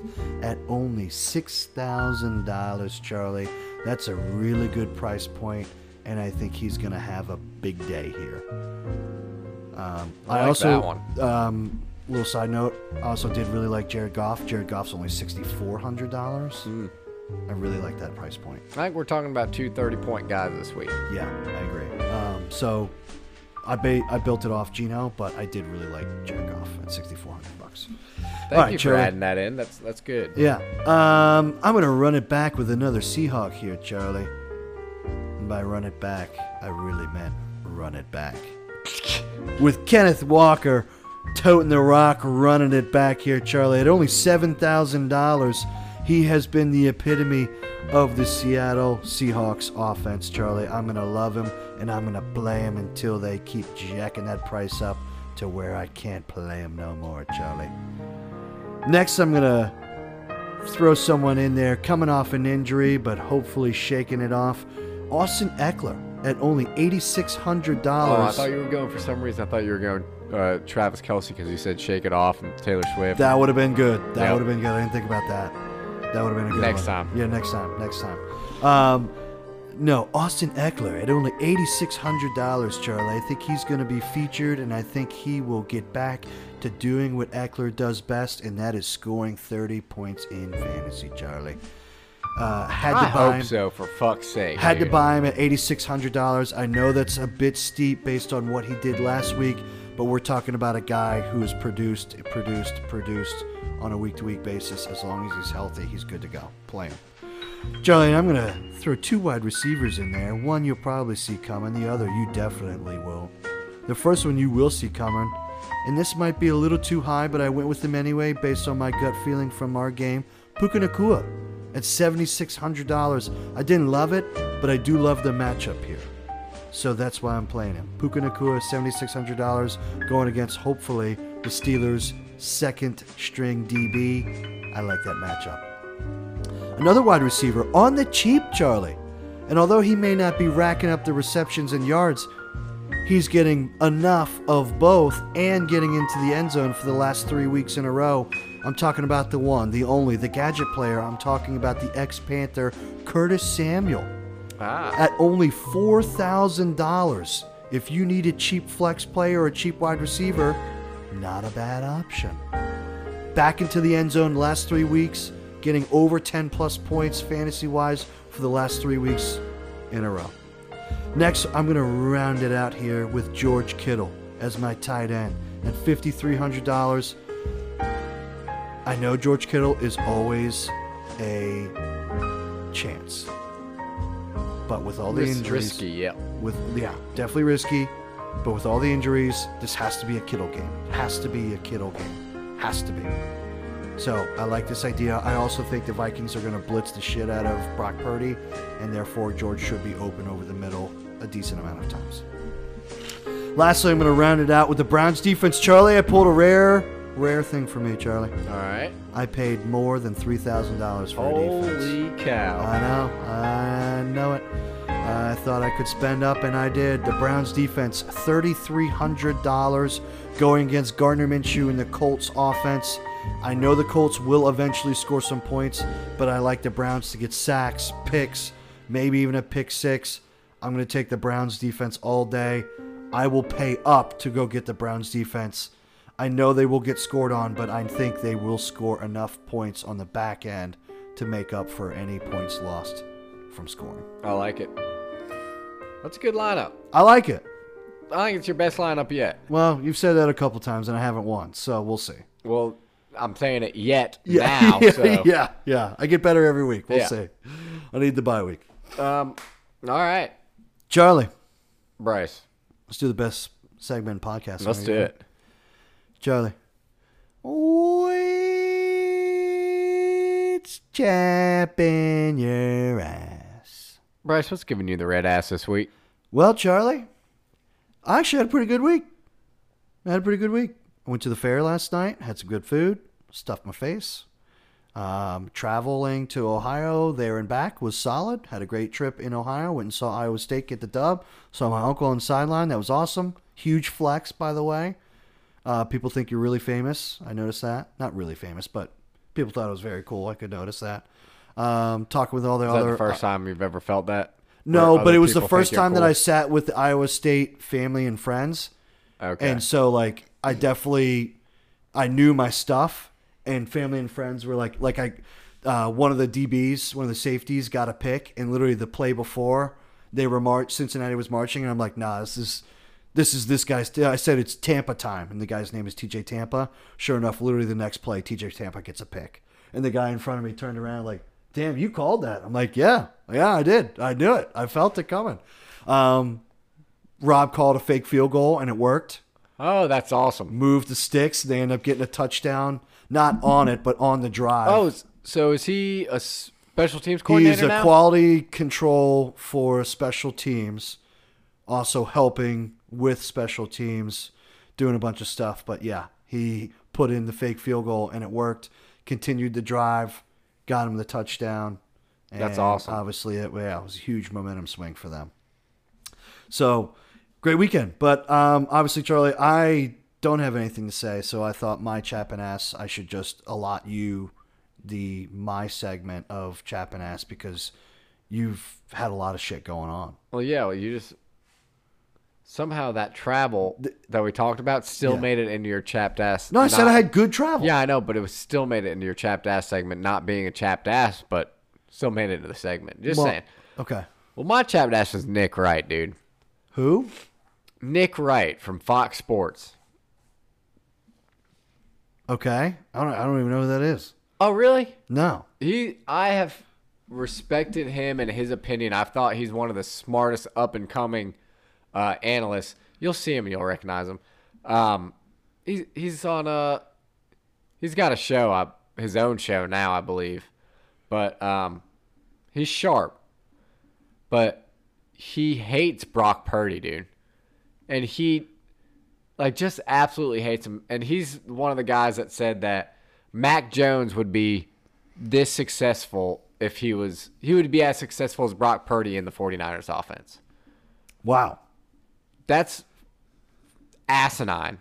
at only six thousand dollars, Charlie. That's a really good price point, and I think he's going to have a big day here. Um, I, I like also, that one. Um, little side note, I also did really like Jared Goff. Jared Goff's only six thousand four hundred dollars. Mm. I really like that price point. I think we're talking about two thirty-point guys this week. Yeah, I agree. Um, so... I ba- I built it off Geno, but I did really like Jared Goff at six thousand four hundred bucks. Thank right, you for Charlie. Adding that in. That's that's good. Yeah. Um, I'm going to run it back with another Seahawk here, Charlie. And by run it back, I really meant run it back. With Kenneth Walker toting the rock, running it back here, Charlie. At only seven thousand dollars, he has been the epitome of the Seattle Seahawks offense, Charlie. I'm going to love him. And I'm going to play him until they keep jacking that price up to where I can't play him no more, Charlie. Next, I'm going to throw someone in there coming off an injury, but hopefully shaking it off. Austin Eckler at only eight thousand six hundred dollars. Oh, I thought you were going, for some reason, I thought you were going uh, Travis Kelce because you said shake it off and Taylor Swift. That would have been good. That yep. would have been good. I didn't think about that. That would have been a good next one. Next time. Yeah, next time. Next time. Um... No, Austin Eckler at only eight thousand six hundred dollars, Charlie. I think he's going to be featured, and I think he will get back to doing what Eckler does best, and that is scoring thirty points in fantasy, Charlie. Uh, had to I buy hope him, so, for fuck's sake. Had dude. to buy him at eight thousand six hundred dollars. I know that's a bit steep based on what he did last week, but we're talking about a guy who is produced, produced, produced on a week-to-week basis. As long as he's healthy, he's good to go. Play him. Charlie, I'm going to throw two wide receivers in there. One you'll probably see coming. The other you definitely will. The first one you will see coming. And this might be a little too high, but I went with him anyway based on my gut feeling from our game. Puka Nacua at seven thousand six hundred dollars. I didn't love it, but I do love the matchup here. So that's why I'm playing him. Puka Nacua, seven thousand six hundred dollars, going against, hopefully, the Steelers' second-string D B. I like that matchup. Another wide receiver on the cheap, Charlie. And although he may not be racking up the receptions and yards, he's getting enough of both and getting into the end zone for the last three weeks in a row. I'm talking about the one, the only, the gadget player. I'm talking about the ex-Panther, Curtis Samuel. Ah. At only four thousand dollars. If you need a cheap flex player or a cheap wide receiver, not a bad option. Back into the end zone the last three weeks. Getting over ten plus points fantasy-wise for the last three weeks in a row. Next, I'm going to round it out here with George Kittle as my tight end at five thousand three hundred dollars. I know George Kittle is always a chance, but with all the Ris- injuries, risky, yeah, with yeah, definitely risky. But with all the injuries, this has to be a Kittle game. Has to be a Kittle game. Has to be. So, I like this idea. I also think the Vikings are going to blitz the shit out of Brock Purdy, and therefore George should be open over the middle a decent amount of times. Lastly, I'm going to round it out with the Browns defense. Charlie, I pulled a rare, rare thing for me, Charlie. All right. I paid more than three thousand dollars for Holy a defense. Holy cow. I know. I know it. I thought I could spend up, and I did. The Browns defense, three thousand three hundred dollars going against Gardner Minshew and the Colts offense. I know the Colts will eventually score some points, but I like the Browns to get sacks, picks, maybe even a pick six. I'm going to take the Browns defense all day. I will pay up to go get the Browns defense. I know they will get scored on, but I think they will score enough points on the back end to make up for any points lost from scoring. I like it. That's a good lineup. I like it. I think it's your best lineup yet. Well, you've said that a couple times, and I haven't won, so we'll see. Well, I'm saying it yet yeah, now. Yeah, so. yeah, yeah. I get better every week. We'll yeah. see. I need the bye week. Um, all right. Charlie. Bryce. Let's do the best segment podcast. Let's do it. Charlie. It's chapping your ass. Bryce, what's giving you the red ass this week? Well, Charlie, I actually had a pretty good week. I had a pretty good week. I went to the fair last night, had some good food, stuffed my face. Um, traveling to Ohio there and back was solid. Had a great trip in Ohio. Went and saw Iowa State get the dub. Saw my uncle on the sideline. That was awesome. Huge flex, by the way. Uh, people think you're really famous. I noticed that. Not really famous, but people thought it was very cool. I could notice that. Um, talking with all the Is other... Is that the first uh, time you've ever felt that? No, but it was the first time cool? that I sat with the Iowa State family and friends. Okay. And so, like, I definitely... I knew my stuff. And family and friends were like, like I, uh, one of the D Bs, one of the safeties got a pick, and literally the play before they were march, Cincinnati was marching, and I'm like, nah, this is, this is this guy's. I said it's Tampa time, and the guy's name is T J Tampa. Sure enough, literally the next play, T J Tampa gets a pick, and the guy in front of me turned around like, damn, you called that? I'm like, yeah, yeah, I did, I knew it, I felt it coming. Um, Rob called a fake field goal, and it worked. Oh, that's awesome. Moved the sticks. They end up getting a touchdown. Not on it, but on the drive. Oh, so is he a special teams coordinator He's a now? Quality control for special teams, also helping with special teams, doing a bunch of stuff. But, yeah, he put in the fake field goal, and it worked. Continued the drive, got him the touchdown. And that's awesome. Obviously, it, yeah, it was a huge momentum swing for them. So, great weekend. But, um, obviously, Charlie, I – don't have anything to say, so I thought my chappin' ass, I should just allot you the my segment of chappin' ass because you've had a lot of shit going on. Well, yeah, well, you just somehow that travel that we talked about still yeah. made it into your chapped ass. No, I not, said I had good travel. Yeah, I know, but it was still made it into your chapped ass segment, not being a chapped ass, but still made it into the segment. Just well, saying. Okay. Well, my chapped ass is Nick Wright, dude. Who? Nick Wright from Fox Sports. Okay. I don't I don't even know who that is. Oh, really? No. He I have respected him and his opinion. I've thought he's one of the smartest up-and-coming uh, analysts. You'll see him and you'll recognize him. Um, he's, he's on a – he's got a show, I, his own show now, I believe. But um, he's sharp. But he hates Brock Purdy, dude. And he – Like, just absolutely hates him. And he's one of the guys that said that Mac Jones would be this successful if he was – he would be as successful as Brock Purdy in the 49ers offense. Wow. That's asinine.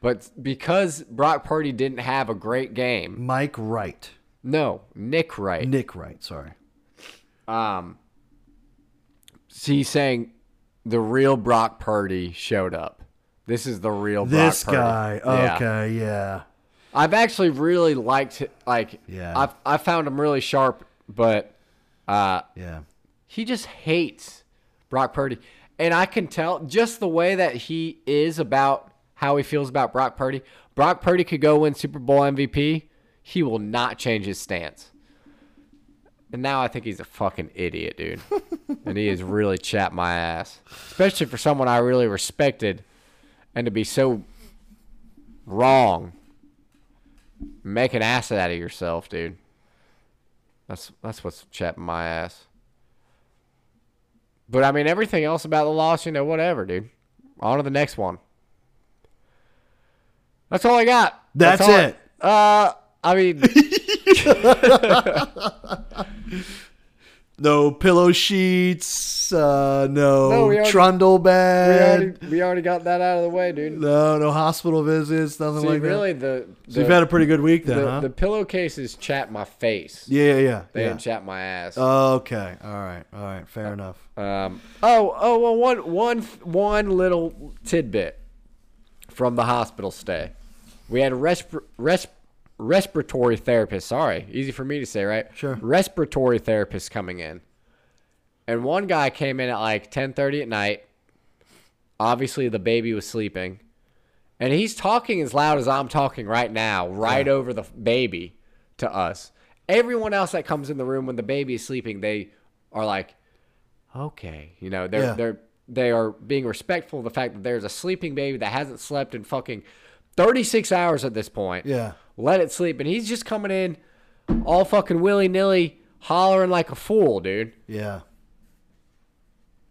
But because Brock Purdy didn't have a great game – Mike Wright. No, Nick Wright. Nick Wright, sorry. Um, so he's saying the real Brock Purdy showed up. This is the real Brock This Purdy. guy. Okay, yeah. yeah. I've actually really liked it. Like, yeah. I've, I found him really sharp, but uh, yeah, he just hates Brock Purdy. And I can tell just the way that he is about how he feels about Brock Purdy. Brock Purdy could go win Super Bowl M V P. He will not change his stance. And now I think he's a fucking idiot, dude. And he has really chapped my ass. Especially for someone I really respected. And to be so wrong, make an ass out of yourself, dude. That's that's what's chapping my ass. But, I mean, everything else about the loss, you know, whatever, dude. On to the next one. That's all I got. That's, that's it. I, uh, I mean... No pillow sheets, uh, no, no already, trundle bed. We already, we already got that out of the way, dude. No, no hospital visits, nothing See, like really that. The, so the, you've had a pretty good week then, the, huh? The pillowcases chapped my face. Yeah, yeah, They yeah. didn't chap my ass. Okay, all right, all right, fair uh, enough. Um, oh, oh, well, one, one, one little tidbit from the hospital stay. We had a resp- resp- respiratory therapist, sorry, easy for me to say, right? Sure. Respiratory therapist coming in. And one guy came in at like ten thirty at night. Obviously, the baby was sleeping. And he's talking as loud as I'm talking right now, right yeah. over the baby to us. Everyone else that comes in the room when the baby is sleeping, they are like, okay. You know, they're yeah. they're They are being respectful of the fact that there's a sleeping baby that hasn't slept in fucking thirty-six hours at this point. Yeah. Let it sleep. And he's just coming in all fucking willy-nilly, hollering like a fool, dude. Yeah.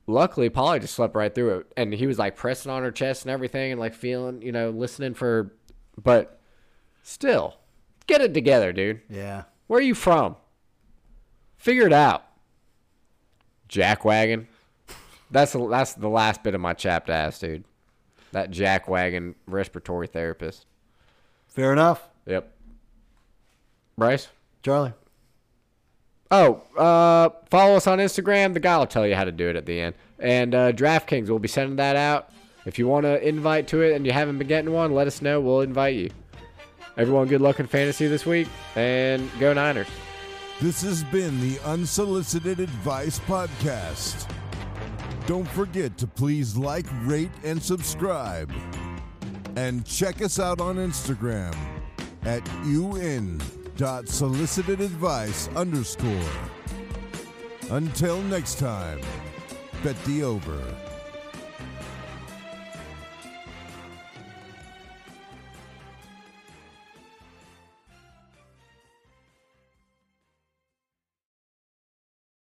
Luckily, Polly just slept right through it. And he was, like, pressing on her chest and everything and, like, feeling, you know, listening for... But still, get it together, dude. Yeah. Where are you from? Figure it out. Jackwagon. That's the, that's the last bit of my chapped ass, dude. That jackwagon respiratory therapist. Fair enough. Yep. Bryce? Charlie? Oh, uh, follow us on Instagram. The guy will tell you how to do it at the end. And uh, DraftKings, we'll be sending that out. If you want to invite to it and you haven't been getting one, let us know. We'll invite you. Everyone, good luck in fantasy this week. And go Niners. This has been the Unsolicited Advice Podcast. Don't forget to please like, rate, and subscribe. And check us out on Instagram at un.solicitedadvice underscore. Until next time, bet the over.